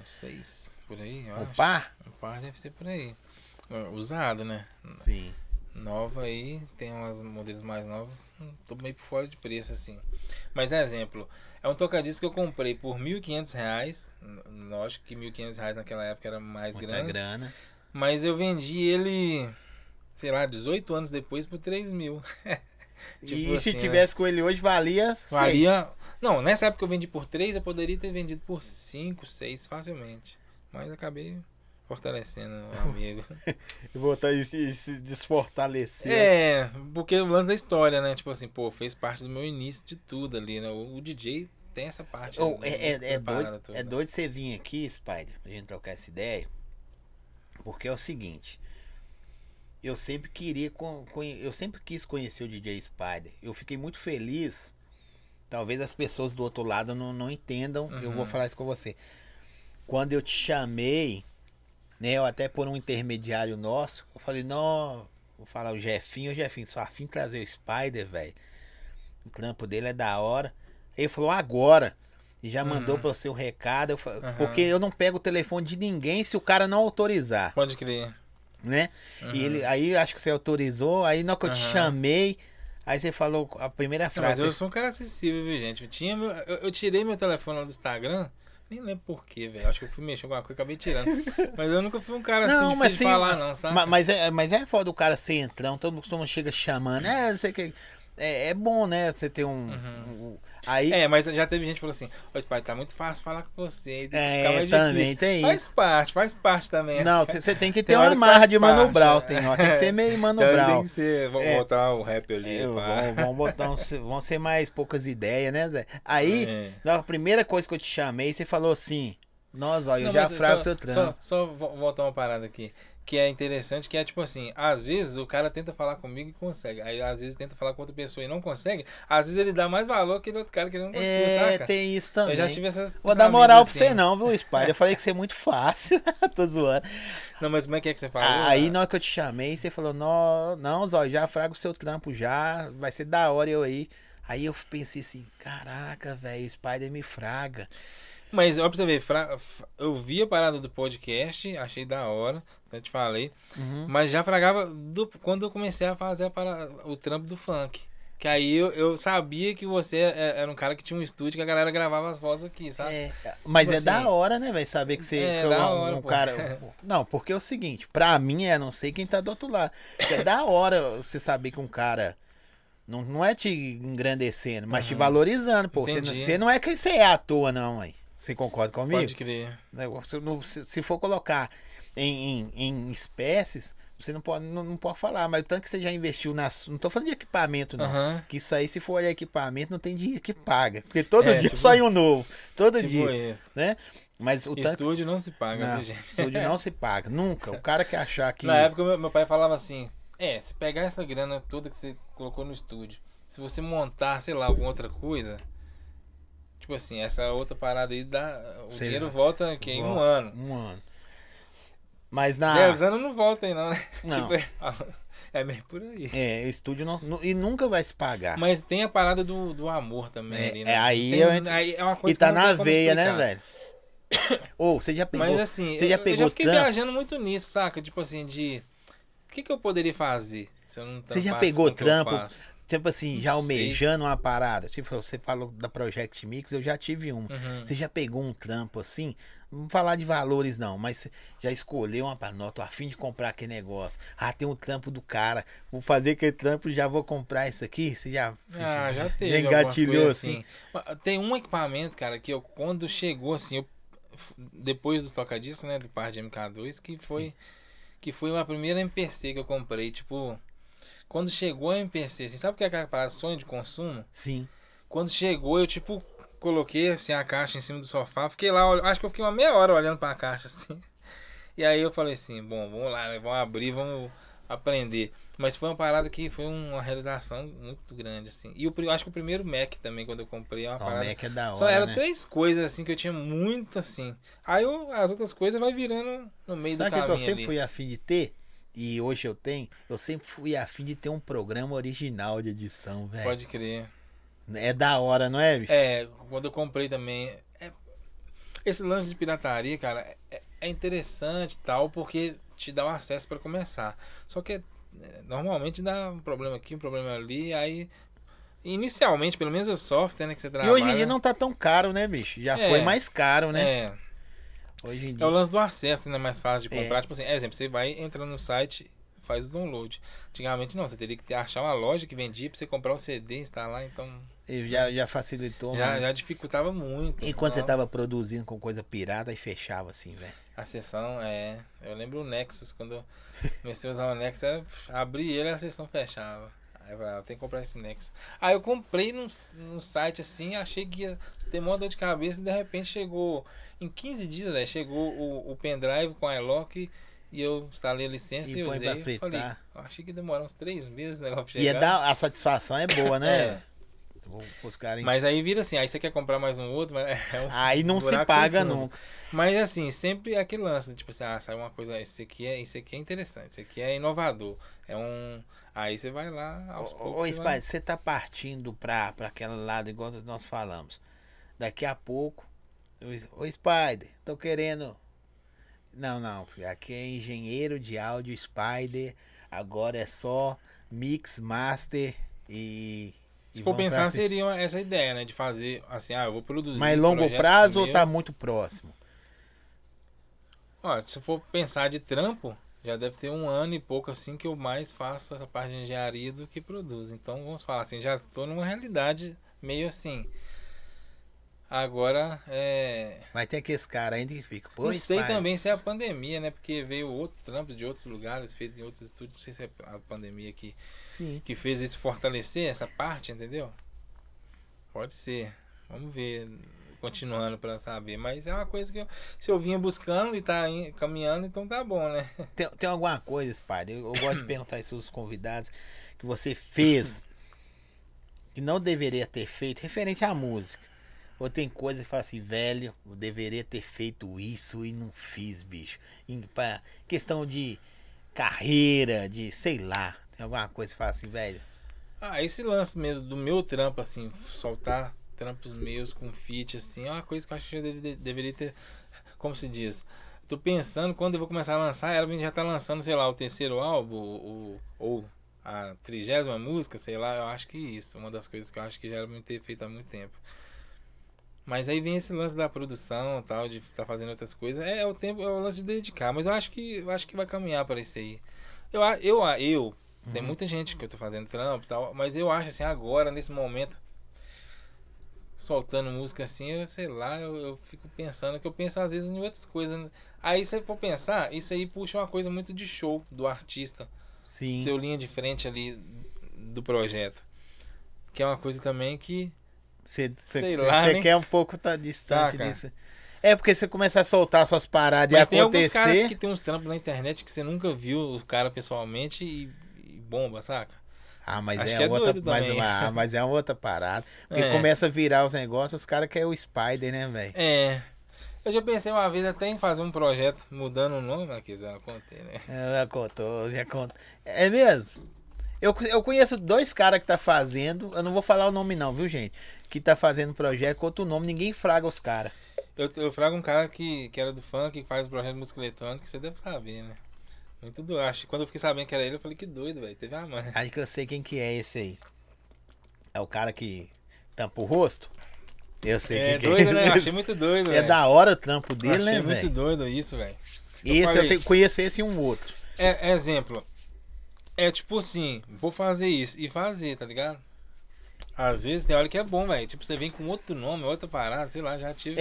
Seis. Por aí, eu acho. Par? Um par deve ser por aí. Usado, né? Sim. Nova aí, tem umas modelos mais novos, tô meio por fora de preço assim. Mas exemplo, é um tocadisco que eu comprei por R$1.500, lógico que R$1.500 naquela época era mais grana. Mas eu vendi ele, sei lá, 18 anos depois por R$3.000. Tipo e assim, se tivesse com ele hoje, valia 6. Não, nessa época eu vendi por 3, eu poderia ter vendido por 5, 6 facilmente. Mas acabei... fortalecendo o amigo. Voltar e se desfortalecer. É, porque o lance da história, né? Tipo assim, pô, fez parte do meu início de tudo ali, né? O DJ tem essa parte. Oh, é doido você vir aqui, Spider, pra gente trocar essa ideia. Porque é o seguinte, eu sempre quis conhecer o DJ Spider. Eu fiquei muito feliz. Talvez as pessoas do outro lado não entendam. Uhum. Eu vou falar isso com você. Quando eu te chamei, né, eu até por um intermediário nosso, eu falei, não, vou falar o Jefinho, só afim de trazer o Spider, velho. O trampo dele é da hora. Ele falou, agora. E já mandou para o seu recado. Eu falei, porque eu não pego o telefone de ninguém se o cara não autorizar. Pode crer. Né? E ele, aí acho que você autorizou, aí na hora que eu te chamei, aí você falou a primeira frase. Mas eu sou um cara acessível, viu, gente? Eu tirei meu telefone lá do Instagram. Nem lembro porquê, velho. Acho que eu fui mexer com alguma coisa e acabei tirando. Mas eu nunca fui um cara assim de falar, não, sabe? Mas é foda o cara centrão, todo mundo chega chamando. É, não sei o que. É bom, né? Você ter um. Aí... É, mas já teve gente que falou assim: ô, Spider, tá muito fácil falar com você. É, também tem isso. Faz parte também. Não, você tem que ter uma marra de Mano Brown. Tem que ser meio Mano Brown. Tem que ser. Vamos botar o rap ali. Vão ser mais poucas ideias, né, Zé? Aí, na primeira coisa que eu te chamei, você falou assim: nossa, ó, eu já frago seu trampo. Só voltar uma parada aqui. Que é interessante, que é tipo assim, às vezes o cara tenta falar comigo e consegue. Aí às vezes tenta falar com outra pessoa e não consegue. Às vezes ele dá mais valor que o outro cara que ele não conseguiu, saca? Tem isso também. Eu já tive essas... Vou dar moral assim pra você não, viu, Spider? Eu falei que você é muito fácil. Tô zoando. Não, mas como é que você fala? Aí na hora que eu te chamei, você falou, não, Zóio, já frago o seu trampo já. Vai ser da hora eu aí. Aí eu pensei assim, caraca, velho, o Spider me fraga. Mas, ó, pra você ver, eu vi a parada do podcast, achei da hora, até te falei, mas já fragava quando eu comecei a fazer o trampo do funk. Que aí eu sabia que você era um cara que tinha um estúdio que a galera gravava as vozes aqui, sabe? É, mas tipo é assim, da hora, né, velho? Saber que você é da hora, um cara. Não, porque é o seguinte, pra mim não sei quem tá do outro lado. É da hora você saber que um cara. Não é te engrandecendo, mas te valorizando, pô. Você não é quem você é à toa, não, aí. Você concorda comigo? Pode crer. Se for colocar em espécies, você não pode falar, mas o tanto que você já investiu na... Não tô falando de equipamento, não. Que isso aí, se for olhar equipamento, não tem dinheiro que paga. Porque todo dia tipo, sai um novo. Todo tipo dia. Isso. Né? Mas o estúdio não se paga, né, gente? Estúdio não se paga. Nunca. O cara que achar que... Na época, meu pai falava assim, se pegar essa grana toda que você colocou no estúdio, se você montar, sei lá, alguma outra coisa... Tipo assim, essa outra parada aí dá. O dinheiro volta aqui em um ano. Mas 10 anos não volta aí, não, né? Não. Tipo, é meio por aí. É, o estúdio não. E nunca vai se pagar. Mas tem a parada do amor também ali, né? Aí é uma coisa. E tá na veia, né, velho? Ou você já pegou. Mas assim, eu já fiquei viajando muito nisso, saca? Tipo assim, de. O que eu poderia fazer se eu não trampasse? Você já pegou trampo? Tipo assim, já almejando uma parada. Tipo, você falou da Project Mix, eu já tive uma. Você já pegou um trampo assim? Não vou falar de valores não, mas já escolheu uma parada. Tô a fim de comprar aquele negócio. Ah, tem um trampo do cara. Vou fazer aquele trampo, já vou comprar isso aqui. Você já, já teve. Já engatilhou assim. Tem um equipamento, cara, que eu, quando chegou assim, depois do toca-disco, né, do par de MK2, que foi a primeira MPC que eu comprei, tipo... Quando chegou a MPC, assim, sabe o que é aquela parada, sonho de consumo? Sim. Quando chegou, eu tipo, coloquei assim a caixa em cima do sofá, fiquei lá, acho que eu fiquei uma meia hora olhando pra caixa, assim. E aí eu falei assim, bom, vamos lá, né? Vamos abrir, vamos aprender. Mas foi uma parada que foi uma realização muito grande, assim. E eu acho que o primeiro Mac também, quando eu comprei, uma parada... O Mac é da hora, só eram 3 coisas, assim, que eu tinha muito, assim. Aí as outras coisas vai virando no meio do caminho. Sabe o que eu sempre fui afim de ter? E hoje eu tenho, eu sempre fui afim de ter um programa original de edição, velho. Pode crer. É da hora, não é, bicho? É, quando eu comprei também. Esse lance de pirataria, cara, é interessante e tal, porque te dá o acesso pra começar. Só que normalmente dá um problema aqui, um problema ali, aí. Inicialmente, pelo menos o software, né, que você trabalha. E hoje em dia não tá tão caro, né, bicho? Já foi mais caro, né? Hoje em dia. É o lance do acesso, né? Mais fácil de comprar. Tipo assim, exemplo, você vai entrando no site, faz o download. Antigamente não, você teria que achar uma loja que vendia pra você comprar o CD, instalar, então... E já facilitou, né? Já dificultava muito. E quando você tava produzindo com coisa pirata e fechava assim, velho? A sessão, eu lembro o Nexus, quando eu comecei a usar o Nexus, abri ele e a sessão fechava. Aí eu falei, tem que comprar esse Nexus. Aí eu comprei num site assim, achei que ia ter uma dor de cabeça e de repente chegou, em 15 dias, véio, chegou o pendrive com a iLock. E eu instalei a licença e usei. Pra fritar. Falei, eu achei que demorou uns 3 meses o negócio pra chegar. A satisfação é boa, né? Mas aí vira assim, aí você quer comprar mais um outro, mas aí não se paga nunca. Mas assim, sempre é aquele lance, tipo assim, saiu uma coisa, esse aqui é interessante, esse aqui é inovador. Aí você vai lá aos poucos. Ô, Spade, você tá partindo pra aquele lado igual nós falamos. Daqui a pouco, ô Spade, tô querendo... Não, aqui é engenheiro de áudio, Spider, agora é só mix, master e... Se for pensar, assim, seria essa ideia, né? De fazer assim, eu vou produzir... Mas longo prazo ou tá muito próximo? Olha, se for pensar de trampo, já deve ter 1 ano e pouco assim que eu mais faço essa parte de engenharia do que produzo. Então, vamos falar assim, já estou numa realidade meio assim... Agora mas tem aqueles caras ainda que ficam. Não sei também se é a pandemia, né? Porque veio outro trampo de outros lugares, feito em outros estúdios. Não sei se é a pandemia que fez isso fortalecer essa parte, entendeu? Pode ser. Vamos ver. Continuando pra saber. Mas é uma coisa que se eu vinha buscando e tá caminhando, então tá bom, né? Tem alguma coisa, Spade? Eu gosto de perguntar isso aos convidados que você fez que não deveria ter feito referente à música. Ou tem coisa que fala assim, velho, eu deveria ter feito isso e não fiz, bicho. Pra questão de carreira, de sei lá. Tem alguma coisa que fala assim, velho? Esse lance mesmo do meu trampo, assim, soltar trampos meus com feat, assim, é uma coisa que eu acho que eu deveria ter, como se diz... Tô pensando, quando eu vou começar a lançar, ela já tá lançando, sei lá, o 3º álbum, ou a 30ª música, sei lá, eu acho que isso. Uma das coisas que eu acho que já era muito ter feito há muito tempo. Mas aí vem esse lance da produção, tal, de estar fazendo outras coisas. O tempo, é o lance de dedicar. Mas eu acho que vai caminhar para isso aí. Tem muita gente que eu tô fazendo trampo e tal, mas eu acho assim, agora, nesse momento, soltando música assim, eu fico pensando, que eu penso às vezes em outras coisas. Aí se for pensar, isso aí puxa uma coisa muito de show do artista. Sim. Seu linha de frente ali do projeto. Que é uma coisa também que... Você quer um pouco estar distante disso. É porque você começa a soltar suas paradas e acontecer... Mas tem alguns caras que tem uns trampos na internet que você nunca viu o cara pessoalmente e bomba, saca? Mas é uma outra parada. Porque começa a virar os negócios, os caras querem o Spider, né, velho? Eu já pensei uma vez até em fazer um projeto mudando o nome, mas que já contei, né? Já contou. É mesmo? Eu conheço 2 caras que tá fazendo, eu não vou falar o nome não, viu gente? Que tá fazendo projeto com outro nome, ninguém fraga os caras. Eu frago um cara que era do funk, que faz projeto de música eletrônica, que você deve saber, né? Muito doido. Acho que quando eu fiquei sabendo que era ele, eu falei, que doido, velho. Teve a mãe. Acho que eu sei quem que é esse aí. É o cara que tampa o rosto? Eu sei quem doido, que é. É doido, né? Eu achei muito doido, velho. É da hora o trampo dele, né, velho? Achei muito doido isso, velho. Eu conheço esse e um outro. Exemplo. É tipo assim, vou fazer isso e fazer, tá ligado? Às vezes tem hora que é bom, velho. Tipo, você vem com outro nome, outra parada, sei lá, já tive...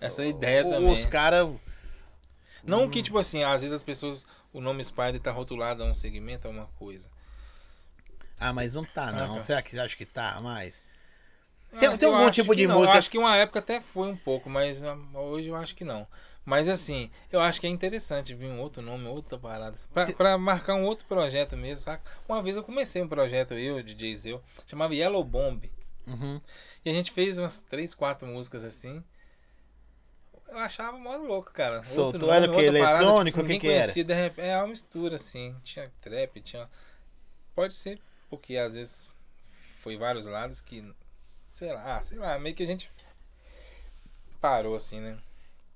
Essa ideia também. Os caras... Não que, tipo assim, às vezes as pessoas... O nome Spider tá rotulado a um segmento, a uma coisa. Mas não tá, saca? Não. Será que acho que tá mais? Tem algum tipo de música... Eu acho que uma época até foi um pouco, mas hoje eu acho que não. Mas assim, eu acho que é interessante vir um outro nome, outra parada. Pra marcar um outro projeto mesmo, saca? Uma vez eu comecei um projeto, DJ Zeu, chamava Yellow Bomb. E a gente fez umas 3, 4 músicas assim. Eu achava mó louco, cara. Soltou ela o que? Eletrônico? O que que era? É uma mistura assim. Tinha trap, tinha... Pode ser, porque às vezes foi vários lados que... Sei lá, meio que a gente parou assim, né?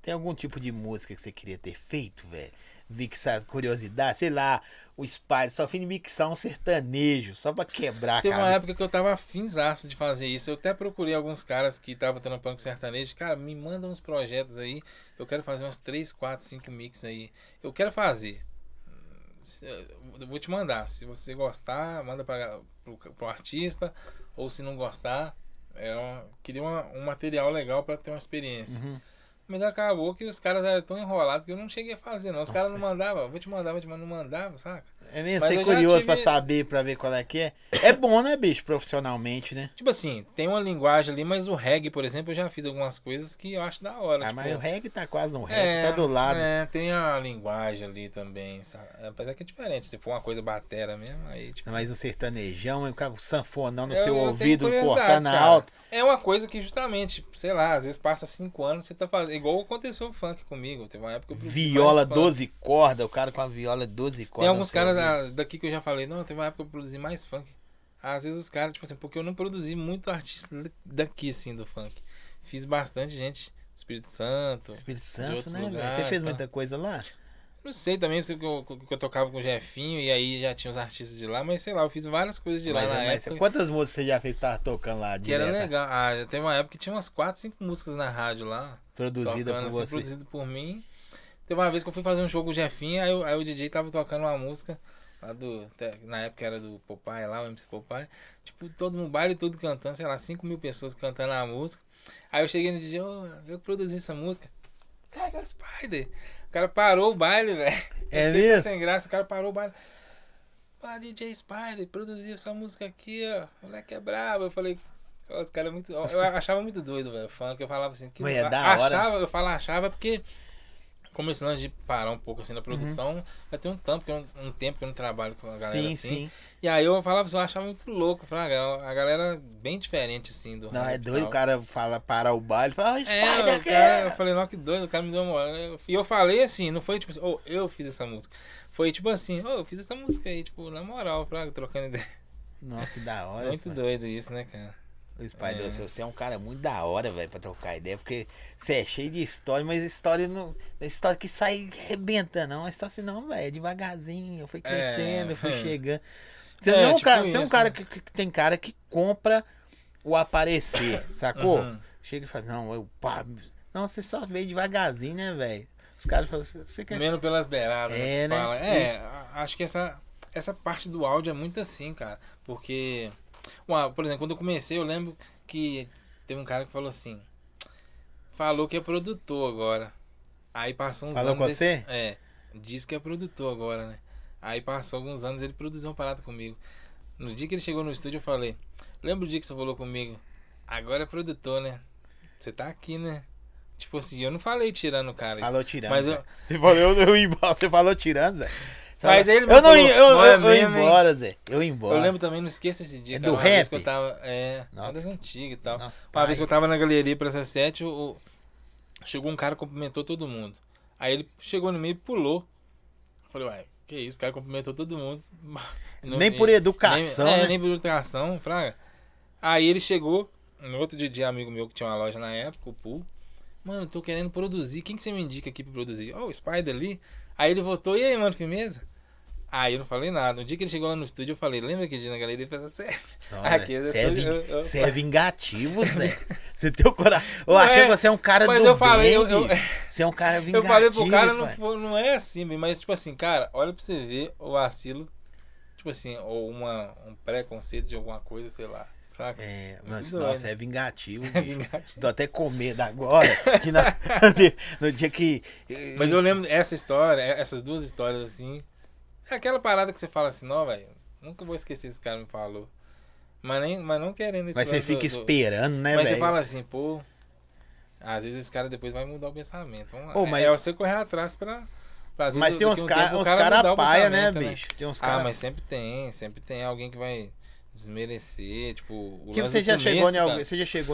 Tem algum tipo de música que você queria ter feito, velho? Mixar, curiosidade, sei lá, o Spider, só fim de mixar um sertanejo, só pra quebrar, cara. Teve uma época que eu tava afinzaço de fazer isso, eu até procurei alguns caras que estavam trampando com sertanejo, cara, me mandam uns projetos aí, eu quero fazer umas 3, 4, 5 mix aí, eu quero fazer. Eu vou te mandar. Se você gostar, manda para o artista. Ou se não gostar, queria um material legal para ter uma experiência. Uhum. Mas acabou que os caras eram tão enrolados que eu não cheguei a fazer, não. Os caras não mandavam, vou te mandar, não mandava, saca? É mesmo, ser curioso pra saber, pra ver qual é que é. É bom, né, bicho, profissionalmente, né? Tipo assim, tem uma linguagem ali, mas o reggae, por exemplo, eu já fiz algumas coisas que eu acho da hora. Ah, tipo, mas o reggae tá quase um reggae, tá do lado. É, tem a linguagem ali também, sabe? Apesar que é diferente, se for uma coisa batera mesmo, aí tipo... Mas o sertanejão, o sanfonão no seu ouvido, cortando a alta. É uma coisa que justamente, sei lá, às vezes passa 5 anos, você tá fazendo... Igual aconteceu o funk comigo, teve uma época... Viola 12 cordas, o cara com a viola 12 cordas. Tem alguns caras daqui que eu já falei, não, teve uma época que eu produzi mais funk. Às vezes os caras, tipo assim, porque eu não produzi muito artista daqui, assim, do funk. Fiz bastante gente do Espírito Santo, né, lugares, você fez muita coisa lá? Não sei também, porque eu tocava com o Jefinho e aí já tinha os artistas de lá, mas sei lá, eu fiz várias coisas de lá na época. Quantas músicas você já fez tocando lá direto? Que era legal. Ah, já teve uma época que tinha umas 4, 5 músicas na rádio lá. Produzida por você. Produzida por mim. Teve uma vez que eu fui fazer um show com o Jefinho, aí o DJ tava tocando uma música lá na época era do Popeye lá, o MC Popeye. Tipo, todo mundo, baile todo cantando, sei lá, 5 mil pessoas cantando a música. Aí eu cheguei no DJ, eu produzi essa música. Sai que é o Spider. O cara parou o baile, velho. É mesmo? Sem graça, o cara parou o baile. Ah, DJ Spider, produziu essa música aqui, ó. O moleque é brabo. Eu falei, os caras muito. Eu achava muito doido, velho. Funk, eu falava assim. Ué, é da hora. Eu falo achava porque, como esse lance de parar um pouco assim na produção, já tem um tempo que eu não trabalho com a galera assim. E aí eu falava assim, eu achava muito louco. A galera bem diferente assim do... Não, é doido, o cara fala, para o baile, fala, oh, Spider, eu falei, não, que doido, o cara me deu uma moral. E eu falei assim, não foi tipo assim, oh, eu fiz essa música. Foi tipo assim, oh, eu fiz essa música aí, tipo, na moral, trocando ideia. Nossa, que da hora. Muito doido isso, né, cara? O Spider, você é um cara muito da hora, velho, pra trocar ideia, porque você é cheio de história, mas história não é história que sai arrebentando, não. É história assim, não, velho, devagarzinho, eu fui crescendo, eu fui chegando. Você não é um cara, você é um cara que tem cara que compra o aparecer, sacou? Uhum. Chega e fala, não, não, você só veio devagarzinho, né, velho? Os caras falam, você quer... Menos pelas beiradas, né? Fala. Acho que essa parte do áudio é muito assim, cara, porque... Por exemplo, quando eu comecei, eu lembro que teve um cara que falou assim, falou que é produtor agora. Aí passou uns anos... Falou com você? Diz que é produtor agora, né? Aí passou alguns anos, ele produziu uma parada comigo. No dia que ele chegou no estúdio, eu falei, lembra o dia que você falou comigo? Agora é produtor, né? Você tá aqui, né? Tipo assim, eu não falei tirando o cara. Falou tirando, mas você falou, eu ia embora. Você falou tirando, Zé? Mas ele falou, eu ia embora, Zé. Eu ia embora. Eu lembro também, não esqueça esse dia. Cara, do rap? Que eu tava, uma das antigas e tal. Não, uma vez que eu tava na galeria pra C7, chegou um cara, cumprimentou todo mundo. Aí ele chegou no meio e pulou. Eu falei, uai, que isso? O cara cumprimentou todo mundo. Nem por educação, né? Nem por educação, fraga. Aí ele chegou, no outro dia, amigo meu que tinha uma loja na época, o Pool. Mano, tô querendo produzir. Quem que você me indica aqui pra produzir? Ó, o Spider ali. Aí ele voltou, e aí, mano, firmeza? Aí eu não falei nada. No dia que ele chegou lá no estúdio, eu falei, lembra que dia na galeria fez a série? Você é vingativo, Zé. Você tem o coração. Eu achei que você é um cara do bem. Você é um cara vingativo. Eu falei pro cara, não é assim, mas tipo assim, cara, olha pra você ver o vacilo, tipo assim, ou um preconceito de alguma coisa, sei lá. Saca? Nossa, é vingativo, bicho. É vingativo. Tô até com medo agora. Que no dia que... Mas eu lembro essa história, essas duas histórias assim. É aquela parada que você fala assim, não, velho, nunca vou esquecer esse cara me falou. Mas não querendo... Mas você fica esperando, né, velho? Mas você fala assim, pô, às vezes esse cara depois vai mudar o pensamento. Vamos lá. É você correr atrás pra... Mas tem uns caras paia, né, bicho? Tem uns caras... Ah, mas sempre tem alguém que vai... desmerecer, tipo... Você já chegou em algum...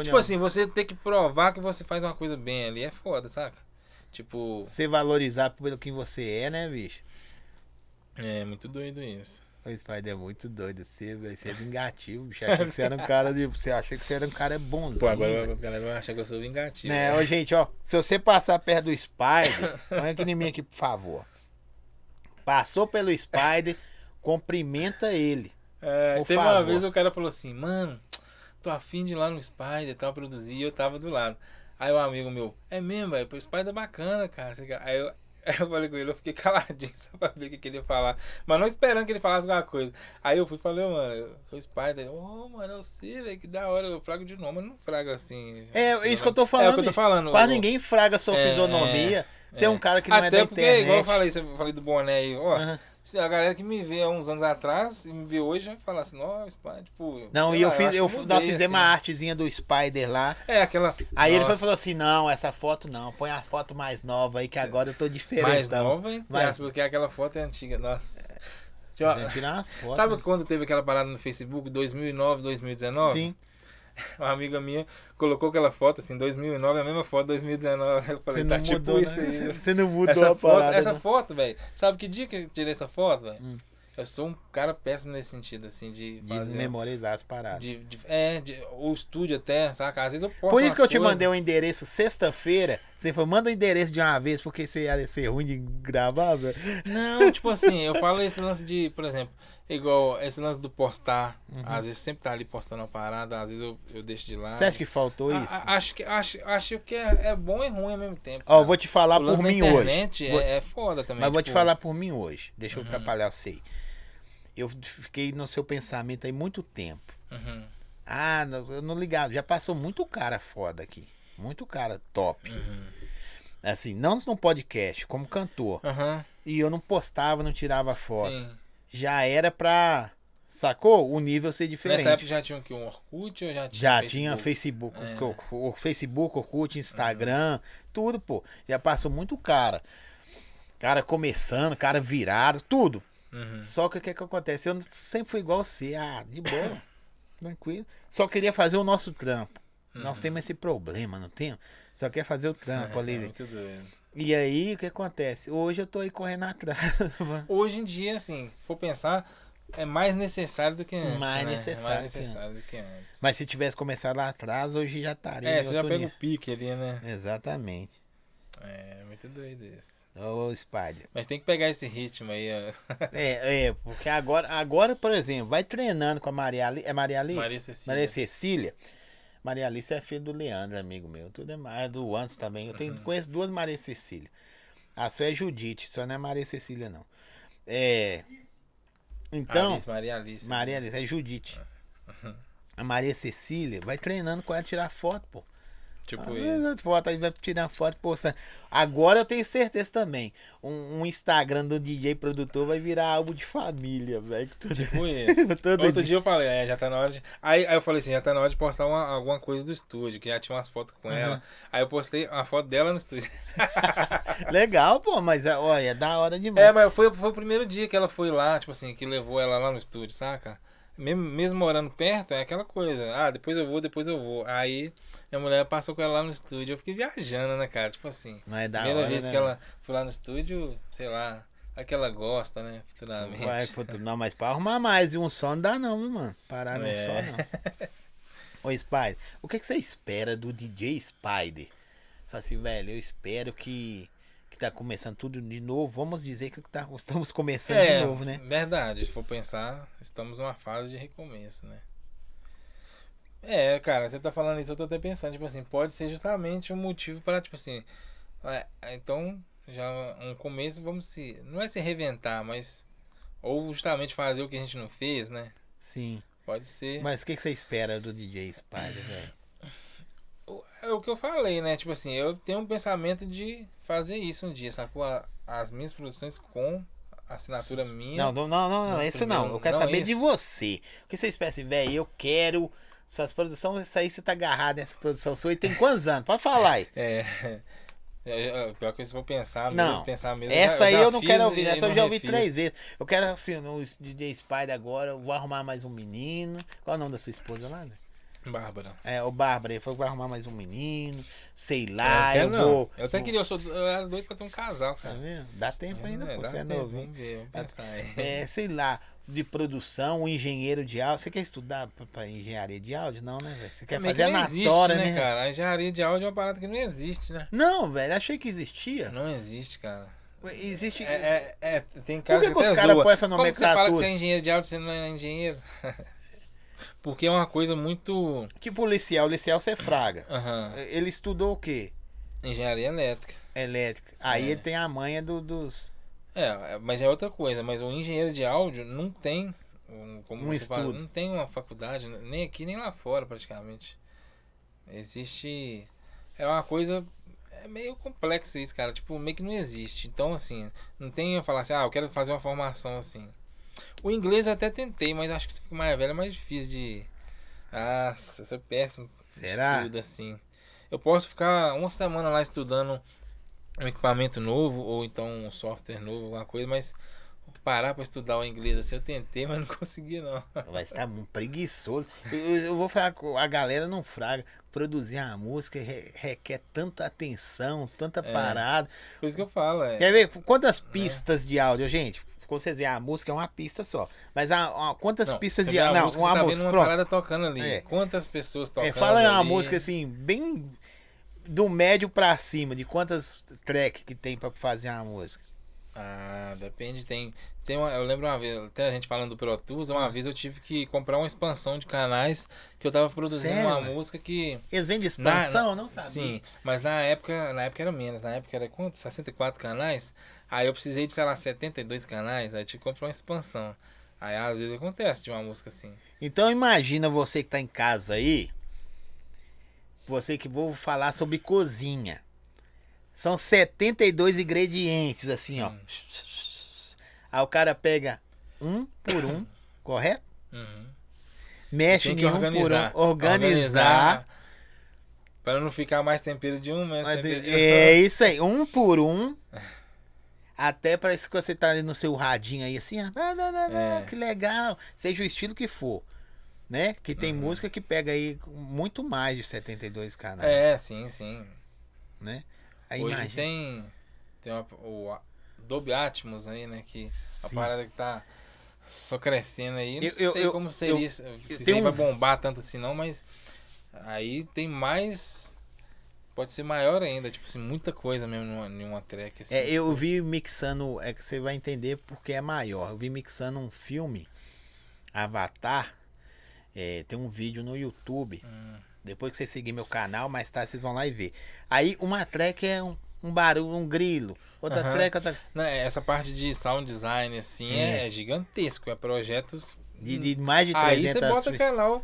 Tipo assim, você ter que provar que você faz uma coisa bem ali é foda, saca? Tipo... Você valorizar pelo que você é, né, bicho? É, muito doido isso. O Spider é muito doido, você é vingativo, bicho. Achei que você era um cara de... Você achou que você era um cara bonzinho. Pô, agora a galera vai achar que eu sou vingativo. Né, ô, gente, ó, se você passar perto do Spider, olha aqui em mim aqui, por favor. Passou pelo Spider, cumprimenta ele. Teve uma vez o cara falou assim, mano, tô afim de ir lá no Spider e tal, produzir, e eu tava do lado. Aí um amigo meu, é mesmo, velho, o Spider é bacana, cara. Aí eu, Aí eu falei com ele, eu fiquei caladinho só pra ver o que ele ia falar. Mas não esperando que ele falasse alguma coisa. Aí eu fui e falei, mano, eu sou Spider. Ô, mano, eu sei, velho, que da hora. Eu frago de nome, mas não frago assim. É isso que eu tô falando. É o que eu tô falando. Quase ninguém fraga a sua fisionomia. Você é um cara que não é da internet. Até porque, igual eu falei do boné aí, ó. Uhum. Se a galera que me vê há uns anos atrás e me vê hoje vai falar assim, nossa, tipo... Não, e eu fiz, nós fizemos assim uma artezinha do Spider lá. É, aquela... Aí nossa, ele foi e falou assim, não, essa foto não, põe a foto mais nova aí que agora eu tô diferente. Mais então, nova, hein? Mas... porque aquela foto é antiga, nossa. É, a gente tira umas fotos. Sabe, né? Quando teve aquela parada no Facebook, 2009, 2019? Sim. Uma amiga minha colocou aquela foto assim, 2009, a mesma foto, 2019. Eu falei, tá tipo mudou, isso, né? Aí. Você não mudou essa a foto, parada. Essa foto, velho, sabe que dia que eu tirei essa foto, velho? Eu sou um cara péssimo nesse sentido, assim, de memorizar as paradas. O estúdio até, saca? Às vezes eu posso. Por isso que eu te mandei um endereço sexta-feira. Você falou, manda o endereço de uma vez, porque você ia ser ruim de gravar, velho. Não, tipo assim, eu falo esse lance de, por exemplo, igual esse lance do postar. Uhum. Às vezes sempre tá ali postando uma parada, às vezes eu deixo de lado. Você acha que faltou isso? Acho que é bom e ruim ao mesmo tempo. Ó, eu vou te falar por mim hoje. A internet é foda também. Mas tipo... vou te falar por mim hoje. Deixa eu atrapalhar você aí. Eu fiquei no seu pensamento aí muito tempo. Uhum. Ah, eu não ligado. Já passou muito cara foda aqui. Muito cara top. Uhum. Assim, não no podcast, como cantor. Uhum. E eu não postava, não tirava foto. Sim. Já era pra... Sacou? O nível ser diferente. Nessa época já tinha o quê? Um Orkut ou já tinha? Já tinha Facebook. Facebook, Orkut, Instagram, tudo, pô. Já passou muito cara. Cara começando, cara virado, tudo. Uhum. Só que o que acontece? Eu sempre fui igual você. Ah, de boa. Tranquilo. Só queria fazer o nosso trampo. Uhum. Nós temos esse problema, não temos? Só quer fazer o trampo ali. É muito doido. E aí, o que acontece? Hoje eu tô aí correndo atrás. Hoje em dia, assim, for pensar, é mais necessário do que antes. Mais, né? Necessário, é mais necessário do que antes. Mas se tivesse começado lá atrás, hoje já estaria. É, você já pega o pique ali, né? Exatamente. É, muito doido isso. Ô, Spider. Mas tem que pegar esse ritmo aí, ó. Porque agora, por exemplo, vai treinando com a Maria Alice. É Maria Alice? Maria Cecília. Maria Alice é filha do Leandro, amigo meu. Tudo é do Anso também. Eu conheço duas Maria Cecília. A sua é Judite, só não é Maria Cecília, não. É. Então. Maria Alice, é Judite. A Maria Cecília vai treinando com ela tirar foto, pô. Tipo isso. Foto, aí vai tirar foto, postando. Agora eu tenho certeza também. Um Instagram do DJ produtor vai virar álbum de família, velho. Tipo isso. Outro dia eu falei, já tá na hora de... Aí eu falei assim, já tá na hora de postar alguma coisa do estúdio, que já tinha umas fotos com ela. Aí eu postei uma foto dela no estúdio. Legal, pô, mas olha, é da hora demais. É, mas foi o primeiro dia que ela foi lá, tipo assim, que levou ela lá no estúdio, saca? Mesmo morando perto, é aquela coisa. Ah, depois eu vou. Aí minha mulher passou com ela lá no estúdio. Eu fiquei viajando, né, cara? Tipo assim. Mas dá primeira hora, vez, né, que ela foi lá no estúdio, sei lá. Aquela gosta, né? Futuramente. Não, mas pra arrumar mais. E um só não dá, não, viu, mano? Parar num só, não. Ô, Spider, o que você espera do DJ Spider? Fala assim, velho, eu espero que tá começando tudo de novo, vamos dizer que estamos começando de novo, né? Verdade, se for pensar, estamos numa fase de recomeço, né? É, cara, você tá falando isso, eu tô até pensando, tipo assim, pode ser justamente um motivo para, tipo assim, então, já um começo, vamos se, não é se reinventar, mas, ou justamente fazer o que a gente não fez, né? Sim. Pode ser. Mas o que você espera do DJ Spider, velho? É o que eu falei, né? Tipo assim, eu tenho um pensamento de fazer isso um dia, sacou? As minhas produções com assinatura minha. Não, isso não. Eu quero saber de você. O que você espera, velho? Eu quero suas produções, isso aí você tá agarrado nessa produção sua e tem quantos anos? Pode falar aí. Pior que eu vou pensar, mesmo. Essa aí eu não quero ouvir, essa eu já ouvi 3 vezes. Eu quero, assim, no DJ Spider agora, eu vou arrumar mais um menino. Qual é o nome da sua esposa lá, né? Bárbara. O Bárbara, ele falou que vai arrumar mais um menino, sei lá, eu vou... Eu até queria, eu era doido pra ter um casal, cara. Tá vendo? Dá tempo ainda, pô, você é novo. Vamos ver, vamos pensar aí. Sei lá, de produção, um engenheiro de áudio. Você quer estudar pra engenharia de áudio? Não, né, velho? Você quer fazer anatória, né, cara? A engenharia de áudio é uma parada que não existe, né? Não, velho, achei que existia. Não existe, cara. Existe... tem cara que os caras põem essa nomenclatura? Como que você fala que você é engenheiro de áudio, você não é engenheiro? Porque é uma coisa muito... Tipo o Liciel você fraga. Ele estudou o quê? Engenharia elétrica. elétrica. Aí ele tem a manha dos... É, mas é outra coisa. Mas o engenheiro de áudio não tem... Como você fala, não tem uma faculdade, nem aqui nem lá fora praticamente. Existe... É uma coisa... É meio complexo isso, cara. Tipo, meio que não existe. Então, assim, não tem eu falar assim, eu quero fazer uma formação assim. O inglês eu até tentei, mas acho que se fica mais velho é mais difícil de... Nossa, eu sou péssimo. Será? Estudo assim. Eu posso ficar uma semana lá estudando um equipamento novo, ou então um software novo, alguma coisa, mas parar pra estudar o inglês assim, eu tentei, mas não consegui não. Mas tá preguiçoso. Eu vou falar com a galera, não fraga. Produzir a música requer tanta atenção, tanta parada. Por isso que eu falo, Quer ver quantas pistas de áudio, gente? Como vocês veem, a música é uma pista só. Mas quantas pistas de áudio? Não, música, uma música, pronto. Uma parada tocando ali. Quantas pessoas tocando fala ali. Fala uma música assim, bem do médio pra cima, de quantas tracks que tem pra fazer uma música. Depende, tem uma, eu lembro uma vez, até a gente falando do Pro Tools, uma vez eu tive que comprar uma expansão de canais que eu tava produzindo. Sério, uma música que... Eles vendem expansão? Não sabia. Sim, mas na época era menos, na época era quanto? 64 canais? Aí eu precisei de, sei lá, 72 canais, aí eu tive que comprar uma expansão. Aí às vezes acontece de uma música assim. Então imagina você que tá em casa aí, você que vou falar sobre cozinha. São 72 ingredientes, assim, ó. Aí o cara pega um por um, correto? Mexe em um por um, organizar. Para não ficar mais tempero de um, mas tempero de outro. É isso aí, um por um. Até para isso que você tá ali no seu radinho aí, assim, ó. Que legal. Seja o estilo que for. Né? Que tem música que pega aí muito mais de 72 canais. Sim. Né? Hoje tem o Dolby Atmos aí, né? Que a parada que tá só crescendo aí. Não sei como seria isso. Se vai bombar tanto assim não, mas aí tem mais... Pode ser maior ainda, tipo assim, muita coisa mesmo numa track. Assim, eu vi mixando... É que você vai entender porque é maior. Eu vi mixando um filme, Avatar. Tem um vídeo no YouTube... Depois que vocês seguirem meu canal, mais tarde vocês vão lá e ver. Aí uma track é um barulho, um grilo. Outra track... Não, essa parte de sound design, assim, é gigantesco. É projetos... De mais de 300... Aí você bota canal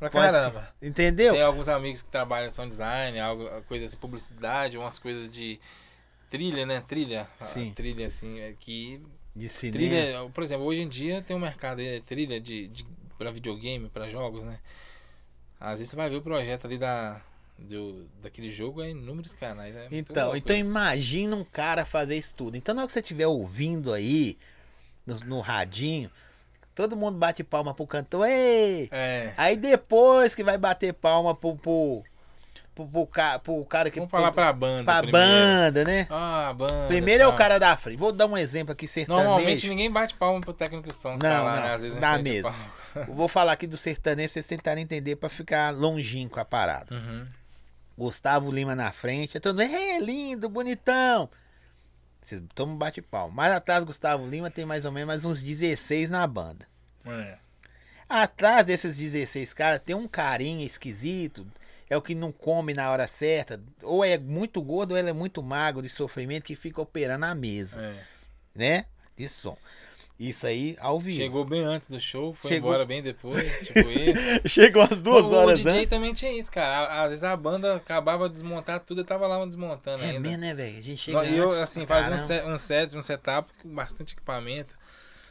pra caramba. Entendeu? Tem alguns amigos que trabalham em sound design, coisa assim, publicidade, umas coisas de trilha, né? Trilha. Sim. Trilha, assim, que... De cinema. Trilha, por exemplo, hoje em dia tem um mercado aí, trilha pra videogame, pra jogos, né? Às vezes você vai ver o projeto ali daquele jogo em inúmeros canais. É então imagina um cara fazer isso tudo. Então na hora que você estiver ouvindo aí, no radinho, todo mundo bate palma pro cantor. Aí depois que vai bater palma pro cara que... Vamos falar pra banda primeiro. Pra banda, né? A banda. Primeiro é o cara da frente. Vou dar um exemplo aqui sertanejo. Normalmente ninguém bate palma pro técnico de som. Não, às vezes dá mesmo. Eu vou falar aqui do sertanejo pra vocês tentarem entender, pra ficar longínquo a parada. Gustavo Lima na frente, todo mundo, lindo, bonitão. Vocês tomam um bate-palma. Mais atrás do Gustavo Lima tem mais ou menos mais uns 16 na banda. Atrás desses 16 caras tem um carinha esquisito, é o que não come na hora certa, ou é muito gordo ou ele é muito magro de sofrimento que fica operando a mesa, né? De som. Isso aí ao vivo. Chegou bem antes do show, embora bem depois. Tipo isso. Chegou às 2 horas antes. O DJ também tinha isso, cara. Às vezes a banda acabava de desmontar tudo e tava lá desmontando ainda. É mesmo, né, velho? A gente chega antes. E eu, assim, fazia um setup com bastante equipamento.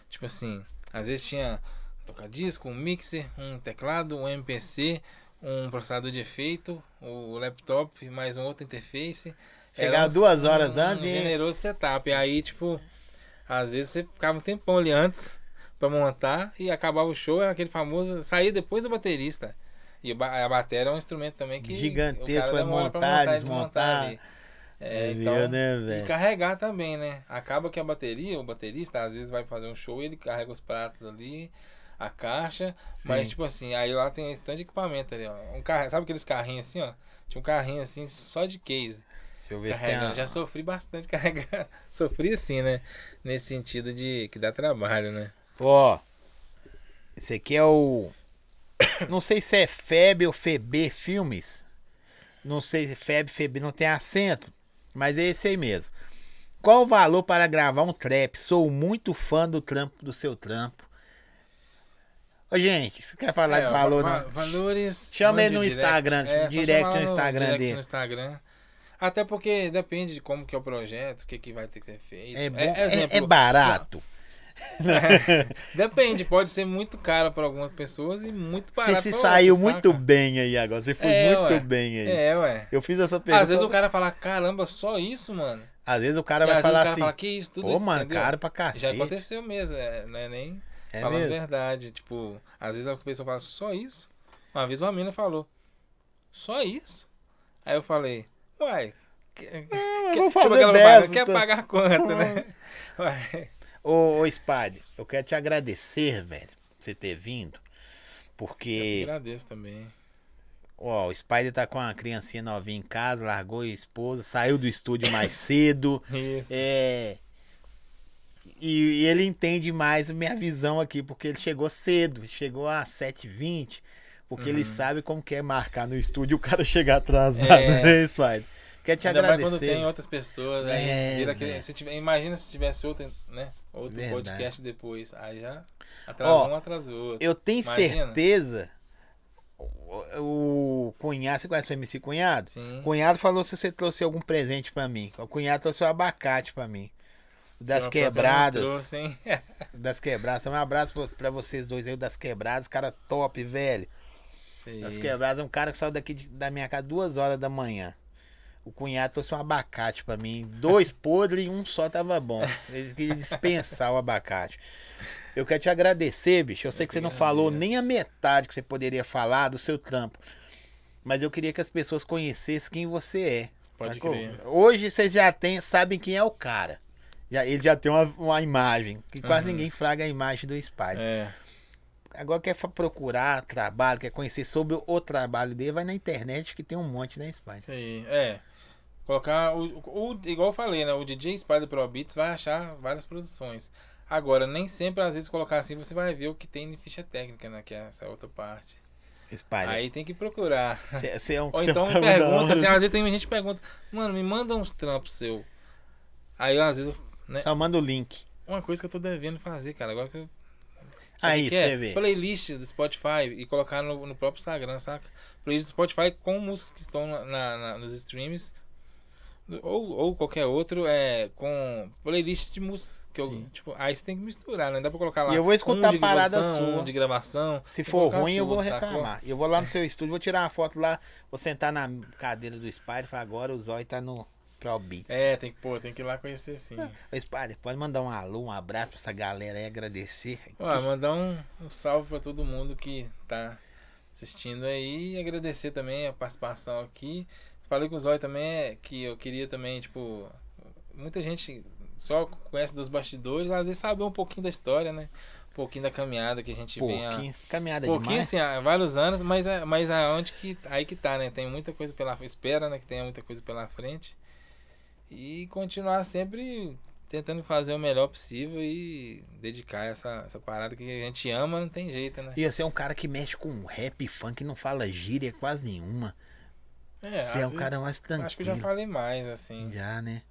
Tipo assim, às vezes tinha um tocadisco, um mixer, um teclado, um MPC, um processador de efeito, o laptop, mais um outro interface. Chegava 2 horas antes. Um generoso setup. E aí, tipo... Às vezes você ficava um tempão ali antes pra montar e acabava o show, aquele famoso, saía depois do baterista. E a bateria é um instrumento também que... Gigantesco, é montar, desmontar. Então, né, e carregar também, né? Acaba que a bateria, o baterista, às vezes vai fazer um show e ele carrega os pratos ali, a caixa. Sim. Mas tipo assim, aí lá tem um stand de equipamento ali, ó. Sabe aqueles carrinhos assim, ó? Tinha um carrinho assim só de case. Já sofri bastante carregar. Sofri assim, né? Nesse sentido de que dá trabalho, né? Esse aqui é o... Não sei se é FEB ou FEB Filmes. Não sei se FEB, não tem acento. mas é esse aí mesmo. Qual o valor para gravar um trap? Sou muito fã do seu trampo. Ô, gente, você quer falar de valor? Valores. Chama ele no Instagram, direct no Instagram dele. Até porque depende de como que é o projeto, o que, que vai ter que ser feito. É barato. Depende, pode ser muito caro para algumas pessoas e muito barato. Você se saiu muito bem aí agora. Você foi muito bem aí. Eu fiz essa pergunta. Às vezes o cara fala, caramba, só isso, mano. Às vezes o cara vai falar assim, que isso, tudo pô, mano, caro pra cacete. Já aconteceu mesmo, não é nem falando a verdade. Tipo, às vezes a pessoa fala, só isso? Uma vez uma mina falou, só isso? Aí eu falei, uai, vou fazer 10. Quer pagar quanto, né? Uai. Ô, Spade, eu quero te agradecer, velho, por você ter vindo, porque... Eu te agradeço também. Ó, o Spade tá com uma criancinha novinha em casa, largou a esposa, saiu do estúdio mais cedo. Isso. E ele entende mais a minha visão aqui, porque ele chegou cedo, chegou às 7h20, porque ele sabe como que é marcar no estúdio e o cara chegar atrasado, né, Spade? Quero te agradecer. Quando tem outras pessoas, né? Vira aquele, se tiver, imagina se tivesse outro, né? Outro podcast depois. Aí já atrasou um, atrasou outro. Eu tenho certeza. O Cunhado, você conhece o MC Cunhado? Sim. Cunhado falou se você trouxe algum presente pra mim. O Cunhado trouxe um abacate pra mim. Das Quebradas. Trouxe, hein? Das Quebradas. Um abraço pra vocês dois aí, o Das Quebradas. Cara top, velho. Sim. Das Quebradas é um cara que saiu daqui da minha casa 2h da manhã. O Cunhado trouxe um abacate pra mim. 2 podres e um só tava bom. Ele queria dispensar o abacate. Eu quero te agradecer, bicho. Eu sei que você não falou nem a metade que você poderia falar do seu trampo. Mas eu queria que as pessoas conhecessem quem você é. Pode crer. Hoje vocês já sabem quem é o cara. Ele já tem uma imagem. Que quase ninguém fraga a imagem do Spade. É. Agora quer procurar trabalho, quer conhecer sobre o trabalho dele, vai na internet que tem um monte, né, Spade? Sim, colocar igual eu falei, né? O DJ Spade Pro Beats vai achar várias produções. Agora, nem sempre, às vezes, colocar assim, você vai ver o que tem em ficha técnica, né? Que é essa outra parte. Spade. Aí tem que procurar. Cê é um, ou então me pergunta, assim, às vezes tem gente que pergunta, mano, me manda uns trampos seu. Aí eu, às vezes, né, só manda o link. Uma coisa que eu tô devendo fazer, cara, agora que eu... Aí, pra você ver. Playlist do Spotify e colocar no próprio Instagram, saca? Playlist do Spotify com músicas que estão nos streams. Ou qualquer outro, com playlist de música. Que eu, tipo, aí você tem que misturar, né? Dá pra colocar lá. E eu vou escutar a parada sua. De gravação. Se for ruim, eu vou reclamar. Sacou? Eu vou lá no seu estúdio, vou tirar uma foto lá, vou sentar na cadeira do Spade e falar, agora o Zói tá no Pro Beat. Tem que ir lá conhecer sim. Ô, Spade, pode mandar um alô, um abraço pra essa galera aí, agradecer. Mandar um salve pra todo mundo que tá assistindo aí e agradecer também a participação aqui. Falei com o Zói também que eu queria também, tipo, muita gente só conhece dos bastidores, às vezes sabe um pouquinho da história, né? Um pouquinho da caminhada que a gente vem caminhada um pouquinho demais, assim, há vários anos, mas aonde que aí que tá, né? Tem muita coisa pela espera, né? Que tenha muita coisa pela frente. E continuar sempre tentando fazer o melhor possível e dedicar essa parada que a gente ama, não tem jeito, né? E você é um cara que mexe com rap e funk, não fala gíria quase nenhuma. Você é um cara mais tranquilo. Acho que eu já falei mais, assim. Já, né?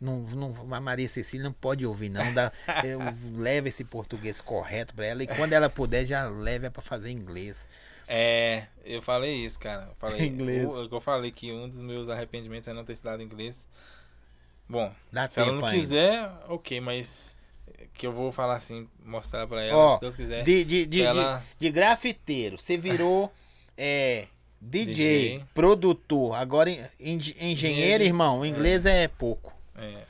Não, a Maria Cecília não pode ouvir, não. Leva esse português correto pra ela. E quando ela puder, já leva pra fazer inglês. Eu falei isso, cara. Inglês. Eu falei que um dos meus arrependimentos é não ter estudado inglês. Bom, se ela não quiser, ok, mas... Que eu vou falar assim, mostrar pra ela, se Deus quiser. De grafiteiro, você virou... DJ, produtor, agora engenheiro, irmão, o inglês é pouco.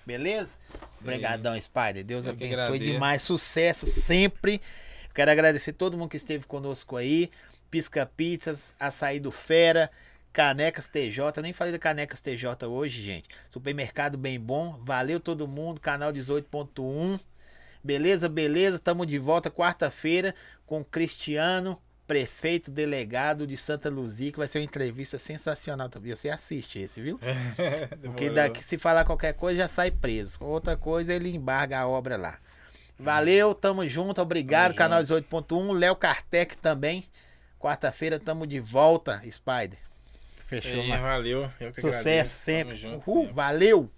Beleza? Sim. Obrigadão, Spade. Deus abençoe demais. Sucesso sempre. Quero agradecer todo mundo que esteve conosco aí. Pisca Pizzas, Açaí do Fera, Canecas TJ. Eu nem falei da Canecas TJ hoje, gente. Supermercado Bem Bom. Valeu todo mundo. Canal 18.1. Beleza. Tamo de volta quarta-feira com o Cristiano, prefeito delegado de Santa Luzia, que vai ser uma entrevista sensacional também. Você assiste esse, viu? Porque daqui, se falar qualquer coisa, já sai preso. Outra coisa, ele embarga a obra lá. Valeu, tamo junto, obrigado. Canal 18.1, Léo Kartek também. Quarta-feira, tamo de volta, Spade. Fechou, mano. Valeu. Eu que agradeço. Sucesso sempre. Uhul, valeu!